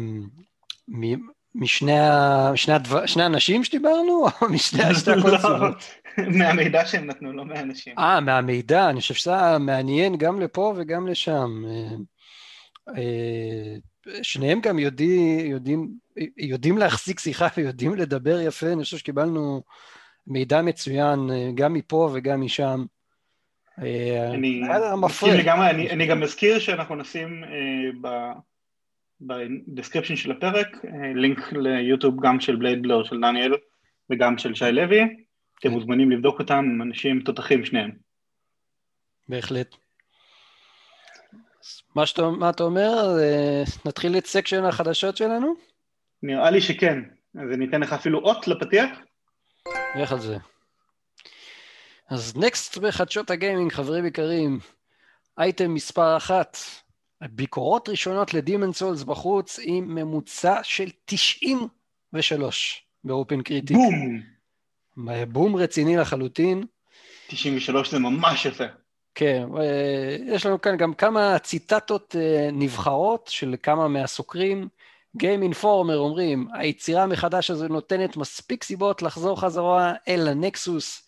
מ- משני ה... שני, הדבר... שני האנשים שדיברנו? או משני הקונסולות? מהמידע שהם נתנו, לא מהאנשים. אה, מהמידע, אני חושב שזה מעניין גם לפה וגם לשם. שניהם גם יודעים, יודעים, יודעים להחזיק שיחה ויודעים לדבר יפה, אני חושב שקיבלנו מידע מצוין גם מפה וגם משם. אני, אני, גם, אני, אני גם מזכיר שאנחנו נשים ב... בדסקריפשן של הפרק, לינק ליוטיוב גם של בלייד בלור של דניאל וגם של שי לוי, אתם מוזמנים לבדוק אותם, אנשים תותחים שניהם. בהחלט. מה, שאת, מה אתה אומר? נתחיל את סקשן החדשות שלנו? נראה לי שכן, אז ניתן לך אפילו אות לפתיח. איך על זה? אז נקסט בחדשות הגיימינג, חברים יקרים, אייטם מספר אחת, ביקורות ראשונות לדימנס סולס בחוץ עם ממוצע של תשעים ושלוש באופן קריטיק. בום! בום רציני לחלוטין. תשעים ושלוש זה ממש יפה. כן, יש לנו כאן גם כמה ציטטות נבחרות של כמה מהסוקרים. Game Informer אומרים, היצירה מחדש הזו נותנת מספיק סיבות לחזור חזרה אל הנקסוס.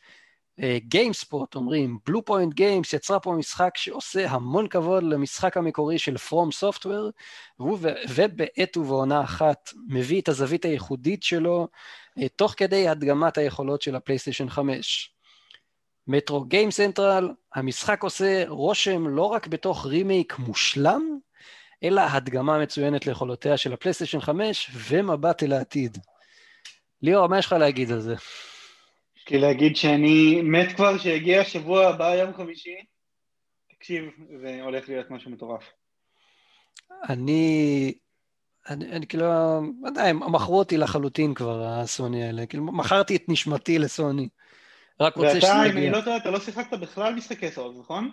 גיימספוט אומרים, בלו פוינט גיימס יצרה פה משחק שעושה המון כבוד למשחק המקורי של From Software, ובעת ובעונה אחת מביא את הזווית הייחודית שלו, תוך כדי הדגמת היכולות של הפלייסטיישן חמש. מטרו גיים סנטרל, המשחק עושה רושם לא רק בתוך רימייק מושלם, אלא הדגמה מצוינת ליכולותיה של הפלייסטיישן חמש, ומבט אל העתיד. ליאור, מה יש לך להגיד על זה? כי להגיד שאני מת כבר שהגיע שבוע הבא יום חמישי, תקשיב, זה הולך להיות משהו מטורף. אני, אני, אני כאילו, עדיין, מכרו אותי לחלוטין כבר, הסוני האלה, כאילו, מכרתי את נשמתי לסוני, רק רוצה שזה יגיע. ואתה, אני לא יודע, אתה לא שיחקת בכלל משחקי סולס, נכון?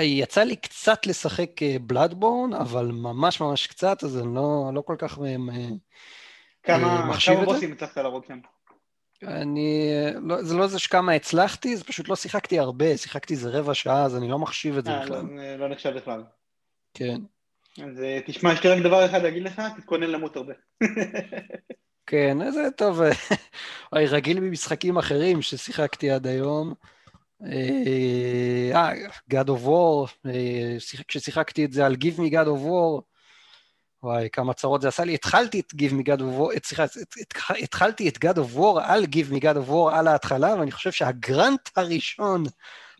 יצא לי קצת לשחק בלאדבורן, אבל ממש ממש קצת, אז אני לא, לא כל כך מחשיב את זה. כמה בוסים הצלחת להרוג שם? אני, לא, זה לא זה שכמה הצלחתי, זה פשוט לא שיחקתי הרבה, שיחקתי זה רבע שעה, אז אני לא מחשיב את זה בכלל. לא, לא נחשב בכלל. כן. אז תשמע, יש לי רק דבר אחד להגיד לך, תתכונן למות הרבה. כן, אז זה טוב. אני רגיל במשחקים אחרים ששיחקתי עד היום. אה, God of War, כששיחקתי את זה על Give Me God of War, וואי, כמה צרות זה עשה לי, התחלתי את Give Me God of War, סליחה, התחלתי את God of War על Give Me God of War על ההתחלה, ואני חושב שהגרנט הראשון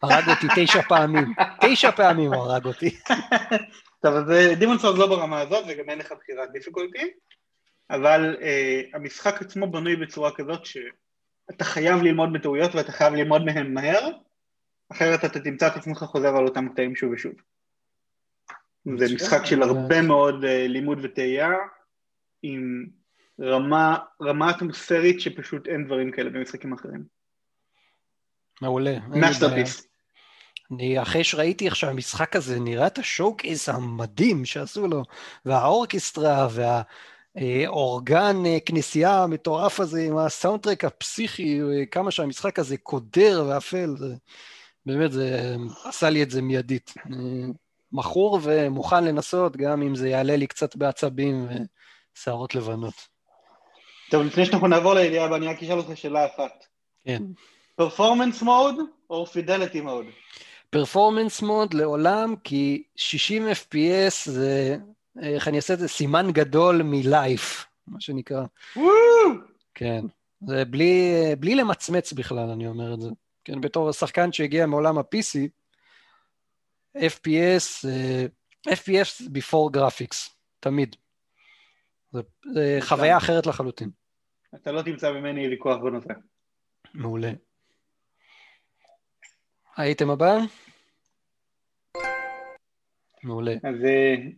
הרג אותי תשע פעמים, תשע פעמים הוא הרג אותי. טוב, אז Demon's Souls לא ברמה הזאת, וגם אין לך בחירת דיפיקולטי, אבל המשחק עצמו בנוי בצורה כזאת שאתה חייב ללמוד מטעויות, ואתה חייב ללמוד מהן מהר, אחרת אתה תמצא את עצמך חוזר על אותם קטעים שוב ושוב. זה משחק של הרבה מאוד לימוד ותהייה, עם רמה, רמה אטמוספרית שפשוט אין דברים כאלה במשחקים אחרים. מעולה. מאסטרפיס. אני אחרי שראיתי איך שהמשחק הזה נראה את השואו-קייס המדהים שעשו לו, והאורקסטרה והאורגן כנסייה המטורף הזה עם הסאונדטרק הפסיכי, כמה שהמשחק הזה קודר ואפל, זה, באמת זה עשה לי את זה מיידית. מכור ומוכן לנסות, גם אם זה יעלה לי קצת בעצבים ושערות לבנות. טוב, לפני שאנחנו נעבור לידיעה הבאה, אני רק אשאל אותך שאלה אחת. כן. פרפורמנס מוד או פידליטי מוד? פרפורמנס מוד לעולם, כי שישים אף פי אס זה, איך אני אעשה את זה, סימן גדול מלייף, מה שנקרא. וואו! כן, זה בלי, בלי למצמץ בכלל, אני אומר את זה. כן, בתור השחקן שהגיע מעולם ה-פי סי, אף פי אס, אף פי אס before graphics, תמיד. זה, זה חוויה אחרת לחלוטין. אתה לא תמצא ממני ויכוח בנושא. מעולה. הייתם הבא? מעולה. אז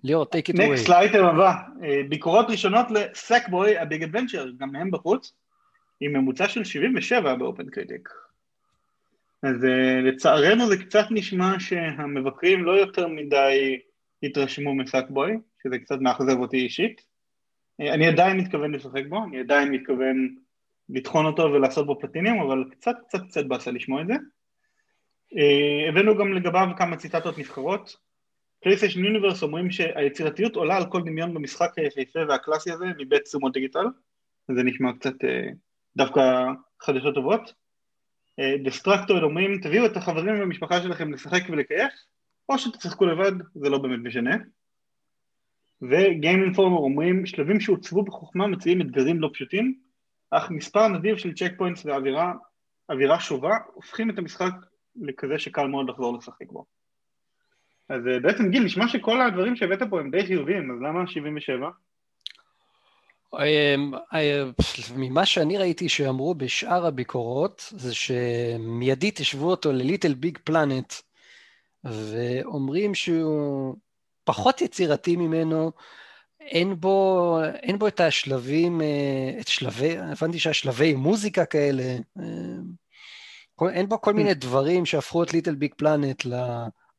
ליאור, take it away. נקסט לאייטם הבא. ביקורות ראשונות לסאקבוי, הביג אדוונצ'ר, גם מהם בחוץ, עם ממוצע של שבעים ושבע באופן קריטיק. אז לצערנו זה קצת נשמע שהמבקרים לא יותר מדי התרשמו מסאקבוי, שזה קצת מאכזב אותי אישית. אני עדיין מתכוון לשחק בו, אני עדיין מתכוון לטחון אותו ולעשות בו פלטינים, אבל קצת קצת קצת בעשה לשמוע את זה. הבאנו גם לגביו כמה ציטטות נבחרות. PlayStation Universe אומרים שהיצירתיות עולה על כל דמיון במשחק היפהפה והקלאסי הזה מבית סומו דיגיטל, זה נשמע קצת דווקא חדשות טובות. דסטרקטורד אומרים, תביאו את החברים והמשפחה שלכם לשחק ולקייף, או שתשחקו לבד, זה לא באמת משנה. ו-Game Informer אומרים, שלבים שהוצבו בחוכמה מציעים אתגרים לא פשוטים, אך מספר נדיב של צ'ק פוינטס ואווירה, אווירה שובה, הופכים את המשחק לכזה שקל מאוד לחזור לשחק בו. אז בעצם גיל, נשמע שכל הדברים שהבאת פה הם די חיובים, אז למה שבעים ושבע? ממה שאני ראיתי שאמרו בשאר הביקורות, זה שמיידית ישבו אותו לליטל ביג פלנט, ואומרים שהוא פחות יצירתי ממנו, אין בו, אין בו את השלבים, את שלבי, הבנתי שהשלבי מוזיקה כאלה, אין בו כל מיני דברים שהפכו את ליטל ביג פלנט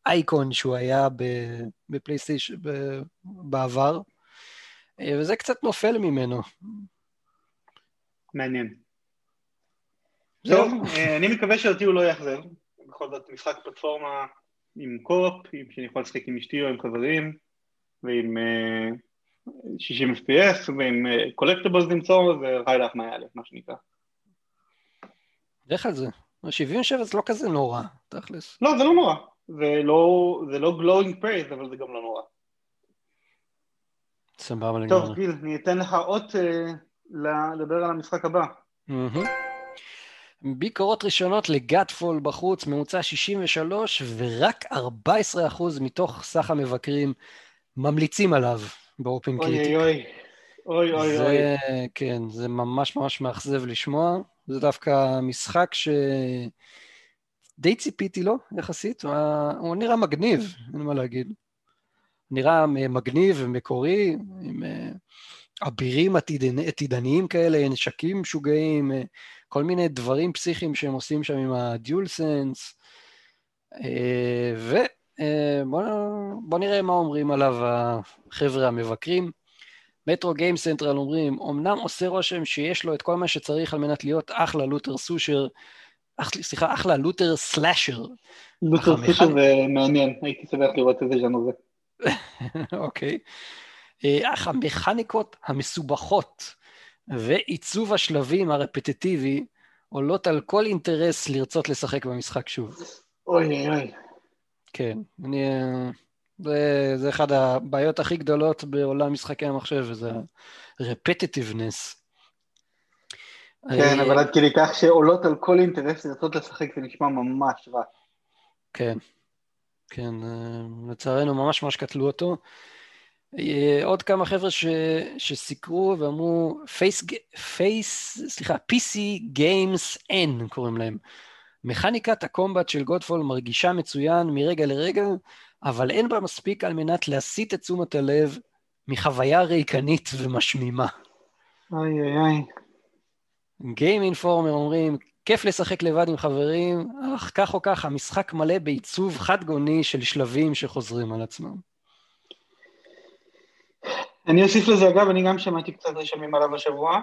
לאייקון שהוא היה בפלייסטיישן בעבר, וזה קצת נופל ממנו. מעניין. טוב, אני מקווה שאותי הוא לא יחזר. בכל זאת, משחק פלטפורמה עם קופ, שאני יכול לשחק עם אשתי או עם חברים, ועם שישים אף פי אס, ועם קולקטיבלס למצוא, וריילך מה יעלה, מה שנקרא. דרך על זה. שבעים ושבע זה לא כזה נורא, תכלס. לא, זה לא נורא. זה לא glowing praise, אבל זה גם לא נורא. טוב, גיל, אני אתן לך עוד לדבר על המשחק הבא. ביקורות ראשונות לגאטפול בחוץ, ממוצע שישים ושלוש, ורק ארבע עשרה אחוז מתוך סך המבקרים ממליצים עליו באופן קריטיק. אוי, אוי, אוי, אוי. כן, זה ממש ממש מאכזב לשמוע. זה דווקא משחק שדי ציפיתי לו, יחסית. הוא נראה מגניב, אין מה להגיד. נראה מגניב ומקורי, עם אבירים עתידניים כאלה, נשקים משוגעים, כל מיני דברים פסיכיים שהם עושים שם עם הדיול סנס, ובוא נראה מה אומרים עליו החבר'ה המבקרים. מטרו גיים סנטרל אומרים, אמנם עושה רושם שיש לו את כל מה שצריך על מנת להיות אחלה לותר סושר, סליחה, אחלה לותר סלאשר. לותר סושר זה מעניין, הייתי שמח לראות איזה ז'אנר זה. אוקיי, אך המכניקות המסובכות ועיצוב השלבים הרפטטיבי עולות על כל אינטרס לרצות לשחק במשחק שוב. אוי אוי. כן, אני, זה, זה אחד הבעיות הכי גדולות בעולם משחקי המחשב, וזה repetitiveness. כן, אבל עד כדי כך שעולות על כל אינטרס לרצות לשחק, זה נשמע ממש רע. כן, כן, לצערנו ממש ממש קטלו אותו. עוד כמה חבר'ה ש... שסיקרו ואמרו, פייס, פייס, סליחה, פי סי גיימס אן קוראים להם. מכניקת הקומבט של גודפול מרגישה מצוין מרגע לרגע, אבל אין בה מספיק על מנת להסיט את תשומת הלב מחוויה ריקנית ומשמימה. איי איי איי. גיים אינפורמר אומרים, כיף לשחק לבד עם חברים, אך כך או כך המשחק מלא בעיצוב חד גוני של שלבים שחוזרים על עצמם. אני אוסיף לזה אגב, אני גם שמעתי קצת רשמים עליו השבוע,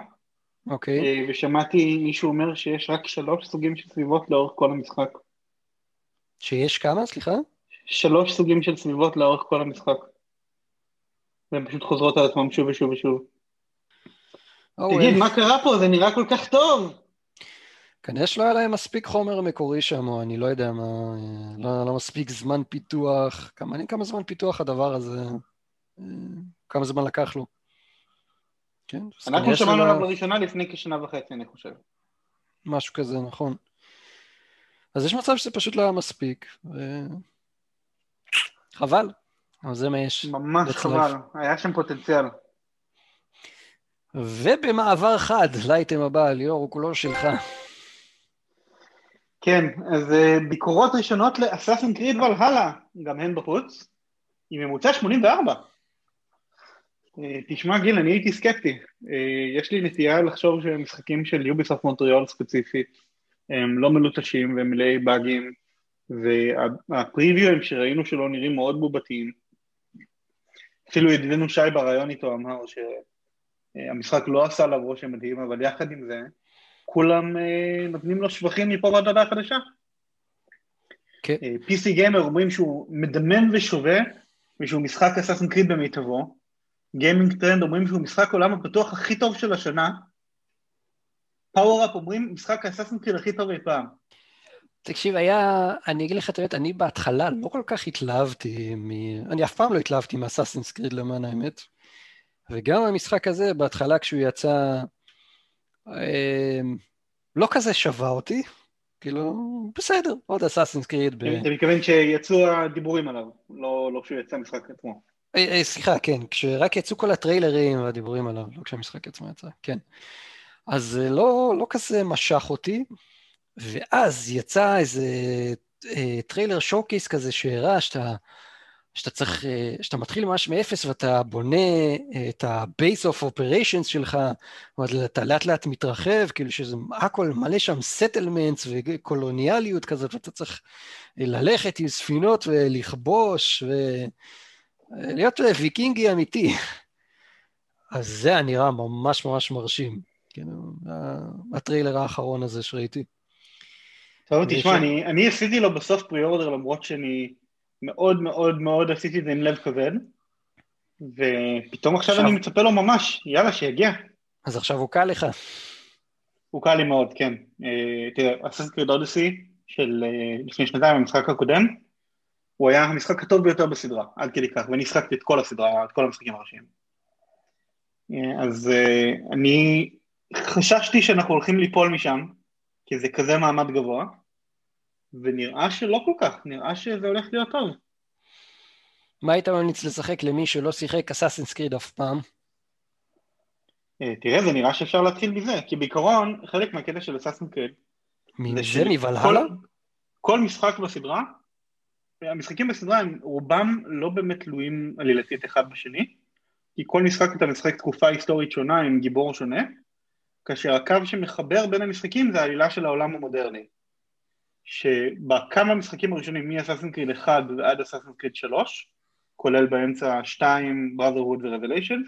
אוקיי. ושמעתי מישהו אומר שיש רק שלוש סוגים של סביבות לאורך כל המשחק. שיש כמה, סליחה? שלוש סוגים של סביבות לאורך כל המשחק. והן פשוט חוזרות על עצמם שוב ושוב ושוב. תגיד, מה קרה פה? זה נראה כל כך טוב. כנראה שלא היה להם מספיק חומר מקורי שם, או אני לא יודע מה, לא, לא מספיק זמן פיתוח, כמה, כמה זמן פיתוח הדבר הזה, כמה זמן לקח לו. כן? אנחנו שמענו עליו לראשונה לפני כשנה וחצי, אני חושב. משהו כזה, נכון. אז יש מצב שזה פשוט לא היה מספיק, ו... חבל, אבל זה מה יש. ממש בצלף. חבל, היה שם פוטנציאל. ובמעבר חד, לאייטם הבא, ליאור, הוא כולו שלך. כן, אז ביקורות ראשונות לאסאסינס קריד ולהלה, גם הן בחוץ, היא ממוצע שמונים וארבע. תשמע גיל, אני הייתי סקפטי. יש לי נטייה לחשוב שהמשחקים של יוביסופט מונטריאול ספציפית, הם לא מלוטשים והם מלאי באגים, והפריוויואים שראינו שלו נראים מאוד בובתיים. אפילו ידידנו שי ברעיון איתו אמר ש... המשחק לא עשה עליו רושם מדהים, אבל יחד עם זה, כולם אה, נותנים לו שבחים מפה ועד הודעה חדשה. כן. Okay. אה, פי סי גיימר אומרים שהוא מדמם ושווה, ושהוא משחק אסאסינס קריד במיטבו. גיימינג טרנד אומרים שהוא משחק עולם הפתוח הכי טוב של השנה. פאוור-אפ אומרים, משחק אסאסינס קריד הכי טוב אי פעם. תקשיב, היה, אני אגיד לך את האמת, אני בהתחלה לא כל כך התלהבתי, מ... אני אף פעם לא התלהבתי מאסאסינס קריד למען האמת. וגם המשחק הזה, בהתחלה כשהוא יצא, אה, לא כזה שווה אותי, כאילו, בסדר, עוד אסאסינס קריד. אתה מתכוון שיצאו הדיבורים עליו, לא, לא כשהוא יצא המשחק עצמו. אה, אה, סליחה, כן, כשרק יצאו כל הטריילרים והדיבורים עליו, לא כשהמשחק עצמו יצא, כן. אז לא, לא כזה משך אותי, ואז יצא איזה אה, טריילר שוקייס כזה שהראה שאתה, שאתה צריך, שאתה מתחיל ממש מאפס, ואתה בונה את ה-base of operations שלך, ואתה לאט לאט מתרחב, כאילו שזה הכל מלא שם settlements וקולוניאליות כזאת, ואתה צריך ללכת עם ספינות ולכבוש, ולהיות ויקינגי אמיתי. אז זה היה נראה ממש ממש מרשים, הטריילר האחרון הזה שראיתי. טוב, תשמע, אני עשיתי לו בסוף פריאורדר, למרות שאני... מאוד מאוד מאוד עשיתי את זה עם לב כבד, ופתאום עכשיו, עכשיו... אני מצפה לו ממש, יאללה שיגיע. אז עכשיו הוא קל לך. הוא קל לי מאוד, כן. אה, תראה, אסאסינס קריד אודיסי של אה, לפני שנתיים, המשחק הקודם, הוא היה המשחק הטוב ביותר בסדרה, עד כדי כך, ואני שחקתי את כל הסדרה, את כל המשחקים הראשיים. אה, אז אה, אני חששתי שאנחנו הולכים ליפול משם, כי זה כזה מעמד גבוה, ונראה שלא כל כך, נראה שזה הולך להיות טוב. מה היית ממליץ לשחק למי שלא שיחק אסאסינס קריד אף פעם? תראה, זה נראה שאפשר להתחיל מזה, כי בעיקרון, חלק מהקטע של אסאסינס קריד... זה מבלהלה? כל משחק בסדרה, המשחקים בסדרה הם רובם לא באמת תלויים עלילתית אחד בשני, כי כל משחק אתה משחק תקופה היסטורית שונה עם גיבור שונה, כאשר הקו שמחבר בין המשחקים זה העלילה של העולם המודרני. שבכמה משחקים הראשונים, מ-Assassin's Creed אחד ועד Assassin's Creed שלוש, כולל באמצע שתיים, Brotherhood ו-Revelation,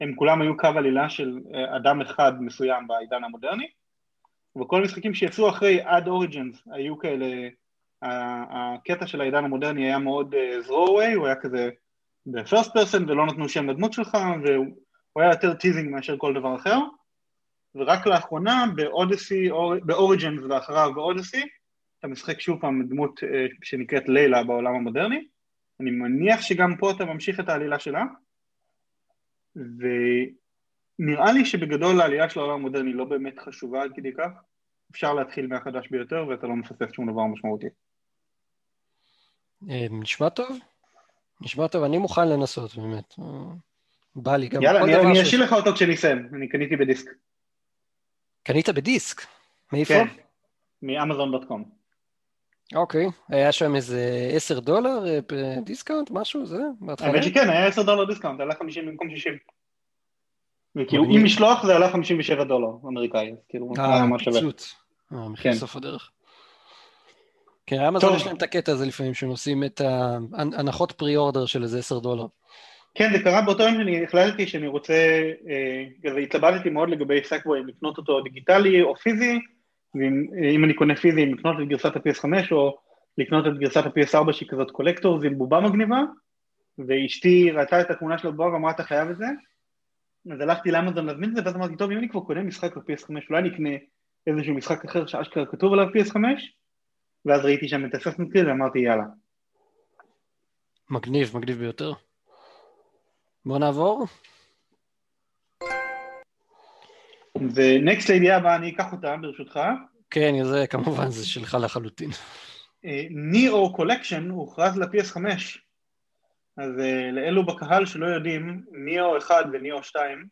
הם כולם היו קו עלילה של אדם אחד מסוים בעידן המודרני, וכל משחקים שיצאו אחרי עד Origins היו כאלה, הקטע של העידן המודרני היה מאוד throwaway, הוא היה כזה ב-first person ולא נתנו שם לדמות שלך, והוא היה יותר טיזינג מאשר כל דבר אחר, ורק לאחרונה ב-Odyssey, ב-Origins ואחריו ב-Odyssey, אתה משחק שוב פעם דמות שנקראת לילה בעולם המודרני, אני מניח שגם פה אתה ממשיך את העלילה שלה, ונראה לי שבגדול העלילה של העולם המודרני לא באמת חשובה עד כדי כך, אפשר להתחיל מהחדש ביותר ואתה לא מפספס שום דבר משמעותי. נשמע טוב? נשמע טוב, אני מוכן לנסות, באמת. בא לי גם... יאללה, אני אשאיר לך אותו כשנסיים, אני קניתי בדיסק. קנית בדיסק? מאיפה? כן, מאמזון דוט קום. אוקיי, היה שם איזה עשרה דולר דיסקאונט, משהו, זה? האמת שכן, היה עשרה דולר דיסקאונט, עלה חמישים במקום שישים. וכאילו, אם משלוח זה עלה חמישים ושבעה דולר אמריקאי, כאילו, אה, פשוט. אה, מחיר סוף הדרך. כן, אמזון יש להם את הקטע הזה לפעמים, שהם עושים את ההנחות פרי-אורדר של איזה עשרה דולר. כן, זה קרה באותו יום שאני החלטתי שאני רוצה, אז התלבטתי מאוד לגבי סאקבוי, אם לקנות אותו דיגיטלי או פיזי, ואם אני קונה פיזי, אם לקנות את גרסת ה-פי אס חמש, או לקנות את גרסת ה-פי אס ארבע, שהיא כזאת קולקטור, זה עם בובה מגניבה, ואשתי ראתה את התמונה של הבובה, ואמרה, אתה חייב את זה, אז הלכתי לאמזון להזמין את זה, ואז אמרתי, טוב, אם אני כבר קונה משחק ל-פי אס חמש, אולי אני אקנה איזשהו משחק אחר שאשכרה כתוב עליו פי אס חמש, ואז ראיתי שם את Assassin's Creed, ואמרתי, יאללה. מגניב, מגניב ביותר. בוא נעבור. ונקסט לידיעה הבאה, אני אקח אותה ברשותך. כן, זה כמובן, זה שלך לחלוטין. ניאו קולקשן הוכרז ל-פי אס חמש, אז לאלו בקהל שלא יודעים, ניאו אחת וניאו שתיים,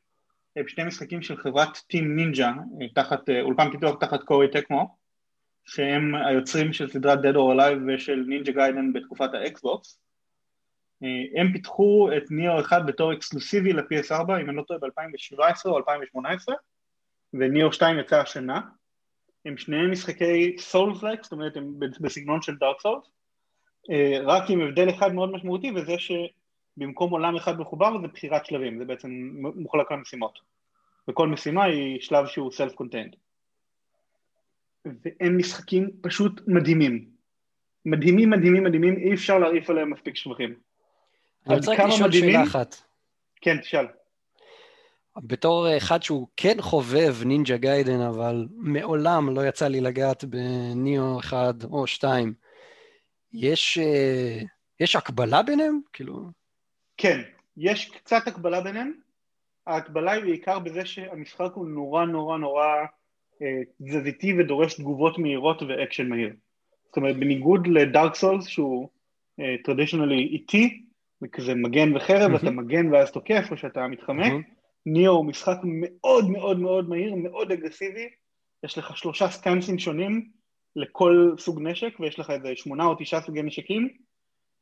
הם שני משחקים של חברת טים נינג'ה, תחת, אולפן פיתוח תחת קורי טקמו, שהם היוצרים של סדרת Dead or Alive ושל נינג'ה גיידן בתקופת האקסבוקס. הם פיתחו את ניאו אחת בתור אקסקלוסיבי ל-פי אס ארבע, אם אני לא טועה ב-אלפיים שבע עשרה או אלפיים שמונה עשרה, וניאו שתיים יצא השנה. הם שניהם משחקי סולס-לייק, זאת אומרת, הם בסגנון של דארק סולס, רק עם הבדל אחד מאוד משמעותי, וזה שבמקום עולם אחד מחובר, זה בחירת שלבים, זה בעצם מוחלק למשימות. וכל משימה היא שלב שהוא self-contained. והם משחקים פשוט מדהימים. מדהימים, מדהימים, מדהימים, אי אפשר להעיף עליהם מספיק שבחים. אני רוצה לשאול שאלה אחת. כן, תשאל. בתור אחד שהוא כן חובב נינג'ה גיידן, אבל מעולם לא יצא לי לגעת בניאו אחד או שתיים, יש, יש הקבלה ביניהם? כאילו... כן, יש קצת הקבלה ביניהם. ההקבלה היא בעיקר בזה שהמשחק הוא נורא נורא נורא תזזיתי ודורש תגובות מהירות ואקשן מהיר. זאת אומרת, בניגוד לדארק סולס, שהוא טרדישנלי איטי, וכזה מגן וחרב, mm-hmm. אתה מגן ואז תוקף, או שאתה מתחמק, mm-hmm. ניאו הוא משחק מאוד מאוד מאוד מהיר, מאוד אגרסיבי, יש לך שלושה סטנסים שונים לכל סוג נשק, ויש לך איזה שמונה או תשעה סוגי נשקים,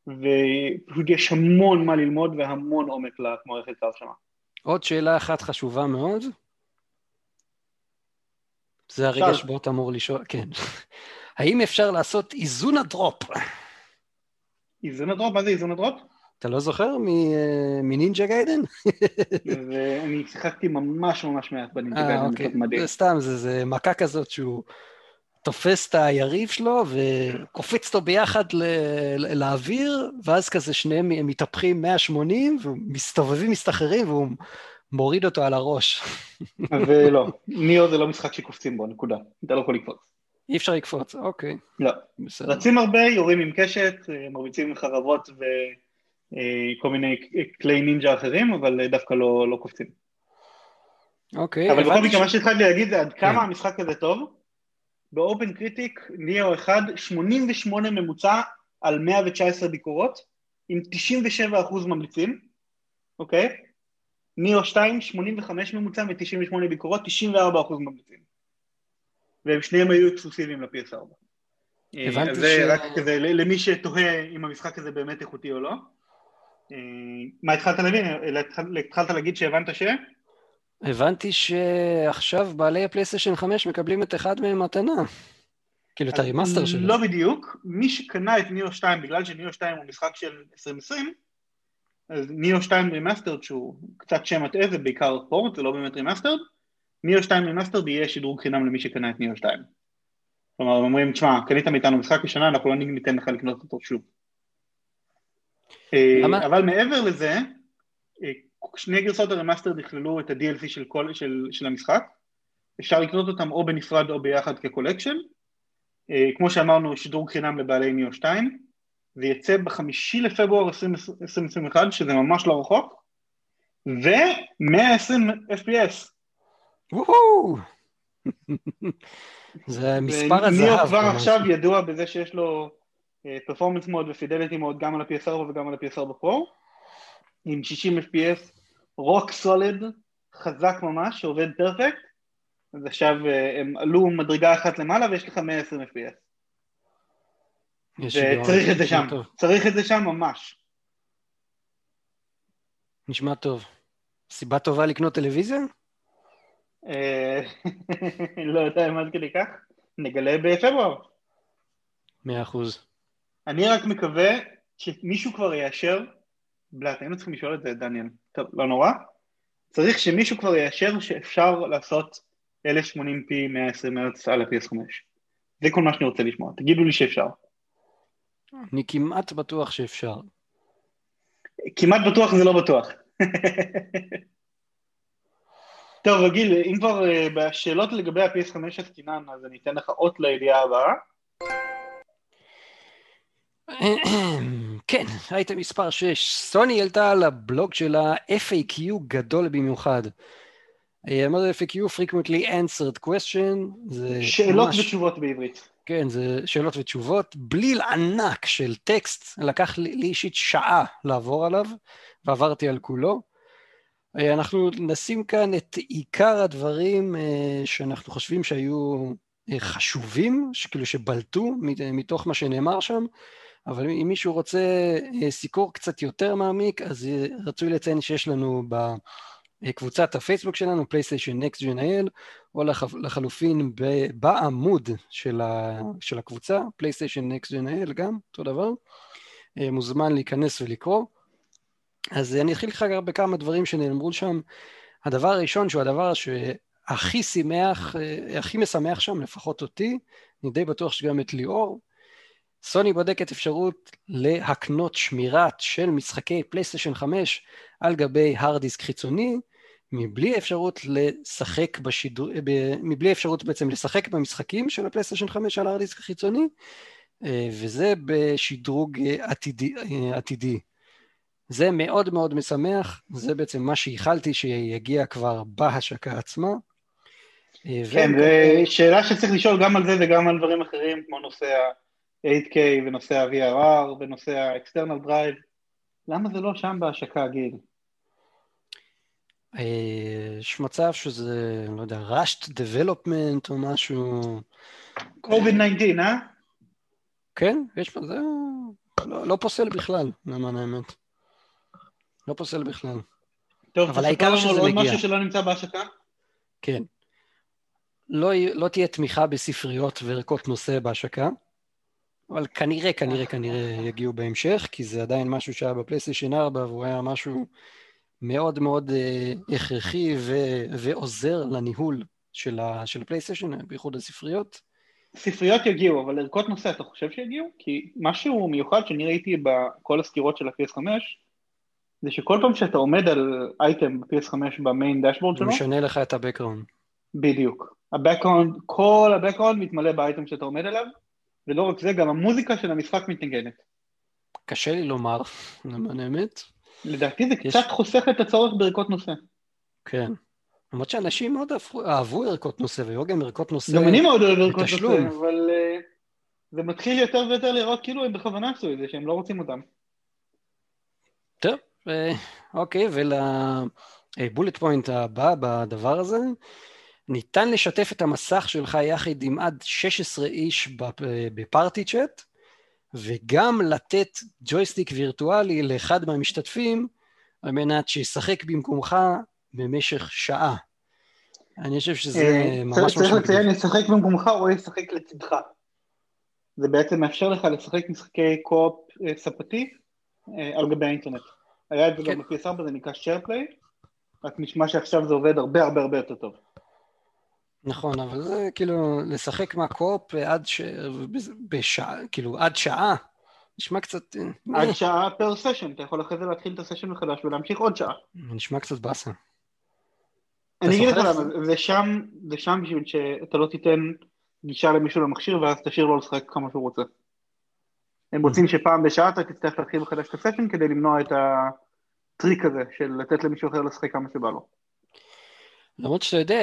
ופשוט יש המון מה ללמוד, והמון עומק למערכת קרב שמה. עוד שאלה אחת חשובה מאוד, זה הרגע שבו אתה אמור לשאול, כן. האם אפשר לעשות איזון הדרופ? איזון הדרופ? מה זה איזון הדרופ? אתה לא זוכר מנינג'ה גיידן? אני שיחקתי ממש ממש מעט בנינג'ה גיידן, זה קצת מדהים. סתם, זה מכה כזאת שהוא תופס את היריב שלו וקופץ אותו ביחד לאוויר, ואז כזה שניהם מתהפכים מאה שמונים, ומסתובבים, מסתחררים, והוא מוריד אותו על הראש. ולא, ניאו זה לא משחק שקופצים בו, נקודה. אתה לא יכול לקפוץ. אי אפשר לקפוץ, אוקיי. לא. רצים הרבה, יורים עם קשת, מרביצים עם חרבות ו... כל מיני כלי נינג'ה אחרים, אבל דווקא לא, לא קופצים. אוקיי. אבל בכל מקרה, מה שהתחלתי להגיד זה עד כמה המשחק הזה טוב. באופן קריטיק, ניאו אחד, שמונים ושמונה ממוצע על מאה ותשע עשרה ביקורות, עם תשעים ושבעה אחוז ממליצים, אוקיי? ניאו שתיים, שמונים וחמש ממוצע ו-תשעים ושמונה ביקורות, תשעים וארבעה אחוז ממליצים. והם שניהם היו אקסקלוסיביים ל-פי אס ארבע. זה רק כזה, למי שתוהה אם המשחק הזה באמת איכותי או לא. מה התחלת להבין? התחלת להגיד שהבנת ש? הבנתי שעכשיו בעלי הפלייסטיישן חמש מקבלים את אחד מהם מתנה. כאילו את הרימאסטר שלו. לא בדיוק. מי שקנה את ניאו שתיים, בגלל שניאו שתיים הוא משחק של עשרים עשרים, אז ניאו שתיים רימאסטר, שהוא קצת שם מטעה, זה בעיקר פורט, זה לא באמת רימאסטר. ניאו שתיים רימאסטר יהיה שדרוג חינם למי שקנה את ניאו שתיים. כלומר, הם אומרים, תשמע, קנית מאיתנו משחק לשנה, אנחנו לא ניתן לך לקנות אותו שוב. אבל מעבר לזה, שני גרסות הרמאסטר נכללו את ה-די אל סי של כל של של המשחק. אפשר לקנות אותם או בנפרד או ביחד כקולקשן. כמו שאמרנו, שדרוג חינם לבעלי ניאו שתיים. זה יצא ב-חמישה לפברואר אלפיים עשרים ואחת, שזה ממש לא רחוק. ו-מאה ועשרים אף פי אס. וואו! זה מספר הזהב. ניאו כבר עכשיו ידוע בזה שיש לו פרפורמנס מוד ופידליטי מוד גם על ה-פי אס ארבע וגם על ה-פי אס ארבע פרו, עם שישים אף פי אס רוק סולד, חזק ממש, שעובד פרפקט, אז עכשיו הם עלו מדרגה אחת למעלה ויש לך מאה ועשרים אף פי אס. וצריך את זה שם, טוב. צריך את זה שם ממש. נשמע טוב. סיבה טובה לקנות טלוויזיה? לא יודע מה זה כדי כך, נגלה בפברואר. מאה אחוז. אני רק מקווה שמישהו כבר יאשר, בלעת, היינו צריכים לשאול את זה, דניאל, טוב, לא נורא, צריך שמישהו כבר יאשר שאפשר לעשות אלף שמונים פי מאה ועשרים הרץ על ה-פי אס חמש. זה כל מה שאני רוצה לשמוע, תגידו לי שאפשר. אני כמעט בטוח שאפשר. כמעט בטוח זה לא בטוח. טוב, רגיל, אם כבר בשאלות לגבי ה-פי אס חמש הסתינן, אז אני אתן לך אות לידיעה הבאה. כן, הייתם מספר שש. סוני העלתה על הבלוג שלה אף איי קיו גדול במיוחד. מה זה אף איי קיו? Frequently Answered Question. שאלות ותשובות בעברית. כן, זה שאלות ותשובות. בליל ענק של טקסט, לקח לי אישית שעה לעבור עליו, ועברתי על כולו. אנחנו נשים כאן את עיקר הדברים שאנחנו חושבים שהיו חשובים, שכאילו שבלטו מתוך מה שנאמר שם, אבל אם מישהו רוצה סיקור קצת יותר מעמיק, אז רצוי לציין שיש לנו בקבוצת הפייסבוק שלנו, PlayStation Next Gen איי אל, או לחלופין בעמוד של הקבוצה, PlayStation Next Gen איי אל גם, אותו דבר, מוזמן להיכנס ולקרוא. אז אני אתחיל לך גם בכמה דברים שנאמרו שם. הדבר הראשון, שהוא הדבר שהכי שמח, הכי משמח שם, לפחות אותי, אני די בטוח שגם את ליאור, סוני בודקת אפשרות להקנות שמירת של משחקי פלייסטיישן חמש על גבי הרדיסק חיצוני, מבלי אפשרות לשחק בשידור, מבלי אפשרות בעצם לשחק במשחקים של הפלייסטיישן חמש על הרדיסק החיצוני, וזה בשדרוג עתידי, עתידי. זה מאוד מאוד משמח, זה בעצם מה שייחלתי שיגיע כבר בהשקה עצמה. כן, ושאלה שצריך לשאול גם על זה וגם על דברים אחרים, כמו נושא ה-אייט קיי ונושא ה-וי אר אר ונושא ה-External Drive, למה זה לא שם בהשקה, גיל? יש מצב שזה, לא יודע, rushed development או משהו... קוביד תשע עשרה, אה? כן, יש מצב, לא פוסל בכלל, למען האמת. לא פוסל בכלל. טוב, אבל העיקר שזה מגיע. עוד משהו שלא נמצא בהשקה? כן. לא, לא תהיה תמיכה בספריות וערכות נושא בהשקה, אבל כנראה, כנראה, כנראה יגיעו בהמשך, כי זה עדיין משהו שהיה בפלייסטיישן ארבע, והוא היה משהו מאוד מאוד uh, הכרחי ו- ועוזר לניהול של, ה- של הפלייסטיישן, בייחוד הספריות. ספריות יגיעו, אבל ערכות נושא, אתה חושב שיגיעו? כי משהו מיוחד שאני ראיתי בכל הסקירות של ה-פי אס חמש, זה שכל פעם שאתה עומד על אייטם ב-פי אס חמש במיין דשבורד שלו, הוא משנה לך את הבקראונד. בדיוק. הבקראונד, כל הבקראונד מתמלא באייטם שאתה עומד עליו, ולא רק זה, גם המוזיקה של המשחק מתנגנת. קשה לי לומר, למען האמת. לדעתי זה קצת חוסך את הצורך בערכות נושא. כן. למרות שאנשים מאוד אהבו ערכות נושא, והיו גם ערכות נושא. גם אני מאוד אוהב ערכות נושא, אבל זה מתחיל יותר ויותר לראות כאילו הם בכוונה עשו את זה, שהם לא רוצים אותם. טוב. אוקיי, ולבולט פוינט הבא בדבר הזה, ניתן לשתף את המסך שלך יחד עם עד שש עשרה איש בפארטי צ'אט, וגם לתת ג'ויסטיק וירטואלי לאחד מהמשתתפים, על מנת שישחק במקומך במשך שעה. אני חושב שזה ממש... צריך לציין, ישחק במקומך או ישחק לצדך. זה בעצם מאפשר לך לשחק משחקי קו-אופ ספתי על גבי האינטרנט. היה את זה גם בפי סרבה, זה נקרא שרפליי, רק נשמע שעכשיו זה עובד הרבה הרבה הרבה יותר טוב. נכון, אבל זה כאילו, לשחק מהקופ עד ש... בשעה, כאילו עד שעה, נשמע קצת... עד שעה פר סשן, אתה יכול אחרי זה להתחיל את הסשן מחדש ולהמשיך עוד שעה. נשמע קצת באסה. אני אגיד לך למה, זה שם, זה שם בשביל שאתה לא תיתן גישה למישהו למכשיר, ואז תשאיר לו לשחק כמה שהוא רוצה. הם רוצים שפעם בשעה אתה תצטרך להתחיל מחדש את הסשן כדי למנוע את הטריק הזה של לתת למישהו אחר לשחק כמה שבא לו. למרות שאתה יודע,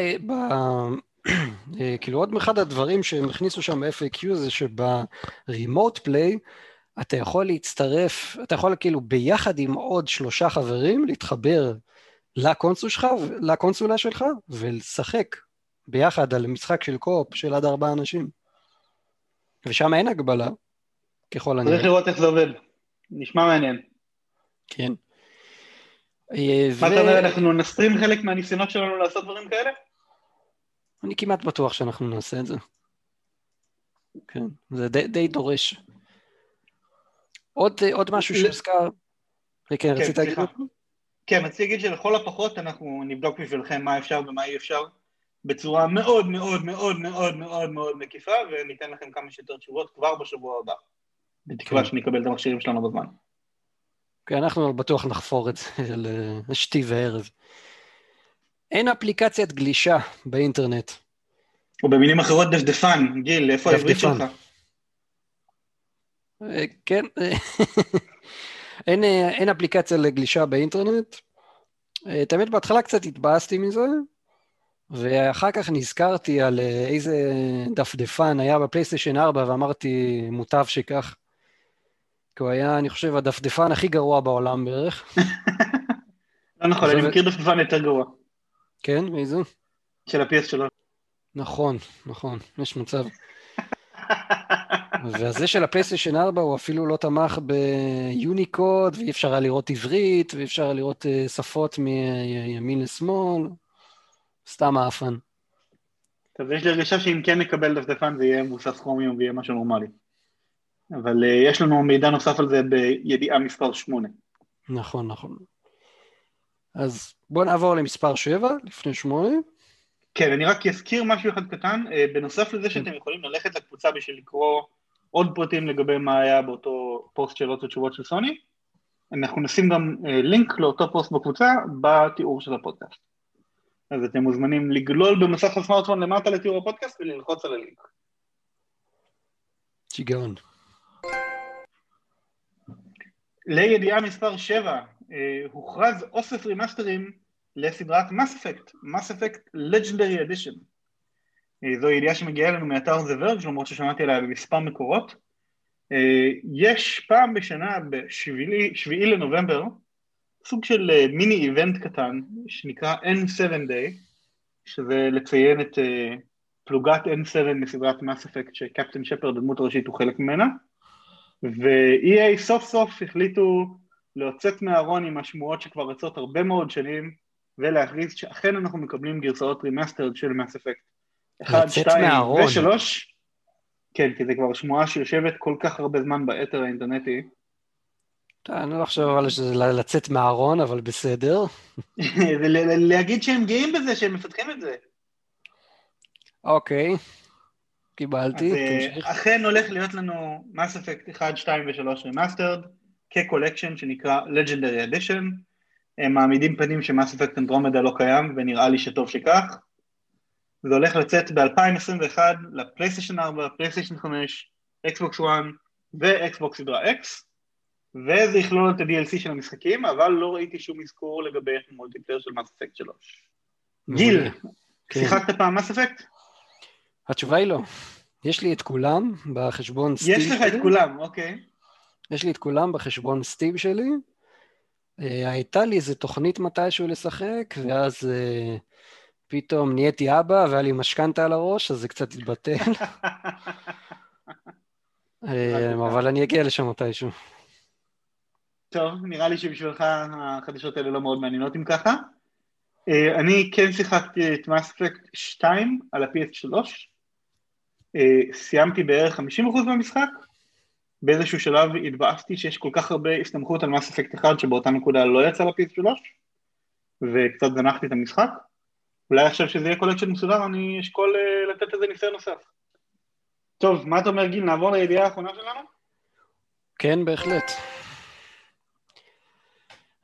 כאילו עוד אחד הדברים שהם הכניסו שם אף איי קיו זה שב-remote play אתה יכול להצטרף, אתה יכול כאילו ביחד עם עוד שלושה חברים להתחבר לקונסול שלך, לקונסולה שלך ולשחק ביחד על משחק של קופ של עד ארבעה אנשים. ושם אין הגבלה, ככל הנראה. צריך לראות איך זה עובד, נשמע מעניין. כן. מה אתה אומר, אנחנו נסטרים חלק מהניסיונות שלנו לעשות דברים כאלה? אני כמעט בטוח שאנחנו נעשה את זה. כן, זה די, די דורש. עוד, עוד משהו שהוזכר? כן, רצית להגיד? כן, רציתי להגיד שלכל הפחות אנחנו נבדוק בשבילכם מה אפשר ומה אי אפשר, בצורה מאוד מאוד מאוד מאוד מאוד מאוד מקיפה, וניתן לכם כמה שיותר תשובות כבר בשבוע הבא. בתקווה שנקבל את המכשירים שלנו בזמן. כן, אנחנו בטוח נחפור את זה לשתי וערב. אין אפליקציית גלישה באינטרנט. או במילים אחרות דפדפן, גיל, איפה העברית שלך? כן, אין, אין אפליקציה לגלישה באינטרנט. תמיד בהתחלה קצת התבאסתי מזה, ואחר כך נזכרתי על איזה דפדפן היה בפלייסטיישן ארבע, ואמרתי מוטב שכך, כי הוא היה, אני חושב, הדפדפן הכי גרוע בעולם בערך. לא נכון, אני מכיר דפדפן יותר גרוע. כן, מאיזו? של ה-פי אס שלו. נכון, נכון, יש מצב. והזה של הפלייסטיישן ארבע הוא אפילו לא תמך ביוניקוד, ואי אפשר היה לראות עברית, ואי אפשר היה לראות שפות מימין לשמאל, סתם האפן. טוב, יש לי הרגשה שאם כן נקבל דפדפן זה יהיה מבוסס כרומיום ויהיה משהו נורמלי. אבל יש לנו מידע נוסף על זה בידיעה מספר שמונה. נכון, נכון. אז בואו נעבור למספר שבע, לפני שמונה. כן, אני רק אזכיר משהו אחד קטן, בנוסף לזה שאתם יכולים ללכת לקבוצה בשביל לקרוא עוד פרטים לגבי מה היה באותו פוסט שאלות ותשובות של סוני, אנחנו נשים גם לינק לאותו פוסט בקבוצה בתיאור של הפודקאסט. אז אתם מוזמנים לגלול במסך הסמארטפון למטה לתיאור הפודקאסט וללחוץ על הלינק. שיגעון. לידיעה מספר שבע, הוכרז אוסף רימאסטרים לסדרת Mass Effect, Mass Effect Legendary Edition. זו ידיעה שמגיעה לנו מאתר The Verge, למרות ששמעתי עליה במספר מקורות. יש פעם בשנה, בשביעי לנובמבר, סוג של מיני איבנט קטן, שנקרא אן סבן דיי, שזה לציין את פלוגת אן סבן מסדרת Mass Effect, שקפטן שפרד דמות הראשית הוא חלק ממנה, ו-אי איי סוף סוף החליטו להוצאת מהארון עם השמועות שכבר רצות הרבה מאוד שנים, ולהכריז שאכן אנחנו מקבלים גרסאות רימאסטרד של Mass Effect. אחד, שתיים ושלוש. כן, כי זה כבר שמועה שיושבת כל כך הרבה זמן באתר האינטרנטי. אני לא חושב אבל שזה לצאת מהארון, אבל בסדר. ולהגיד שהם גאים בזה, שהם מפתחים את זה. אוקיי, קיבלתי. אכן הולך להיות לנו Mass Effect אחד, שתיים ושלוש רימאסטרד, כקולקשן שנקרא Legendary Edition. הם מעמידים פנים שמאס אפקט אנדרומדה לא קיים, ונראה לי שטוב שכך. זה הולך לצאת ב-אלפיים עשרים ואחת לפלייסטיישן ארבע, פלייסטיישן חמש, Xbox One ו-Xbox סדרה X, וזה יכלול את ה-די אל סי של המשחקים, אבל לא ראיתי שום מזכור לגבי מולטיפלייר של מאס אפקט שלוש. גיל, שיחקת פעם מאס אפקט? התשובה היא לא. יש לי את כולם בחשבון סטים שלי. יש לך את כולם, אוקיי. יש לי את כולם בחשבון סטים שלי. הייתה לי איזו תוכנית מתישהו לשחק, ואז פתאום נהייתי אבא, והיה לי משכנתה על הראש, אז זה קצת התבטל. אבל אני אגיע לשם מתישהו. טוב, נראה לי שבשבילך החדשות האלה לא מאוד מעניינות אם ככה. אני כן שיחקתי את Mass Effect שתיים על ה-פי אס שלוש, סיימתי בערך חמישים אחוז מהמשחק, באיזשהו שלב התבאסתי שיש כל כך הרבה הסתמכות על Mass Effect אחד, שבאותה נקודה לא יצא ל-פי אס שלוש, וקצת זנחתי את המשחק. אולי עכשיו שזה יהיה קולקשן מסודר, אני אשכול לתת איזה ניסיון נוסף. טוב, מה אתה אומר גיל, נעבור לידיעה האחרונה שלנו? כן, בהחלט.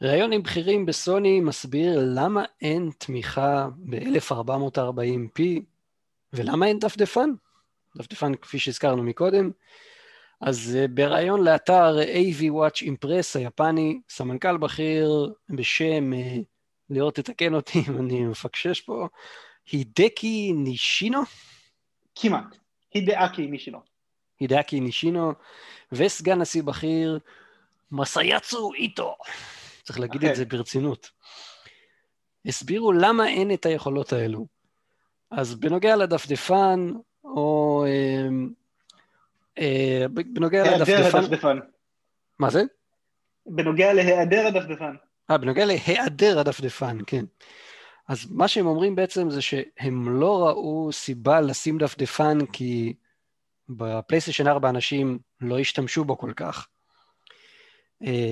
ראיון עם בכירים בסוני מסביר למה אין תמיכה ב-אלף ארבע מאות ארבעים פי, ולמה אין דפדפן? דפדפן כפי שהזכרנו מקודם, אז ברעיון לאתר איי וי וואץ' Impress היפני, סמנכ"ל בכיר בשם, לראות תתקן אותי אם אני מפקשש פה, הידקי נישינו? כמעט. הידאקי נישינו. הידאקי נישינו, וסגן נשיא בכיר, מסייצו איתו. צריך להגיד okay. את זה ברצינות. הסבירו למה אין את היכולות האלו. אז בנוגע לדפדפן, או... אה, אה, בנוגע לדפדפן... הדפדפן. מה זה? בנוגע להיעדר הדפדפן. אה, בנוגע להיעדר הדפדפן, כן. אז מה שהם אומרים בעצם זה שהם לא ראו סיבה לשים דפדפן, כי בפלייסטיישן ארבע אנשים לא השתמשו בו כל כך.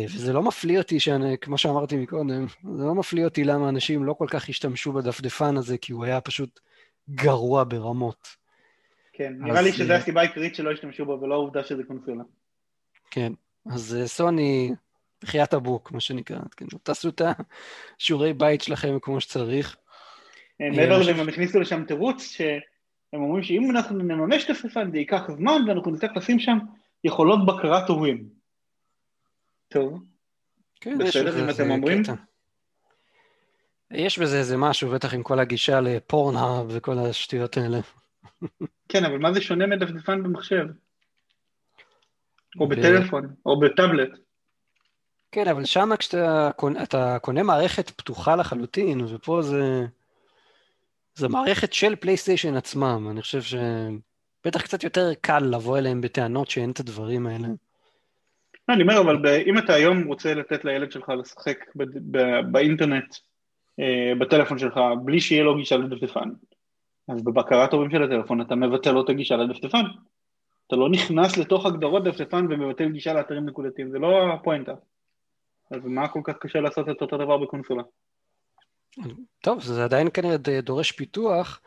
וזה לא מפליא אותי, שאני, כמו שאמרתי מקודם, זה לא מפליא אותי למה אנשים לא כל כך השתמשו בדפדפן הזה, כי הוא היה פשוט גרוע ברמות. כן, נראה לי שזה הסיבה העיקרית שלא השתמשו בו, ולא העובדה שזה קונסולה. כן, אז סוני... בחיית הבוק, מה שנקרא, תעשו את השיעורי בית שלכם כמו שצריך. מעבר לזה, הם הכניסו לשם תירוץ, שהם אומרים שאם אנחנו נממש את הדפדפן, זה ייקח זמן, ואנחנו נצטרך לשים שם יכולות בקרה טובים. טוב. בסדר, אם אתם אומרים. יש בזה איזה משהו, בטח עם כל הגישה לפורנהאב וכל השטויות האלה. כן, אבל מה זה שונה מדפדפן במחשב? או בטלפון, או בטאבלט. כן, אבל שם כשאתה קונה מערכת פתוחה לחלוטין, ופה זה, זה מערכת של פלייסטיישן עצמם, אני חושב שבטח קצת יותר קל לבוא אליהם בטענות שאין את הדברים האלה. אני אומר, אבל אם אתה היום רוצה לתת לילד שלך לשחק באינטרנט, בטלפון שלך, בלי שיהיה לו גישה לדפדפן, אז בבקרת טובים של הטלפון אתה מבטל לו את הגישה לדפדפן. אתה לא נכנס לתוך הגדרות דפדפן ומבטל גישה לאתרים נקודתיים, זה לא הפואנטה. אז מה כל כך קשה לעשות את אותו דבר בקונסולה? טוב, זה עדיין כנראה דורש פיתוח,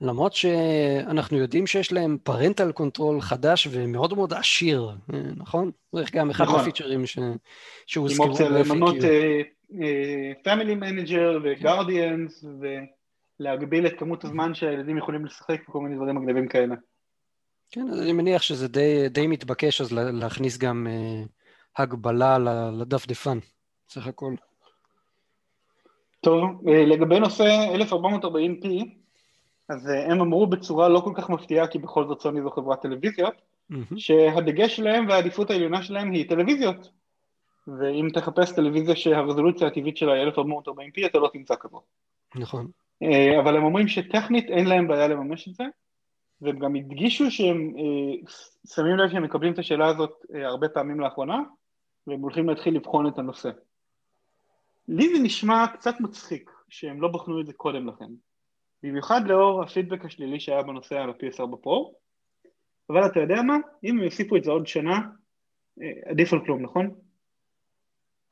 למרות שאנחנו יודעים שיש להם פרנטל קונטרול חדש ומאוד מאוד עשיר, נכון? צריך גם אחד מהפיצ'רים שהוזכרו. עם אופציה למנות פמילי מנג'ר וגארדיאנס, ולהגביל את כמות הזמן שהילדים יכולים לשחק וכל מיני דברים מגניבים כאלה. כן, אז אני מניח שזה די מתבקש, אז להכניס גם... הגבלה לדפדפן, סך הכל. טוב, לגבי נושא אלף ארבע מאות וארבעים פי, אז הם אמרו בצורה לא כל כך מפתיעה, כי בכל זאת סוני זו חברת טלוויזיות, mm-hmm. שהדגש שלהם והעדיפות העליונה שלהם היא טלוויזיות. ואם תחפש טלוויזיה שהרזולוציה הטבעית שלה היא אלף ארבע מאות וארבעים פי, אתה לא תמצא כבר. נכון. אבל הם אומרים שטכנית אין להם בעיה לממש את זה, והם גם הדגישו שהם שמים לב שהם מקבלים את השאלה הזאת הרבה פעמים לאחרונה, והם הולכים להתחיל לבחון את הנושא. לי זה נשמע קצת מצחיק, שהם לא בחנו את זה קודם לכן. במיוחד לאור הפידבק השלילי שהיה בנושא על ה-פי אס ארבע פרו, אבל אתה יודע מה? אם הם יוסיפו את זה עוד שנה, עדיף על כלום, נכון?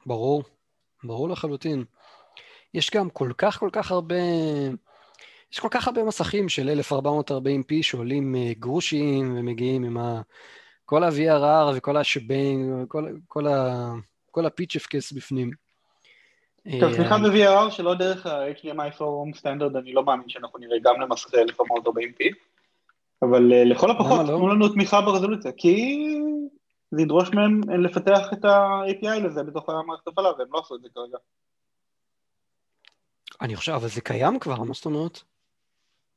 ברור, ברור לחלוטין. יש גם כל כך כל כך הרבה... יש כל כך הרבה מסכים של אלף ארבע מאות וארבעים פי שעולים גרושים ומגיעים עם ה... כל ה-וי אר אר וכל השבנג, כל, כל, ה... כל הפיצ'פקס בפנים. טוב, סליחה ב-וי אר אר שלא דרך ה-אייץ' די אם איי פורום סטנדרד, אני לא מאמין שאנחנו נראה גם למסכי אלף ארבע מאות וארבעים פי, אבל לכל הפחות, תנו לנו תמיכה ברזולוציה, כי זה ידרוש מהם לפתח את ה-איי פי איי לזה בתוך המערכת הפעלה, והם לא עשו את זה כרגע. אני חושב, אבל זה קיים כבר, מה זאת אומרת?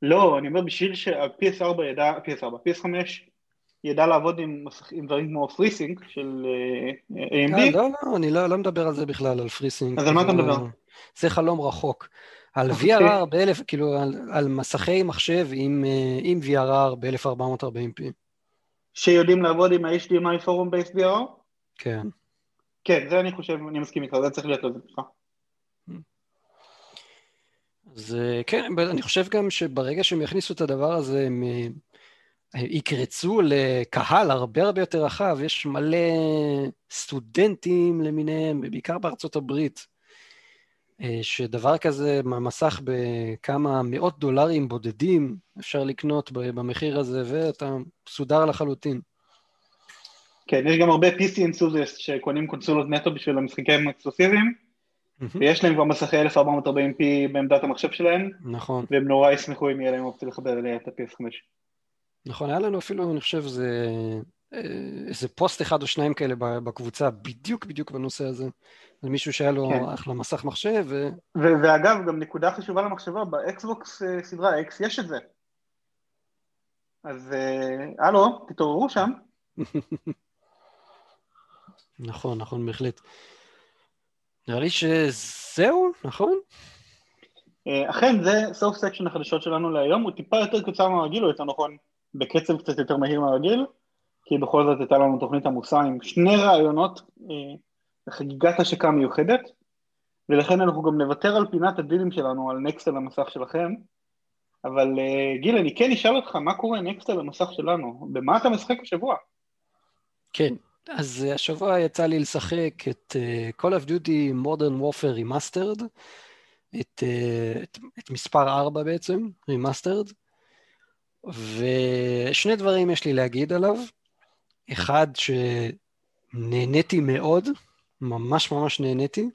לא, אני אומר בשביל שה-פי אס ארבע ידע, פי אס ארבע, פי אס חמש ידע לעבוד עם דברים כמו פריסינק של איי אם די. לא, לא, אני לא מדבר על זה בכלל, על פריסינק. אז על מה אתה מדבר? זה חלום רחוק. על וי אר אר באלף, כאילו על מסכי מחשב עם וי אר אר ב-אלף ארבע מאות וארבעים פי. שיודעים לעבוד עם ה-אייץ' די אם איי פורום בייס וי אר אר? כן. כן, זה אני חושב, אני מסכים איתך, זה צריך להיות לזה לך. אז כן, אני חושב גם שברגע שהם יכניסו את הדבר הזה, הם יקרצו לקהל הרבה הרבה יותר רחב, יש מלא סטודנטים למיניהם, בעיקר בארצות הברית, שדבר כזה מסך בכמה מאות דולרים בודדים, אפשר לקנות במחיר הזה, ואתה סודר לחלוטין. כן, יש גם הרבה פי סי enthusiasts שקונים קונסולות נטו בשביל המשחקים האקסקלוסיביים, ויש להם כבר מסכי אלף ארבע מאות וארבעים פי בעמדת המחשב שלהם, נכון. והם נורא ישמחו אם יהיה להם אופציה לחבר אליה את ה-פי אס חמש. נכון, היה לנו אפילו, אני חושב, זה איזה פוסט אחד או שניים כאלה בקבוצה, בדיוק בדיוק בנושא הזה, על מישהו שהיה לו כן. אחלה מסך מחשב. ו... ו- ואגב, גם נקודה חשובה למחשבה, באקסבוקס סדרה אקס יש את זה. אז הלו, תתעוררו שם. נכון, נכון, בהחלט. נראה לי שזהו, נכון? אכן, זה סוף סקשן החדשות שלנו להיום, הוא טיפה יותר קצר מהרגיל, הוא יצא נכון בקצב קצת יותר מהיר מהרגיל, כי בכל זאת הייתה לנו תוכנית עמוסה עם שני רעיונות לחגיגת השקה מיוחדת, ולכן אנחנו גם נוותר על פינת הדילים שלנו, על נקסט על המסך שלכם, אבל גיל, אני כן אשאל אותך, מה קורה נקסט על המסך שלנו? במה אתה משחק השבוע? כן, אז השבוע יצא לי לשחק את uh, Call of Duty Modern Warfare Remastered, את, uh, את, את מספר ארבע בעצם, Remastered, ושני דברים יש לי להגיד עליו, אחד שנהניתי מאוד, ממש ממש נהניתי,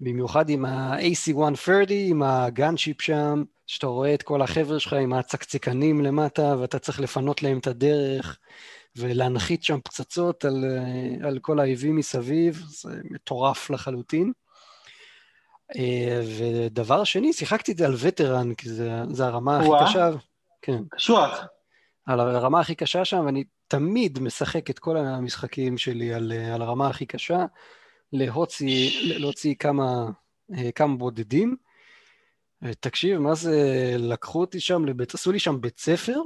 במיוחד עם ה-A C מאה שלושים, עם הגאנשיפ שם, שאתה רואה את כל החבר'ה שלך עם הצקציקנים למטה, ואתה צריך לפנות להם את הדרך, ולהנחית שם פצצות על, על כל האויבים מסביב, זה מטורף לחלוטין. ודבר שני, שיחקתי את זה על וטרן, כי זה, זה הרמה הכי קשה. כן. קשוח. על הרמה הכי קשה שם, ואני תמיד משחק את כל המשחקים שלי על, על הרמה הכי קשה, להוציא, להוציא כמה, כמה בודדים. תקשיב, מה זה, לקחו אותי שם, לבית, עשו לי שם בית ספר,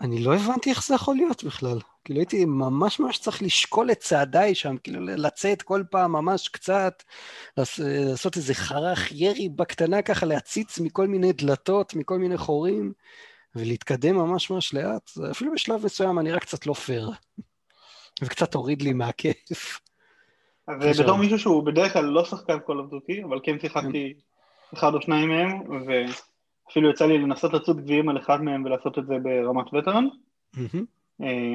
אני לא הבנתי איך זה יכול להיות בכלל, כאילו הייתי ממש ממש צריך לשקול את צעדיי שם, כאילו לצאת כל פעם ממש קצת, לעשות איזה חרך ירי בקטנה ככה, להציץ מכל מיני דלתות, מכל מיני חורים, ולהתקדם ממש ממש לאט, אפילו בשלב מסוים אני רק קצת לא פייר, וקצת הוריד לי מהכיף. אז בתור מישהו שהוא בדרך כלל לא שחקן כל עבדותי, אבל כן שיחקתי אחד או שניים מהם, ו... אפילו יצא לי לנסות לצוד גביעים על אחד מהם ולעשות את זה ברמת וטרן.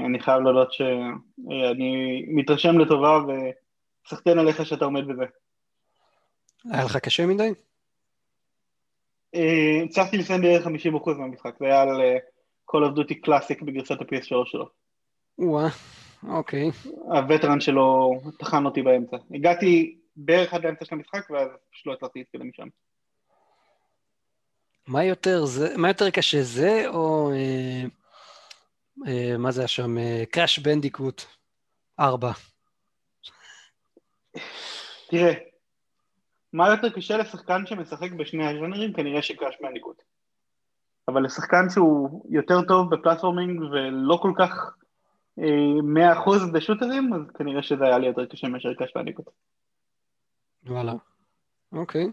אני חייב לדעת שאני מתרשם לטובה וסחטן עליך שאתה עומד בזה. היה לך קשה מדי? הצלחתי לסיים בערך חמישים אחוז מהמשחק, זה היה על Call of Duty Classic בגרסת ה-פי אס שלוש שלו. וואה, אוקיי. הווטרן שלו תחן אותי באמצע. הגעתי בערך עד האמצע של המשחק ואז שלא הצלחתי להתקדם משם. מה יותר, זה, מה יותר קשה זה, או אה, אה, מה זה היה שם, Crash Bandicoot ארבע? תראה, מה יותר קשה לשחקן שמשחק בשני הז'אנרים? כנראה ש-Crash Bandicoot. אבל לשחקן שהוא יותר טוב בפלטפורמינג ולא כל כך אה, מאה אחוז בשוטרים, אז כנראה שזה היה לי יותר קשה מאשר Crash Bandicoot. וואלה, אוקיי.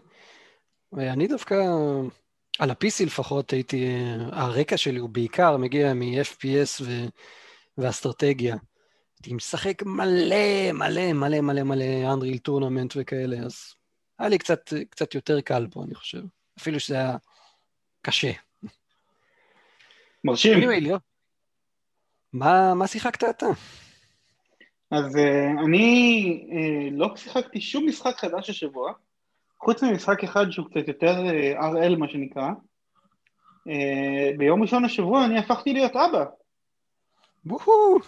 אני דווקא... על ה-פי סי לפחות הייתי, הרקע שלי הוא בעיקר מגיע מ-אף פי אס ואסטרטגיה. הייתי משחק מלא, מלא, מלא, מלא, מלא, אנדריל טורנמנט וכאלה, אז היה לי קצת, קצת יותר קל פה, אני חושב. אפילו שזה היה קשה. מרשים. מה, מה שיחקת אתה? אז אני לא שיחקתי שום משחק חדש השבוע, חוץ ממשחק אחד שהוא קצת יותר אר אל מה שנקרא, ביום ראשון השבוע אני הפכתי להיות אבא. בוהו!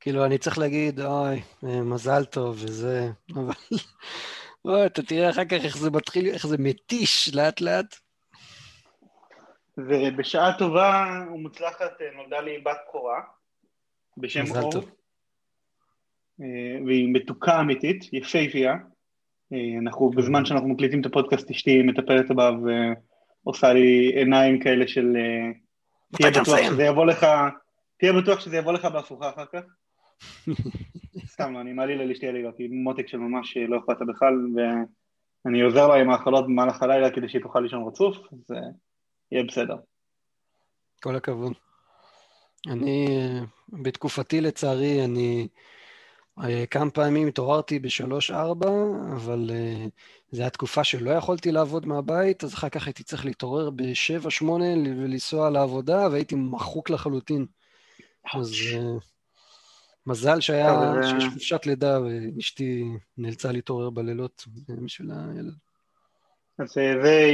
כאילו אני צריך להגיד, אוי, מזל טוב וזה, אבל... אוי, אתה תראה אחר כך איך זה מתחיל, איך זה מתיש לאט לאט. ובשעה טובה ומוצלחת נולדה לי בת קורה, בשם אור. והיא מתוקה אמיתית, יפהפייה. אנחנו, בזמן שאנחנו מקליטים את הפודקאסט, אשתי מטפלת בה ועושה לי עיניים כאלה של תהיה בטוח שזה יבוא לך, תהיה בטוח שזה יבוא לך בהפוכה אחר כך. סתם לא, אני מעלילה לאשתי עלילות, היא מותק של ממש לא אכפת בכלל, ואני עוזר לה עם האכלות במהלך הלילה כדי שהיא תוכל לישון רצוף, אז יהיה בסדר. כל הכבוד. אני, בתקופתי לצערי, אני... כמה פעמים התעוררתי ב-שלוש ארבע, אבל uh, זו הייתה תקופה שלא יכולתי לעבוד מהבית, אז אחר כך הייתי צריך להתעורר ב-שבע שמונה ולנסוע לעבודה, והייתי מחוק לחלוטין. אז uh, מזל שהיה שיש חופשת לידה, ואשתי נאלצה להתעורר בלילות בשביל הילד. אז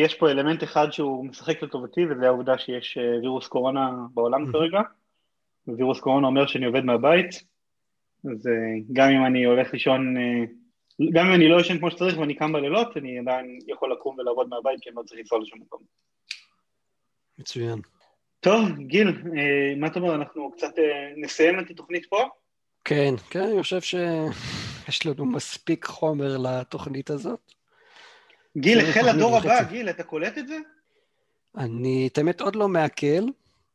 יש פה אלמנט אחד שהוא משחק לטובתי, וזה העובדה שיש וירוס קורונה בעולם כרגע. וירוס קורונה אומר שאני עובד מהבית, אז גם אם אני הולך לישון, גם אם אני לא ישן כמו שצריך ואני קם בלילות, אני עדיין יכול לקום ולעבוד מהבית, כי אני לא צריך לנסוע לשום מקום. מצוין. טוב, גיל, מה אתה אומר, אנחנו קצת נסיים את התוכנית פה? כן, כן, אני חושב שיש לנו מספיק חומר לתוכנית הזאת. גיל, החל הדור הבא, גיל, אתה קולט את זה? אני, את האמת, עוד לא מעכל,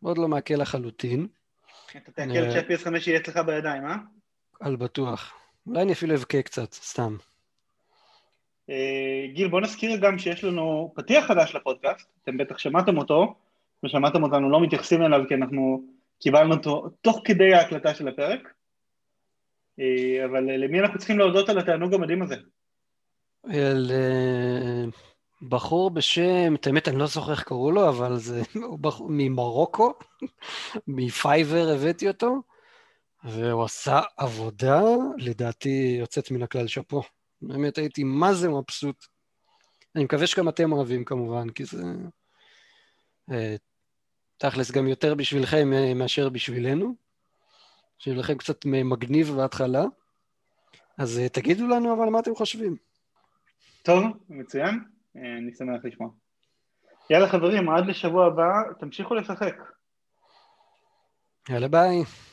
עוד לא מעכל לחלוטין. אתה תעכל שה-פי אס חמש יהיה אצלך בידיים, אה? על בטוח. אולי אני אפילו אבקה קצת, סתם. גיל, בוא נזכיר גם שיש לנו פתיח חדש לפודקאסט, אתם בטח שמעתם אותו, ושמעתם אותנו, לא מתייחסים אליו, כי אנחנו קיבלנו אותו תוך כדי ההקלטה של הפרק, אבל למי אנחנו צריכים להודות על התענוג המדהים הזה? אל בחור בשם, את האמת אני לא זוכר איך קראו לו, אבל זה בחור ממרוקו, מפייבר הבאתי אותו, והוא עשה עבודה, לדעתי יוצאת מן הכלל שפו. באמת הייתי מה זה מבסוט. אני מקווה שגם אתם אוהבים כמובן, כי זה תכלס גם יותר בשבילכם מאשר בשבילנו, שבילכם קצת מגניב בהתחלה, אז תגידו לנו אבל מה אתם חושבים. טוב, מצוין, אני שמח לשמוע. יאללה חברים, עד לשבוע הבא, תמשיכו לשחק. יאללה ביי.